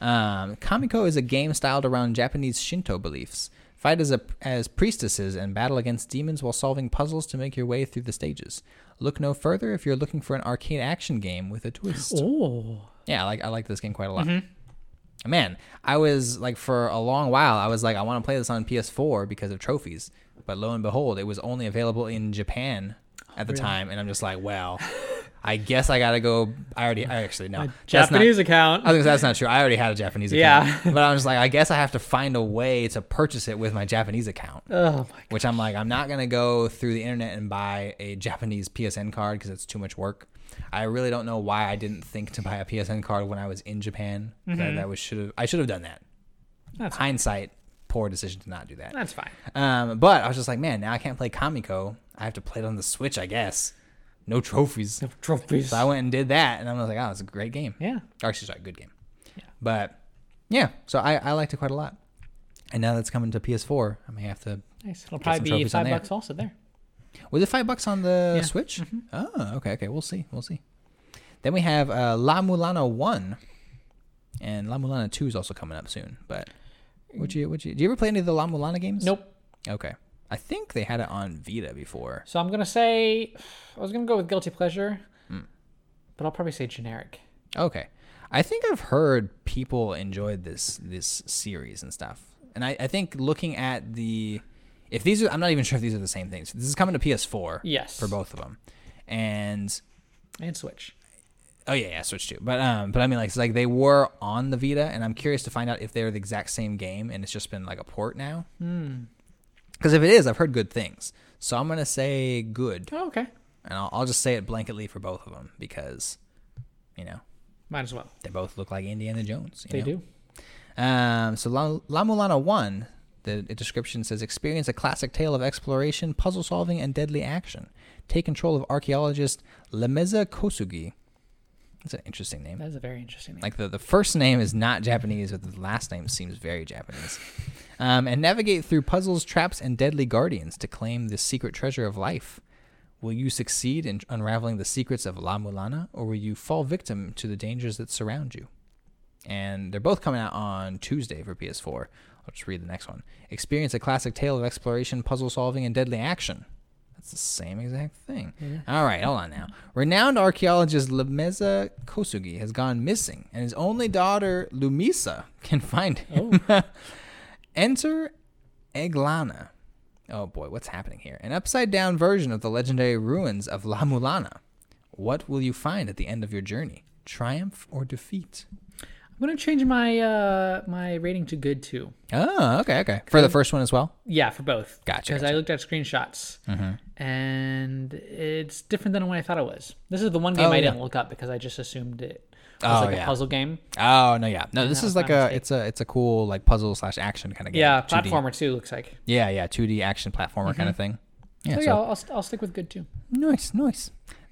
Kamiko is a game styled around Japanese Shinto beliefs. Fight as priestesses and battle against demons while solving puzzles to make your way through the stages. Look no further if you're looking for an arcade action game with a twist. Oh. Yeah, I like this game quite a lot. Mm-hmm. Man, I was like, for a long while, I was like, I want to play this on PS4 because of trophies. But lo and behold, it was only available in Japan at the time, and I'm just like, well, I guess I gotta go. I already, no. Japanese account. I think that's not true. I already had a Japanese account. Yeah. But I was like, I guess I have to find a way to purchase it with my Japanese account. Oh my gosh. Which I'm like, I'm not gonna go through the internet and buy a Japanese PSN card because it's too much work. I really don't know why I didn't think to buy a PSN card when I was in Japan. Mm-hmm. I should have done that. That's hindsight. Fine. Poor decision to not do that. That's fine. But I was just like, man, now I can't play Kamiko. I have to play it on the Switch, I guess. No trophies. So I went and did that, and I was like, oh, it's a great game. Yeah. Or excuse me, a good game. Yeah. But yeah, so I liked it quite a lot. And now that's coming to PS4, I may have to. Nice. It'll probably be $5 also there. Was it $5 on the Switch? Mm-hmm. Oh, okay. We'll see. Then we have La Mulana 1, and La Mulana 2 is also coming up soon. But do you ever play any of the La Mulana games? Nope. Okay. I think they had it on Vita before. So I'm going to say, I was going to go with guilty pleasure, but I'll probably say generic. Okay. I think I've heard people enjoyed this series and stuff. And I think looking at I'm not even sure if these are the same things. This is coming to PS4. Yes. For both of them. And Switch. Oh yeah, Switch too. But I mean, like, it's like they were on the Vita, and I'm curious to find out if they're the exact same game and it's just been like a port now. Hmm. Because if it is, I've heard good things. So I'm going to say good. Oh, okay. And I'll just say it blanketly for both of them because, you know. Might as well. They both look like Indiana Jones. They do. So La Mulana 1, the description says, experience a classic tale of exploration, puzzle solving, and deadly action. Take control of archaeologist Lemeza Kosugi. That's an interesting name. That is a very interesting name. Like the first name is not Japanese, but the last name seems very Japanese. And navigate through puzzles, traps, and deadly guardians to claim the secret treasure of life. Will you succeed in unraveling the secrets of La Mulana, or will you fall victim to the dangers that surround you? And they're both coming out on Tuesday for PS4. I'll just read the next one. Experience a classic tale of exploration, puzzle solving, and deadly action. That's the same exact thing. Yeah. All right, hold on now. Renowned archaeologist Lemeza Kosugi has gone missing, and his only daughter, Lumisa, can find him. Oh. Enter Eglana. Oh, boy, what's happening here? An upside-down version of the legendary ruins of La Mulana. What will you find at the end of your journey? Triumph or defeat? I'm going to change my my rating to good, too. Oh, okay. For the first one as well? Yeah, for both. Gotcha. Because I looked at screenshots, and it's different than what I thought it was. This is the one game I didn't look up because I just assumed it was a puzzle game. Oh, no, yeah. No, this is like it's a cool like puzzle/action kind of game. Yeah, platformer 2D. Too, looks like. Yeah, 2D action platformer kind of thing. Yeah, so I'll stick with good, too. Nice.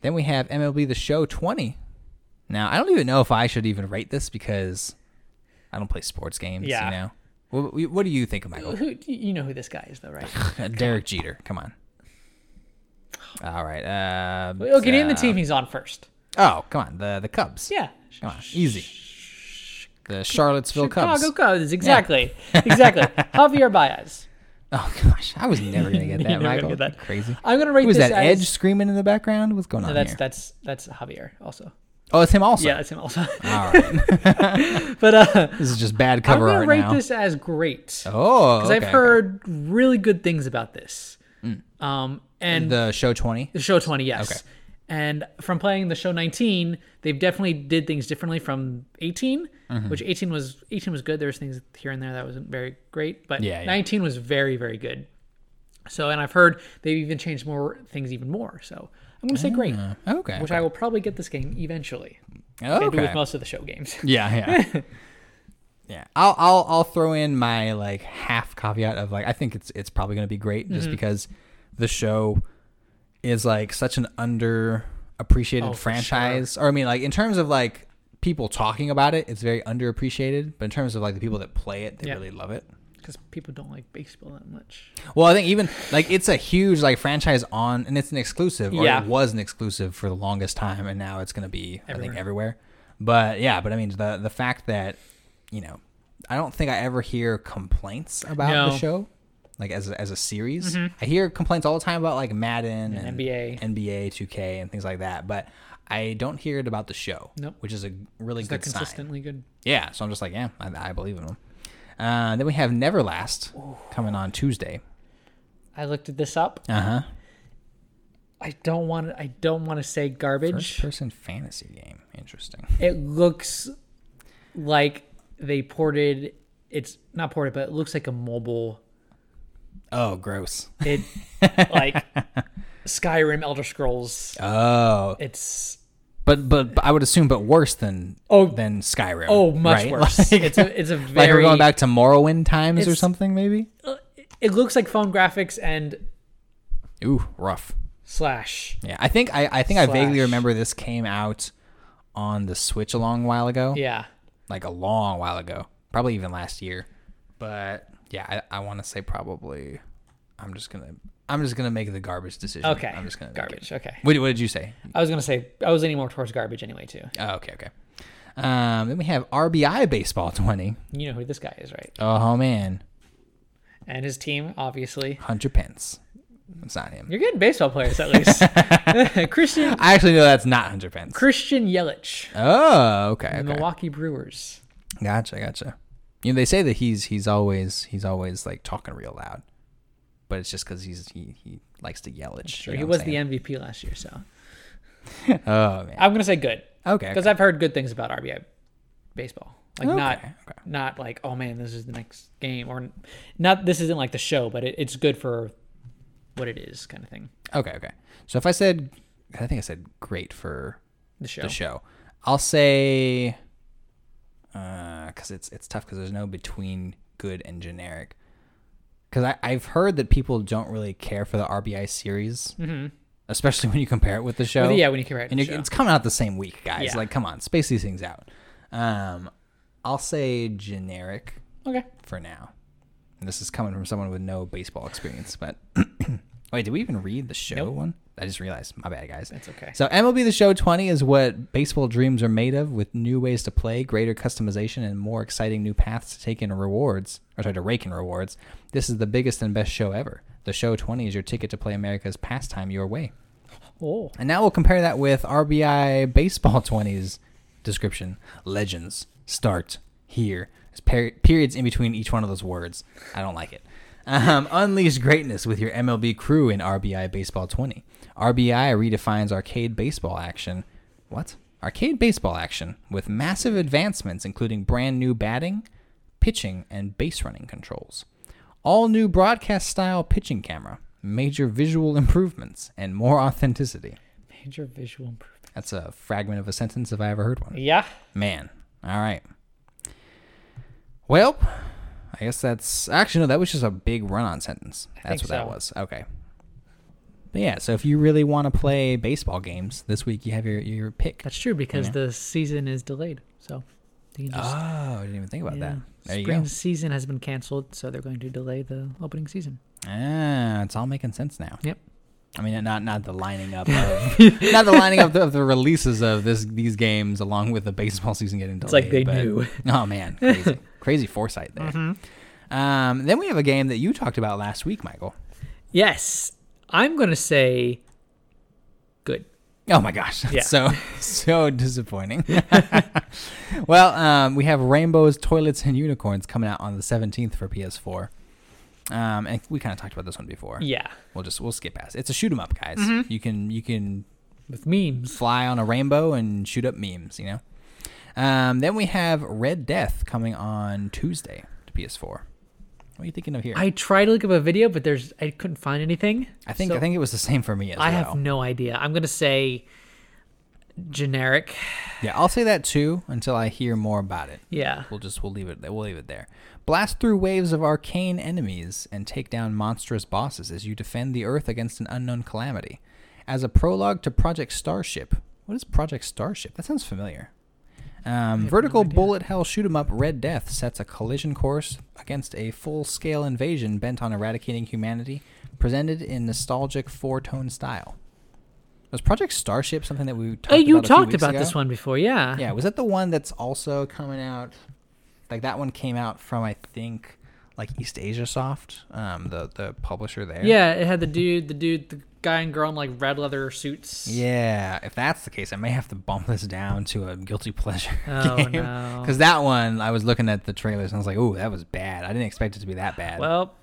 Then we have MLB The Show 20. Now, I don't even know if I should even rate this because I don't play sports games, you know? What do you think of Michael? You know who this guy is, though, right? Derek Jeter. Come on. All right. Okay, name the team he's on first. Oh, come on. The Cubs. Yeah. Come on. Easy. The Charlottesville Cubs. Chicago Cubs. Exactly. Yeah. Exactly. Javier Baez. Oh, gosh. I was never going to get that, Michael. Get that. Crazy. I'm going to rate this as... Was that Edge screaming in the background? What's going on here? That's Javier also. Oh, it's him also? Yeah, it's him also. All right. But, this is just bad cover art now. I'm going to rate this as great. Oh, because I've heard really good things about this. Mm. And the Show 20? The Show 20, yes. Okay. And from playing the Show 19, they've definitely did things differently from 18, which 18 was good. There was things here and there that wasn't very great, but 19 was very, very good. So, and I've heard they've even changed more things even more. So I'm going to say great, which I will probably get this game eventually. Okay. I do with most of the show games. Yeah. Yeah, I'll throw in my like half caveat of like I think it's probably going to be great just because the show is like such an underappreciated franchise. Sure. Or I mean, like in terms of like people talking about it, it's very underappreciated. But in terms of like the people that play it, they really love it. Because people don't like baseball that much. Well, I think even like it's a huge like franchise on, and it's an exclusive. Or it was an exclusive for the longest time, and now it's going to be everywhere. I think everywhere. But yeah, but I mean the fact that you know I don't think I ever hear complaints about the show. Like as a series, I hear complaints all the time about like Madden and NBA 2K and things like that, but I don't hear it about the show, which is a really good sign. Consistently good. Yeah, so I'm just like, yeah, I believe in them. Then we have Neverlast coming on Tuesday. I looked this up. I don't want to say garbage. First person fantasy game. Interesting. It looks like they ported. It's not ported, but it looks like a mobile. Oh, gross. It like Skyrim, Elder Scrolls. Oh. It's but I would assume worse than Skyrim. Oh, much worse. Like, it's a very like we're going back to Morrowind times or something maybe. It looks like phone graphics and rough. Slash. Yeah, I think I vaguely remember this came out on the Switch a long while ago. Yeah. Like a long while ago. Probably even last year. But yeah, I want to say probably. I'm just gonna make the garbage decision. Okay, I'm just gonna garbage. Okay. What did you say? I was gonna say I was leaning more towards garbage anyway too. Oh, okay. Then we have RBI Baseball 20. You know who this guy is, right? Oh man. And his team, obviously. Hunter Pence. It's not him. You're getting baseball players at least. Christian. I actually know that's not Hunter Pence. Christian Yelich. Oh, okay. The Milwaukee Brewers. Gotcha. You know, they say that he's always like talking real loud, but it's just because he likes to yell at. Sure, you know he was the MVP last year, so. Oh man, I'm gonna say good. Okay, because I've heard good things about RBI baseball. Like not like oh man, this is the next game or not. This isn't like the show, but it's good for what it is, kind of thing. Okay. So if I think I said great for the show. I'll say. Because it's tough because there's no between good and generic. Because I've heard that people don't really care for the RBI series, especially when you compare it with the show. Well, yeah, when you compare it and to the show. It's coming out the same week, guys. Yeah. Like, come on, space these things out. I'll say generic for now. And this is coming from someone with no baseball experience. But wait, did we even read the show one? I just realized. My bad, guys. That's okay. So MLB The Show 20 is what baseball dreams are made of, with new ways to play, greater customization, and more exciting new paths to rake in rewards. This is the biggest and best show ever. The Show 20 is your ticket to play America's pastime your way. Oh. And now we'll compare that with RBI Baseball 20's description. Legends start here. There's periods in between each one of those words. I don't like it. Unleash greatness with your MLB crew in RBI Baseball 20. RBI redefines arcade baseball action. What? Arcade baseball action with massive advancements, including brand new batting, pitching, and base running controls. All new broadcast style pitching camera, major visual improvements, and more authenticity. Major visual improvements. That's a fragment of a sentence if I ever heard one. Yeah. Man. All right. Well, I guess that's... Actually, no, that was just a big run-on sentence. That's what that was. Okay. But yeah, so if you really want to play baseball games, this week you have your pick. That's true, because the season is delayed, so... I didn't even think about that. There Spring season has been canceled, so they're going to delay the opening season. Ah, it's all making sense now. Yep. I mean, not the lining up of the releases of these games along with the baseball season getting delayed. It's like they knew. Oh man, crazy, crazy foresight there. Mm-hmm. Then we have a game that you talked about last week, Michael. Yes, I'm going to say good. Oh my gosh, that's so disappointing. Well, we have Rainbows, Toilets, and Unicorns coming out on the 17th for PS4. And we kind of talked about this one before. Yeah. We'll skip past it. It's a shoot 'em up, guys. Mm-hmm. You can with memes fly on a rainbow and shoot up memes, you know? Then we have Red Death coming on Tuesday to PS4. What are you thinking of here? I tried to look up a video, but I couldn't find anything. I think it was the same for me as well. I have no idea. I'm going to say generic. Yeah, I'll say that too until I hear more about it. Yeah. We'll leave it there. Blast through waves of arcane enemies and take down monstrous bosses as you defend the earth against an unknown calamity. As a prologue to Project Starship. What is Project Starship? That sounds familiar. Vertical bullet hell shoot 'em up Red Death sets a collision course against a full-scale invasion bent on eradicating humanity, presented in nostalgic four-tone style. Was Project Starship something that we talked about a few weeks ago? This one before, yeah. Yeah, was that the one that's also coming out? Like, that one came out from, I think, like, East Asia Soft, the publisher there. Yeah, it had the guy and girl in like red leather suits. Yeah, if that's the case, I may have to bump this down to a guilty pleasure game. No. Because that one, I was looking at the trailers and I was like, "Ooh, that was bad. I didn't expect it to be that bad." Well,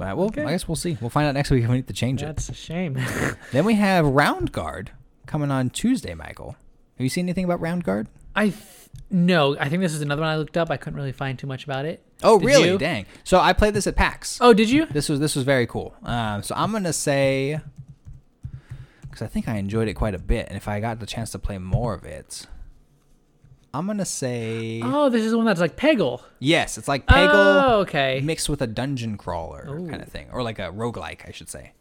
okay. I guess we'll see. We'll find out next week if we need to change it. That's a shame. Then we have Round Guard coming on Tuesday. Michael, have you seen anything about Round Guard? No, I think this is another one I looked up. I couldn't really find too much about it. Oh, did really? You? Dang. So I played this at PAX. Oh, did you? This was very cool. So I'm going to say, because I think I enjoyed it quite a bit, and if I got the chance to play more of it, I'm going to say... Oh, this is the one that's like Peggle. Yes, it's like Peggle mixed with a dungeon crawler kind of thing, or like a roguelike, I should say.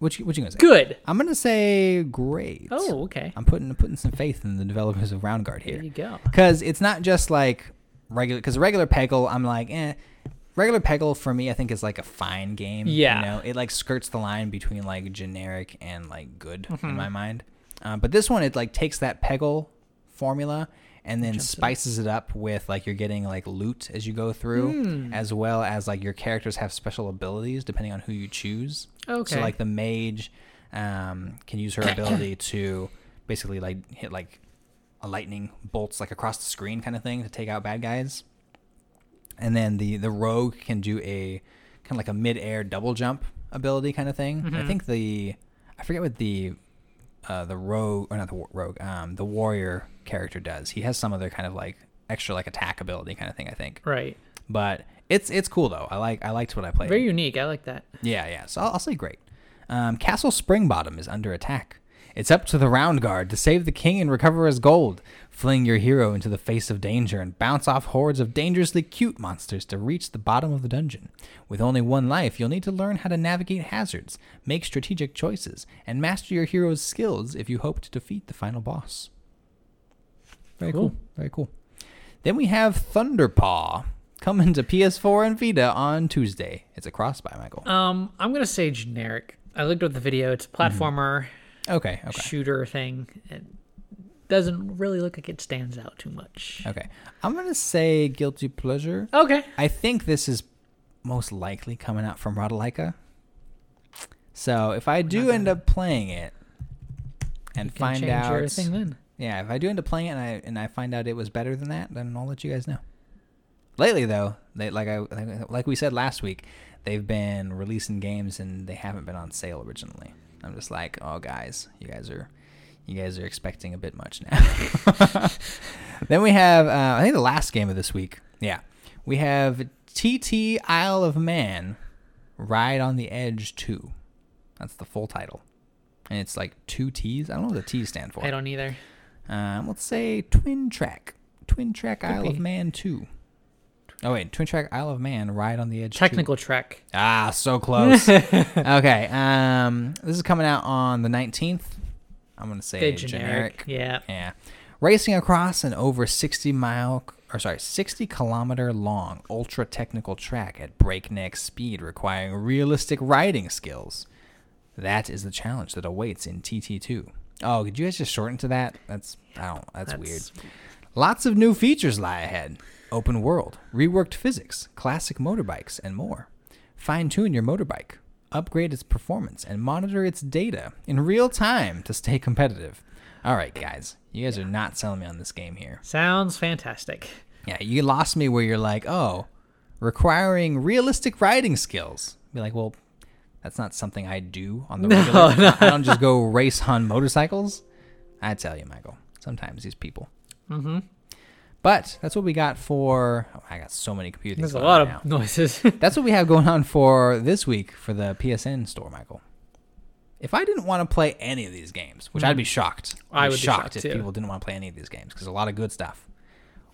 What you gonna say? Good. I'm gonna say great. Oh, okay. I'm putting some faith in the developers of Round Guard here. There you go. Because it's not just like regular. Because regular Peggle, I'm like, Regular Peggle for me, I think is like a fine game. Yeah. You know, it like skirts the line between like generic and like good in my mind. But this one, it like takes that Peggle formula and then spices it up with like you're getting like loot as you go through, as well as like your characters have special abilities depending on who you choose. Okay. So like the mage can use her ability to basically like hit like a lightning bolts like across the screen kind of thing to take out bad guys, and then the rogue can do a kind of like a mid-air double jump ability kind of thing. I think I forget what the rogue, or not the rogue, the warrior character does. He has some other kind of like extra like attack ability kind of thing, I think. Right. But it's cool though. I liked what I played. Very unique. I like that. Yeah. So I'll say great. Castle Springbottom is under attack. It's up to the Round Guard to save the king and recover his gold. Fling your hero into the face of danger and bounce off hordes of dangerously cute monsters to reach the bottom of the dungeon. With only one life, you'll need to learn how to navigate hazards, make strategic choices, and master your hero's skills if you hope to defeat the final boss. Very cool. Very cool. Then we have Thunderpaw coming to PS4 and Vita on Tuesday. It's a cross-buy, Michael. I'm going to say generic. I looked at the video. It's a platformer. Okay. Shooter thing. It doesn't really look like it stands out too much. Okay. I'm going to say guilty pleasure. Okay. I think this is most likely coming out from Rodalika. So if I do end up playing it and find out everything then. Yeah, if I do end up playing it and I find out it was better than that, then I'll let you guys know. Lately though, like we said last week, they've been releasing games and they haven't been on sale originally. I'm just like, oh guys, you guys are expecting a bit much now. Then we have I think the last game of this week. Yeah. We have TT Isle of Man Ride on the Edge 2. That's the full title. And it's like two T's. I don't know what the T's stand for. I don't either. Let's say Twin Track. Twin Track Could Isle be. Of Man 2. Oh, wait. Twin Track Isle of Man Ride on the Edge Technical 2. Track. Ah, so close. Okay. This is coming out on the 19th. I'm going to say generic. Yeah. Racing across an over 60 kilometer long ultra technical track at breakneck speed requiring realistic riding skills. That is the challenge that awaits in TT2. Oh, could you guys just shorten to that? That's weird. Lots of new features lie ahead. Open world, reworked physics, classic motorbikes, and more. Fine-tune your motorbike, upgrade its performance, and monitor its data in real time to stay competitive. All right, guys, you guys are not selling me on this game here. Sounds fantastic. Yeah, you lost me where you're like, oh, requiring realistic riding skills. Be like, well... That's not something I do on the regular. No. I don't just go race on motorcycles. I tell you, Michael, sometimes these people. Mm-hmm. But that's what we got for... Oh, I got so many computer things. There's a lot of noises. That's what we have going on for this week for the PSN store, Michael. If I didn't want to play any of these games, which I'd be shocked. I would be shocked if people didn't want to play any of these games because a lot of good stuff.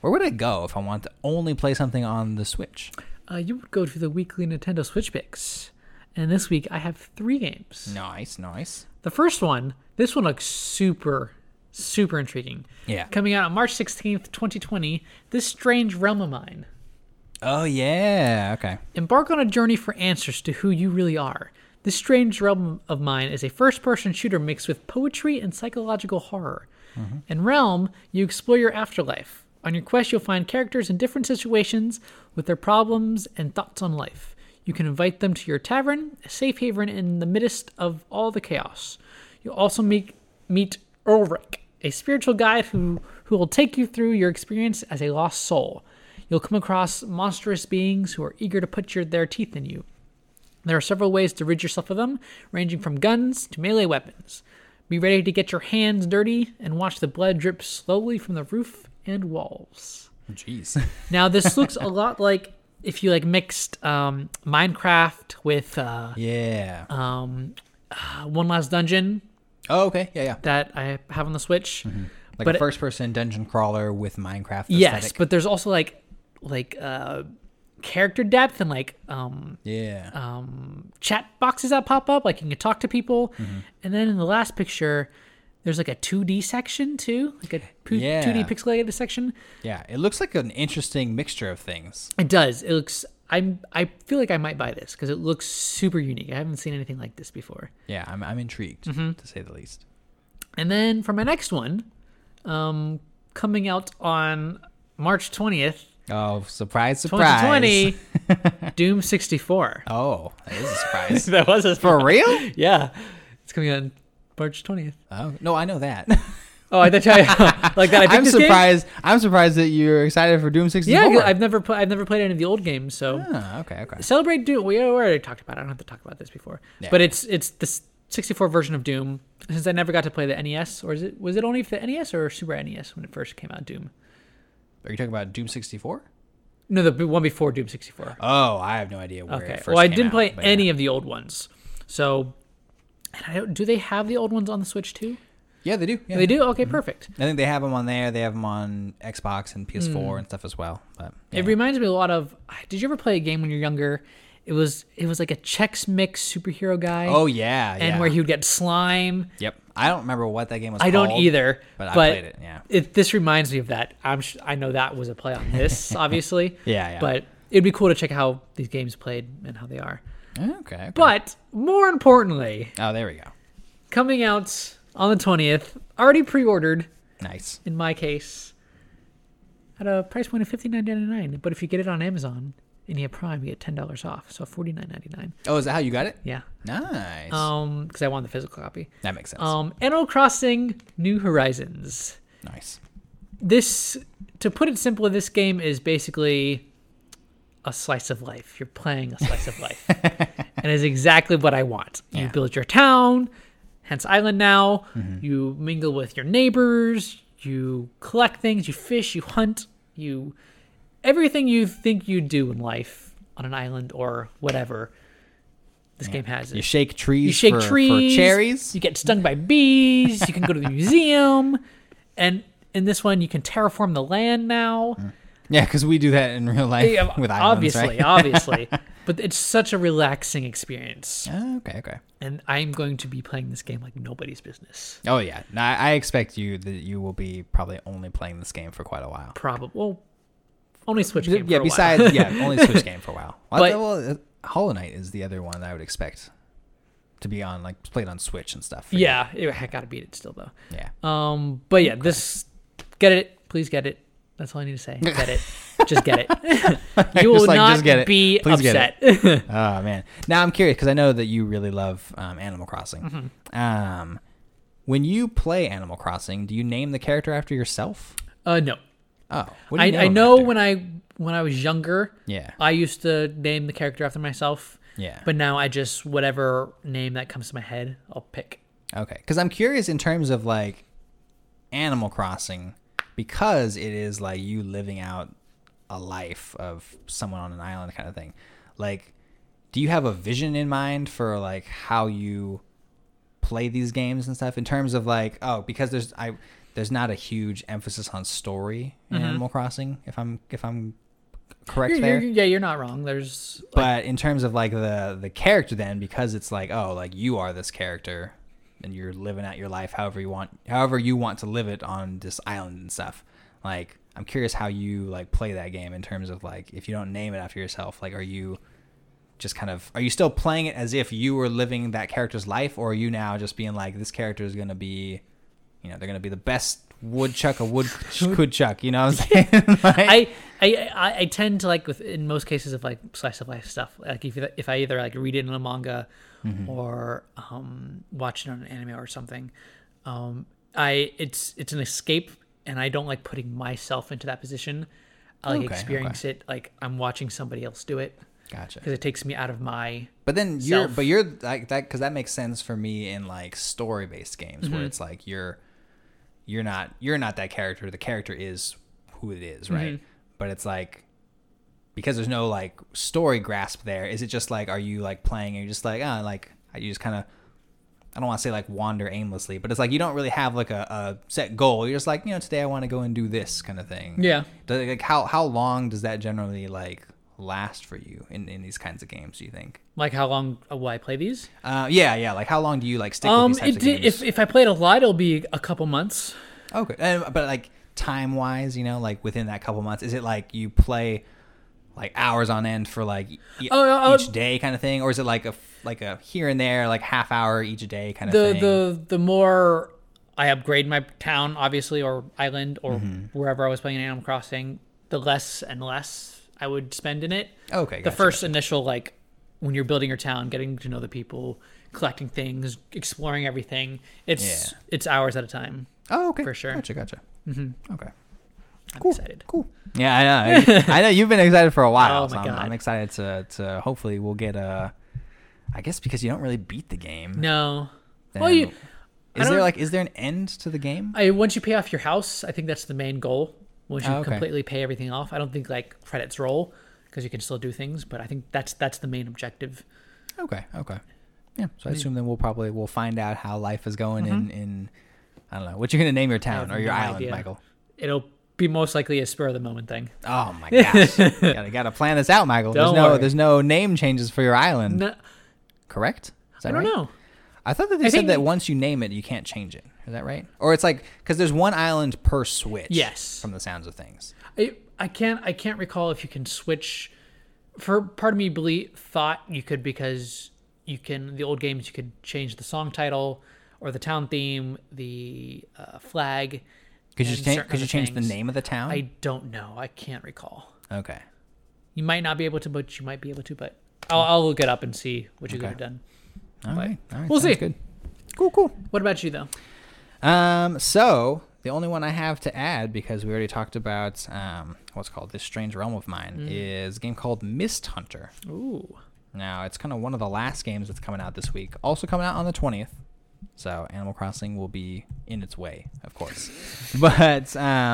Where would I go if I wanted to only play something on the Switch? You would go to the weekly Nintendo Switch picks. And this week, I have 3 games. Nice. The first one, this one looks super, super intriguing. Yeah. Coming out on March 16th, 2020, This Strange Realm of Mine. Oh, yeah. Okay. Embark on a journey for answers to who you really are. This Strange Realm of Mine is a first-person shooter mixed with poetry and psychological horror. Mm-hmm. In Realm, you explore your afterlife. On your quest, you'll find characters in different situations with their problems and thoughts on life. You can invite them to your tavern, a safe haven in the midst of all the chaos. You'll also meet Ulrich, a spiritual guide who will take you through your experience as a lost soul. You'll come across monstrous beings who are eager to put their teeth in you. There are several ways to rid yourself of them, ranging from guns to melee weapons. Be ready to get your hands dirty and watch the blood drip slowly from the roof and walls. Jeez. Now, this looks a lot like... If you mixed Minecraft with One Last Dungeon. Oh, okay. Yeah. That I have on the Switch. Mm-hmm. But a first-person dungeon crawler with Minecraft aesthetic. Yes, but there's also character depth and chat boxes that pop up. Like you can talk to people, mm-hmm. and then in the last picture. There's a 2D section too, 2D pixelated section. Yeah, it looks like an interesting mixture of things. It does. It looks. I feel like I might buy this because it looks super unique. I haven't seen anything like this before. Yeah, I'm intrigued to say the least. And then for my next one, coming out on March 20th. Oh, surprise! 2020, Doom 64. Oh, that is a surprise. That was a surprise. For real? Yeah, it's coming out. March 20th. Oh no, I know that. Oh, I did tell you like that. I think I'm surprised. I'm surprised that you're excited for Doom 64. Yeah, I've never played any of the old games. So okay. Celebrate Doom. We already talked about it. I don't have to talk about this before. Yeah. But it's the 64 version of Doom. Since I never got to play the NES, or was it only for the NES or Super NES when it first came out? Doom. Are you talking about Doom 64? No, the one before Doom 64. Oh, I have no idea where it first came out. Well, I didn't play any of the old ones. So. And do they have the old ones on the Switch too? Yeah, they do. Yeah, they do? Okay, mm-hmm. Perfect. I think they have them on there. They have them on Xbox and PS4 and stuff as well. But yeah. It reminds me a lot of... Did you ever play a game when you were younger? It was like a Chex Mix superhero guy. Oh, yeah. And where he would get slime. Yep. I don't remember what that game was called. I don't either. But I played it, yeah. This reminds me of that. I know that was a play on this, obviously. Yeah. But it'd be cool to check how these games played and how they are. Okay. But more importantly, there we go. Coming out on the 20th, already pre-ordered. Nice. In my case, at a price point of $59.99. But if you get it on Amazon, and you have Prime, you get $10 off, so $49.99. Oh, is that how you got it? Yeah. Nice. Because I wanted the physical copy. That makes sense. Animal Crossing New Horizons. Nice. This, to put it simply, this game is basically a slice of life. You're playing a slice of life. And it's exactly what I want. You build your town, hence Island Now. Mm-hmm. You mingle with your neighbors. You collect things. You fish. You hunt. You... Everything you think you do in life on an island or whatever, this game has it. You shake trees, for cherries. You get stung by bees. You can go to the museum. And in this one, you can terraform the land now. Yeah, because we do that in real life with islands, Obviously. But it's such a relaxing experience. Okay. And I'm going to be playing this game like nobody's business. Oh, yeah. No, I expect you will be probably only playing this game for quite a while. Probably. Well, only Switch game for a while. Only Switch game for a while. Well, Hollow Knight is the other one that I would expect to be on, like, played on Switch and stuff. Yeah, I gotta beat it still, though. Yeah. But yeah, this, get it. Please get it. That's all I need to say. Get it. Just get it. You will not be upset. Oh, man. Now, I'm curious, because I know that you really love Animal Crossing. Mm-hmm. When you play Animal Crossing, do you name the character after yourself? No. Oh, I know after? when I was younger, I used to name the character after myself. Yeah, but now I just whatever name that comes to my head, I'll pick. Okay, because I'm curious in terms of like Animal Crossing, because it is like you living out a life of someone on an island kind of thing. Like, do you have a vision in mind for like how you play these games and stuff in terms of like There's not a huge emphasis on story in Animal Crossing, if I'm correct there. You're not wrong. There's but in terms of like the character then, because it's like, oh, like you are this character and you're living out your life however you want to live it on this island and stuff. Like, I'm curious how you like play that game in terms of like if you don't name it after yourself, like are you still playing it as if you were living that character's life, or are you now just being like this character is gonna be they're going to be the best woodchuck, you know what I'm saying? Like, I tend to, like, in most cases of, like, slice of life stuff, like, if I either, like, read it in a manga or watch it on an anime or something, it's an escape, and I don't like putting myself into that position. I like experience it like I'm watching somebody else do it. Gotcha. Because it takes me out of my. But then you're like that, because that makes sense for me in, like, story-based games where it's like you're not that character. The character is who it is, right? But it's like, because there's no like story grasp there, is it just like, are you like playing and you're just like, you just kind of, I don't want to say like wander aimlessly, but it's like you don't really have like a set goal. You're just like, today I want to go and do this kind of thing. Yeah. Like how long does that generally like last for you in these kinds of games, do you think? Like, how long will I play these? Yeah. Like, how long do you like stick with these types of games? If I played a lot, it'll be a couple months. Okay, but like time wise, like within that couple months, is it like you play like hours on end for like each day kind of thing, or is it like a here and there like half hour each day kind of thing? The more I upgrade my town, obviously, or island, or wherever I was playing Animal Crossing, the less and less I would spend in it. Okay, gotcha. The first initial, like, when you're building your town, getting to know the people, collecting things, exploring everything, it's hours at a time. Oh, okay. For sure. Gotcha. Mm-hmm. Okay. I'm excited. Cool. Yeah, I know. I know you've been excited for a while. Oh, so I'm excited to hopefully we'll get a... I guess because you don't really beat the game. No. Well, is there an end to the game? Once you pay off your house, I think that's the main goal. Once you completely pay everything off, I don't think like credits roll because you can still do things, but I think that's the main objective. Okay. Yeah. So I assume then we'll find out how life is going in I don't know, what you're gonna name your town or your island, idea. Michael. It'll be most likely a spur of the moment thing. Oh my gosh. Gotta plan this out, Michael. There's no name changes for your island. No. Correct? Is that I don't know. I thought that they said that once you name it, you can't change it. Is that right? Or it's like, because there's one island per Switch. Yes. From the sounds of things. I can't recall if you can switch. For part of me thought you could, because you can, the old games, you could change the song title or the town theme, the flag. Could you change the name of the town? I don't know. I can't recall. Okay. You might not be able to, but you might be able to. But I'll look it up and see what you could have done. All right. We'll see. Good. Cool. What about you, though? So the only one I have to add, because we already talked about what's called This Strange Realm of Mine, is a game called Mist Hunter. Ooh. Now, it's kind of one of the last games that's coming out this week. Also coming out on the 20th. So Animal Crossing will be in its way, of course. But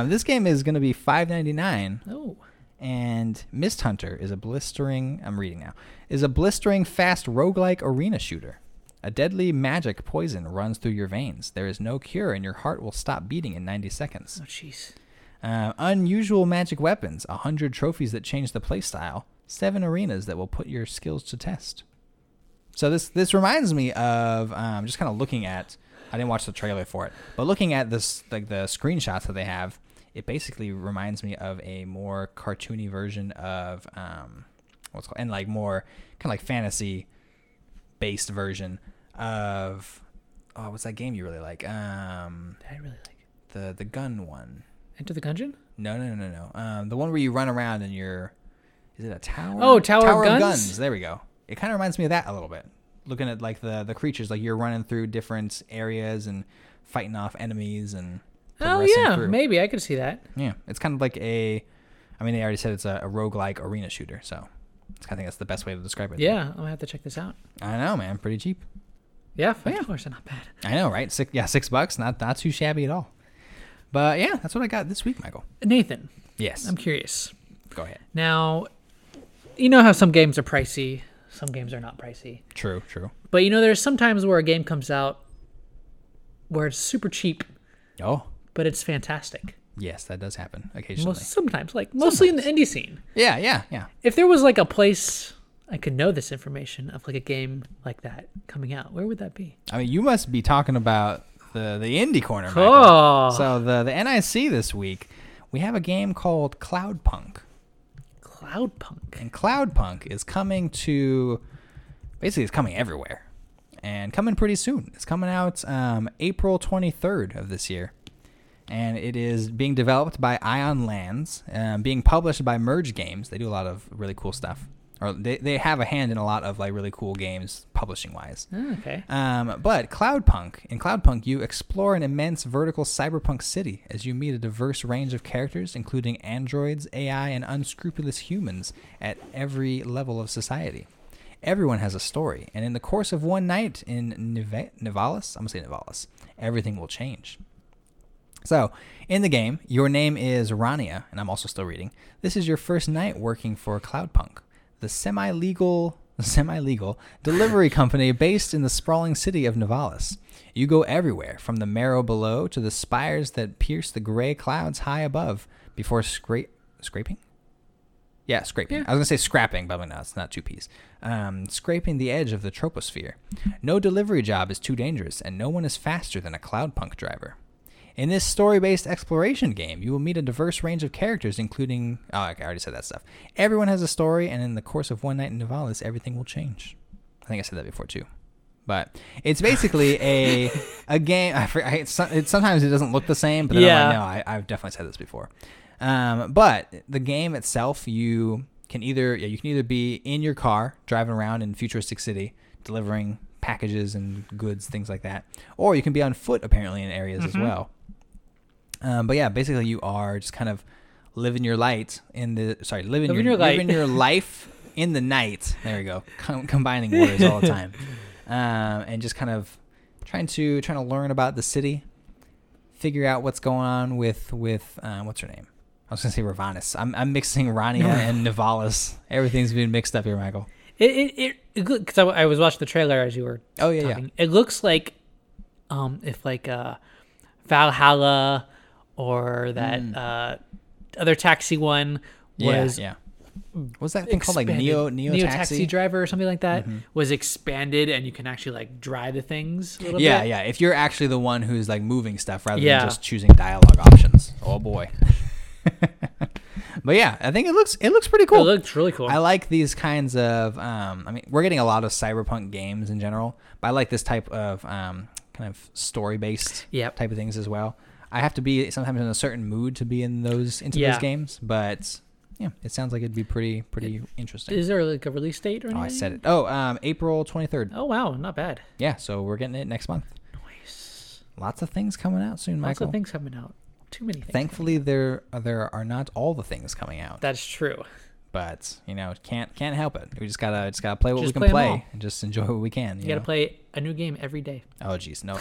this game is going to be $5.99. Oh. And Mist Hunter is a blistering... I'm reading now. Is a blistering, fast, roguelike arena shooter. A deadly magic poison runs through your veins. There is no cure, and your heart will stop beating in 90 seconds. Oh, jeez. Unusual magic weapons. 100 trophies that change the playstyle. 7 arenas that will put your skills to test. So this reminds me of just kind of looking at, I didn't watch the trailer for it, but looking at this, like the screenshots that they have, it basically reminds me of a more cartoony version of what's called, and like more kind of like fantasy based version of, oh, what's that game you really like? I really like it. The gun one. Enter the Gungeon? No. The one where you run around and you're... Is it a tower? Oh, Tower of Guns. There we go. It kind of reminds me of that a little bit. Looking at like the creatures, like you're running through different areas and fighting off enemies and progressing through. Maybe I could see that. Yeah, it's kind of like a... I mean, they already said it's a roguelike arena shooter, so I think that's the best way to describe it. Yeah, I'm gonna have to check this out. I know, man. Pretty cheap. Yeah, $5, not bad. I know, right? $6, not too shabby at all. But yeah, that's what I got this week, Michael. Nathan. Yes. I'm curious. Go ahead. Now. You know how some games are pricey, some games are not pricey. True. But you know, there's sometimes where a game comes out where it's super cheap. Oh. But it's fantastic. Yes, that does happen occasionally. Mostly in the indie scene. Yeah. If there was like a place I could know this information of like a game like that coming out, where would that be? I mean, you must be talking about the indie corner, Michael. Oh. So the NIC this week, we have a game called Cloudpunk. And Cloudpunk is coming to, basically it's coming everywhere and coming pretty soon. It's coming out April 23rd of this year. And it is being developed by Ion Lands, being published by Merge Games. They do a lot of really cool stuff. Or they have a hand in a lot of like really cool games publishing wise. Okay. But in Cloudpunk, you explore an immense vertical cyberpunk city as you meet a diverse range of characters, including androids, AI, and unscrupulous humans at every level of society. Everyone has a story, and in the course of one night in Nivalis, everything will change. So, in the game, your name is Rania, and I'm also still reading. This is your first night working for Cloudpunk, the semi-legal delivery company based in the sprawling city of Nivalis. You go everywhere, from the marrow below to the spires that pierce the gray clouds high above, before scraping? Yeah, scraping. Yeah. I was going to say scrapping, but no, it's not two-piece. Scraping the edge of the troposphere. No delivery job is too dangerous, and no one is faster than a Cloudpunk driver. In this story-based exploration game, you will meet a diverse range of characters, including... Oh, okay, I already said that stuff. Everyone has a story, and in the course of one night in Nivalis, everything will change. I think I said that before, too. But it's basically a game... sometimes it doesn't look the same, but then I'm like, no, I've definitely said this before. But the game itself, you can either be in your car, driving around in futuristic city, delivering packages and goods, things like that. Or you can be on foot, apparently, in areas as well. But yeah, basically you are just kind of living your life in the night. There we go. Combining words all the time. And just kind of trying to learn about the city, figure out what's going on with what's her name? I was going to say Ravanis. I'm mixing Rania and Nivalis. Everything's been mixed up here, Michael. Because I was watching the trailer as you were talking. It looks like if like Valhalla or that other taxi one was... Yeah. What was that thing called like Neo Taxi Driver or something like that? Was expanded and you can actually like drive the things a little bit. Yeah, if you're actually the one who's like moving stuff rather than just choosing dialogue options. Oh, boy. But yeah, I think it looks pretty cool. It looks really cool. I like these kinds of... I mean, we're getting a lot of cyberpunk games in general, but I like this type of... kind of story-based type of things as well. I have to be sometimes in a certain mood to be in those games, but yeah, it sounds like it'd be pretty interesting. Is there like a release date or anything? Oh, I said it. Oh, April 23rd. Oh, wow. Not bad. Yeah. So we're getting it next month. Nice. Lots of things coming out soon, Michael. Lots of things coming out. Too many things. Thankfully, there are not all the things coming out. That's true. But, you know, can't help it. We just gotta play what we can play and just enjoy what we can. You gotta play a new game every day. Oh, geez. No.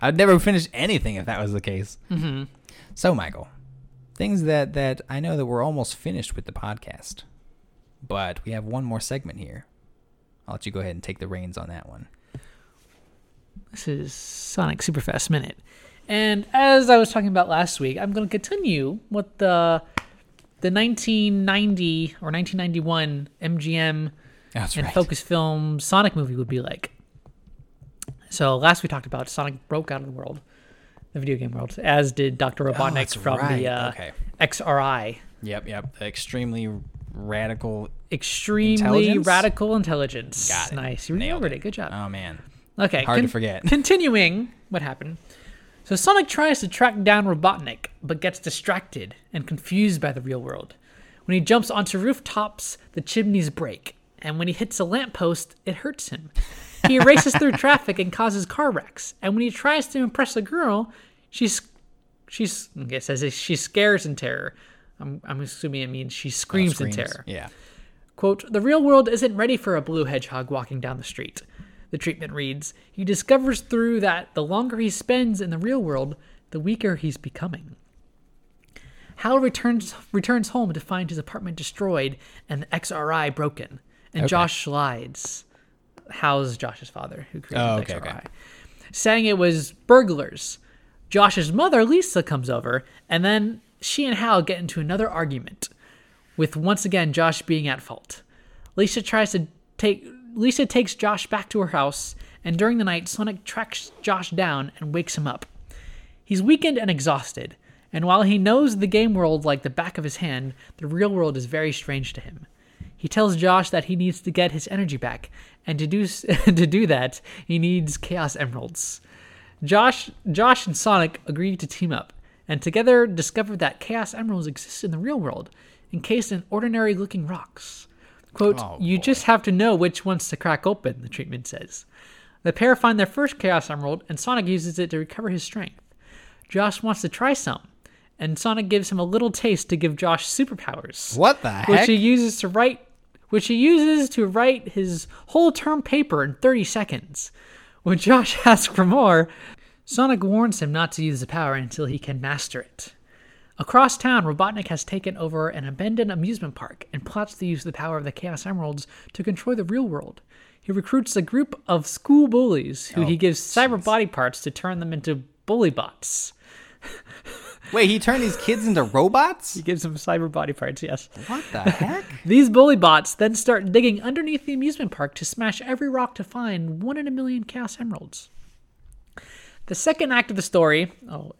I'd never finish anything if that was the case. Mm-hmm. So, Michael, things that I know that we're almost finished with the podcast, but we have one more segment here. I'll let you go ahead and take the reins on that one. This is Sonic Superfast Minute. And as I was talking about last week, I'm going to continue with the 1990 or 1991 MGM Focus Film Sonic movie would be like. So last we talked about Sonic broke out of the world, the video game world, as did Dr. Robotnik from the XRI. Yep. Extremely radical intelligence. Got it. Nice. You remembered it. Good job. Oh, man. Okay. Hard to forget. Continuing what happened. So Sonic tries to track down Robotnik, but gets distracted and confused by the real world. When he jumps onto rooftops, the chimneys break, and when he hits a lamppost, it hurts him. He races through traffic and causes car wrecks, and when he tries to impress a girl, she scares in terror. I'm assuming it means she screams in terror. Yeah. Quote, "The real world isn't ready for a blue hedgehog walking down the street." The treatment reads, he discovers through that the longer he spends in the real world, the weaker he's becoming. Hal returns home to find his apartment destroyed and the XRI broken. And Josh Schlides, Hal's Josh's father, who created the XRI, saying it was burglars. Josh's mother, Lisa, comes over, and then she and Hal get into another argument, with once again Josh being at fault. Lisa takes Josh back to her house, and during the night, Sonic tracks Josh down and wakes him up. He's weakened and exhausted, and while he knows the game world like the back of his hand, the real world is very strange to him. He tells Josh that he needs to get his energy back, and to do that, he needs Chaos Emeralds. Josh and Sonic agree to team up, and together discover that Chaos Emeralds exist in the real world, encased in ordinary-looking rocks. Quote, just have to know which ones to crack open, the treatment says. The pair find their first Chaos Emerald, and Sonic uses it to recover his strength. Josh wants to try some, and Sonic gives him a little taste to give Josh superpowers. What the heck? Which he uses to write his whole term paper in 30 seconds. When Josh asks for more, Sonic warns him not to use the power until he can master it. Across town, Robotnik has taken over an abandoned amusement park and plots to use the power of the Chaos Emeralds to control the real world. He recruits a group of school bullies who he gives cyber body parts to turn them into bully bots. Wait, he turned these kids into robots? He gives them cyber body parts, yes. What the heck? These bully bots then start digging underneath the amusement park to smash every rock to find 1 in a million Chaos Emeralds. The second act of the story,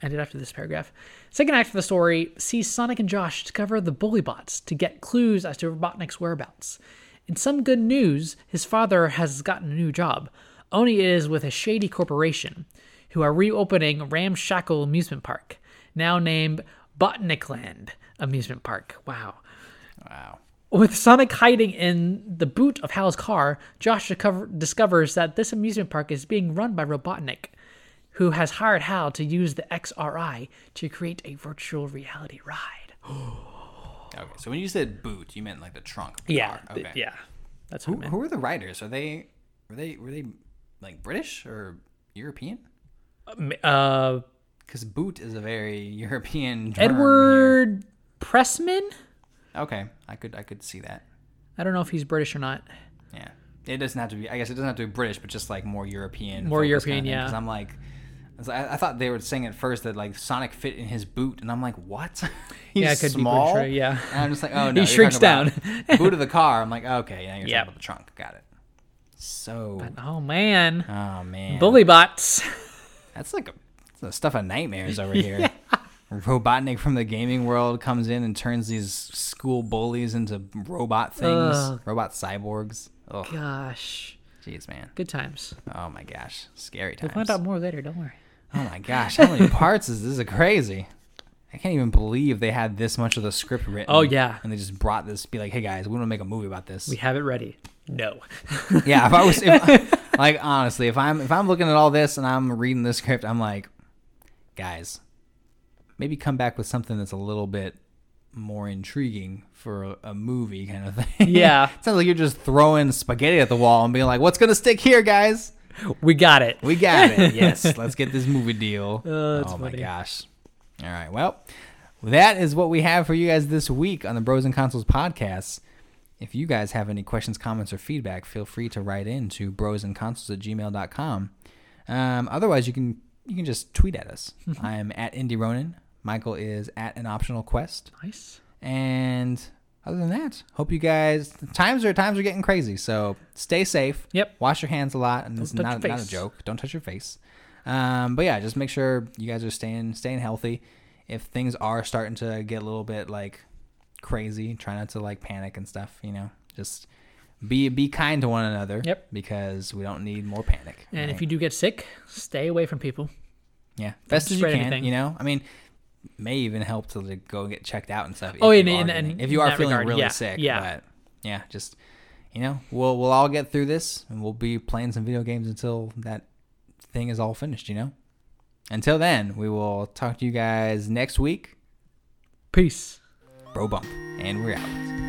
ended after this paragraph. Second act of the story sees Sonic and Josh discover the bully bots to get clues as to Robotnik's whereabouts. In some good news, his father has gotten a new job, only it is with a shady corporation, who are reopening Ramshackle Amusement Park, now named Botnikland Amusement Park. Wow. With Sonic hiding in the boot of Hal's car, Josh discovers that this amusement park is being run by Robotnik, who has hired Hal to use the XRI to create a virtual reality ride. Okay, so when you said boot, you meant like the trunk. Car. Okay. Yeah. That's what I meant. Who are the writers? Were they like British or European? Because boot is a very European term. Edward Pressman. Okay, I could see that. I don't know if he's British or not. Yeah, it doesn't have to be. I guess it doesn't have to be British, but just like more European. More European, kind of thing, yeah. Because I'm like. I thought they were saying at first that like Sonic fit in his boot, and I'm like, what? He's it could small. Be true, yeah. And I'm just like, oh no. He shrinks down. Boot of the car. I'm like, okay, yeah, you're talking about the trunk. Got it. Oh man, bully bots. That's like the stuff of nightmares over here. Yeah. Robotnik from the gaming world comes in and turns these school bullies into robot things, robot cyborgs. Ugh. Gosh. Jeez, man. Good times. Oh my gosh, scary times. We'll find out more later. Don't worry. Oh my gosh, how many parts is this? Crazy. I can't even believe they had this much of the script written. Oh, yeah. And they just brought this, be like, hey, guys, we want to make a movie about this. We have it ready. No. Yeah, if I was, like, honestly, if I'm looking at all this and I'm reading this script, I'm like, guys, maybe come back with something that's a little bit more intriguing for a movie kind of thing. Yeah. It sounds like you're just throwing spaghetti at the wall and being like, what's going to stick here, guys? We got it. Yes. Let's get this movie deal. Oh, my gosh. All right. Well, that is what we have for you guys this week on the Bros and Consoles podcast. If you guys have any questions, comments, or feedback, feel free to write in to brosandconsoles@gmail.com. Otherwise, you can just tweet at us. I am at Indy Ronin. Michael is at An Optional Quest. Nice. And other than that, hope you guys, times are getting crazy, so stay safe. Yep. Wash your hands a lot, and it's not a joke. Don't touch your face. But yeah, just make sure you guys are staying healthy. If things are starting to get a little bit like crazy, try not to like panic and stuff, you know. Just be kind to one another. Yep. Because we don't need more panic. And right? If you do get sick, stay away from people. Yeah. Best as you can, anything. You know. I mean, may even help to like, go get checked out and stuff. Oh, and if you are feeling really sick. Yeah. But yeah, just, you know, we'll all get through this, and we'll be playing some video games until that thing is all finished, you know? Until then, we will talk to you guys next week. Peace. Bro bump. And we're out.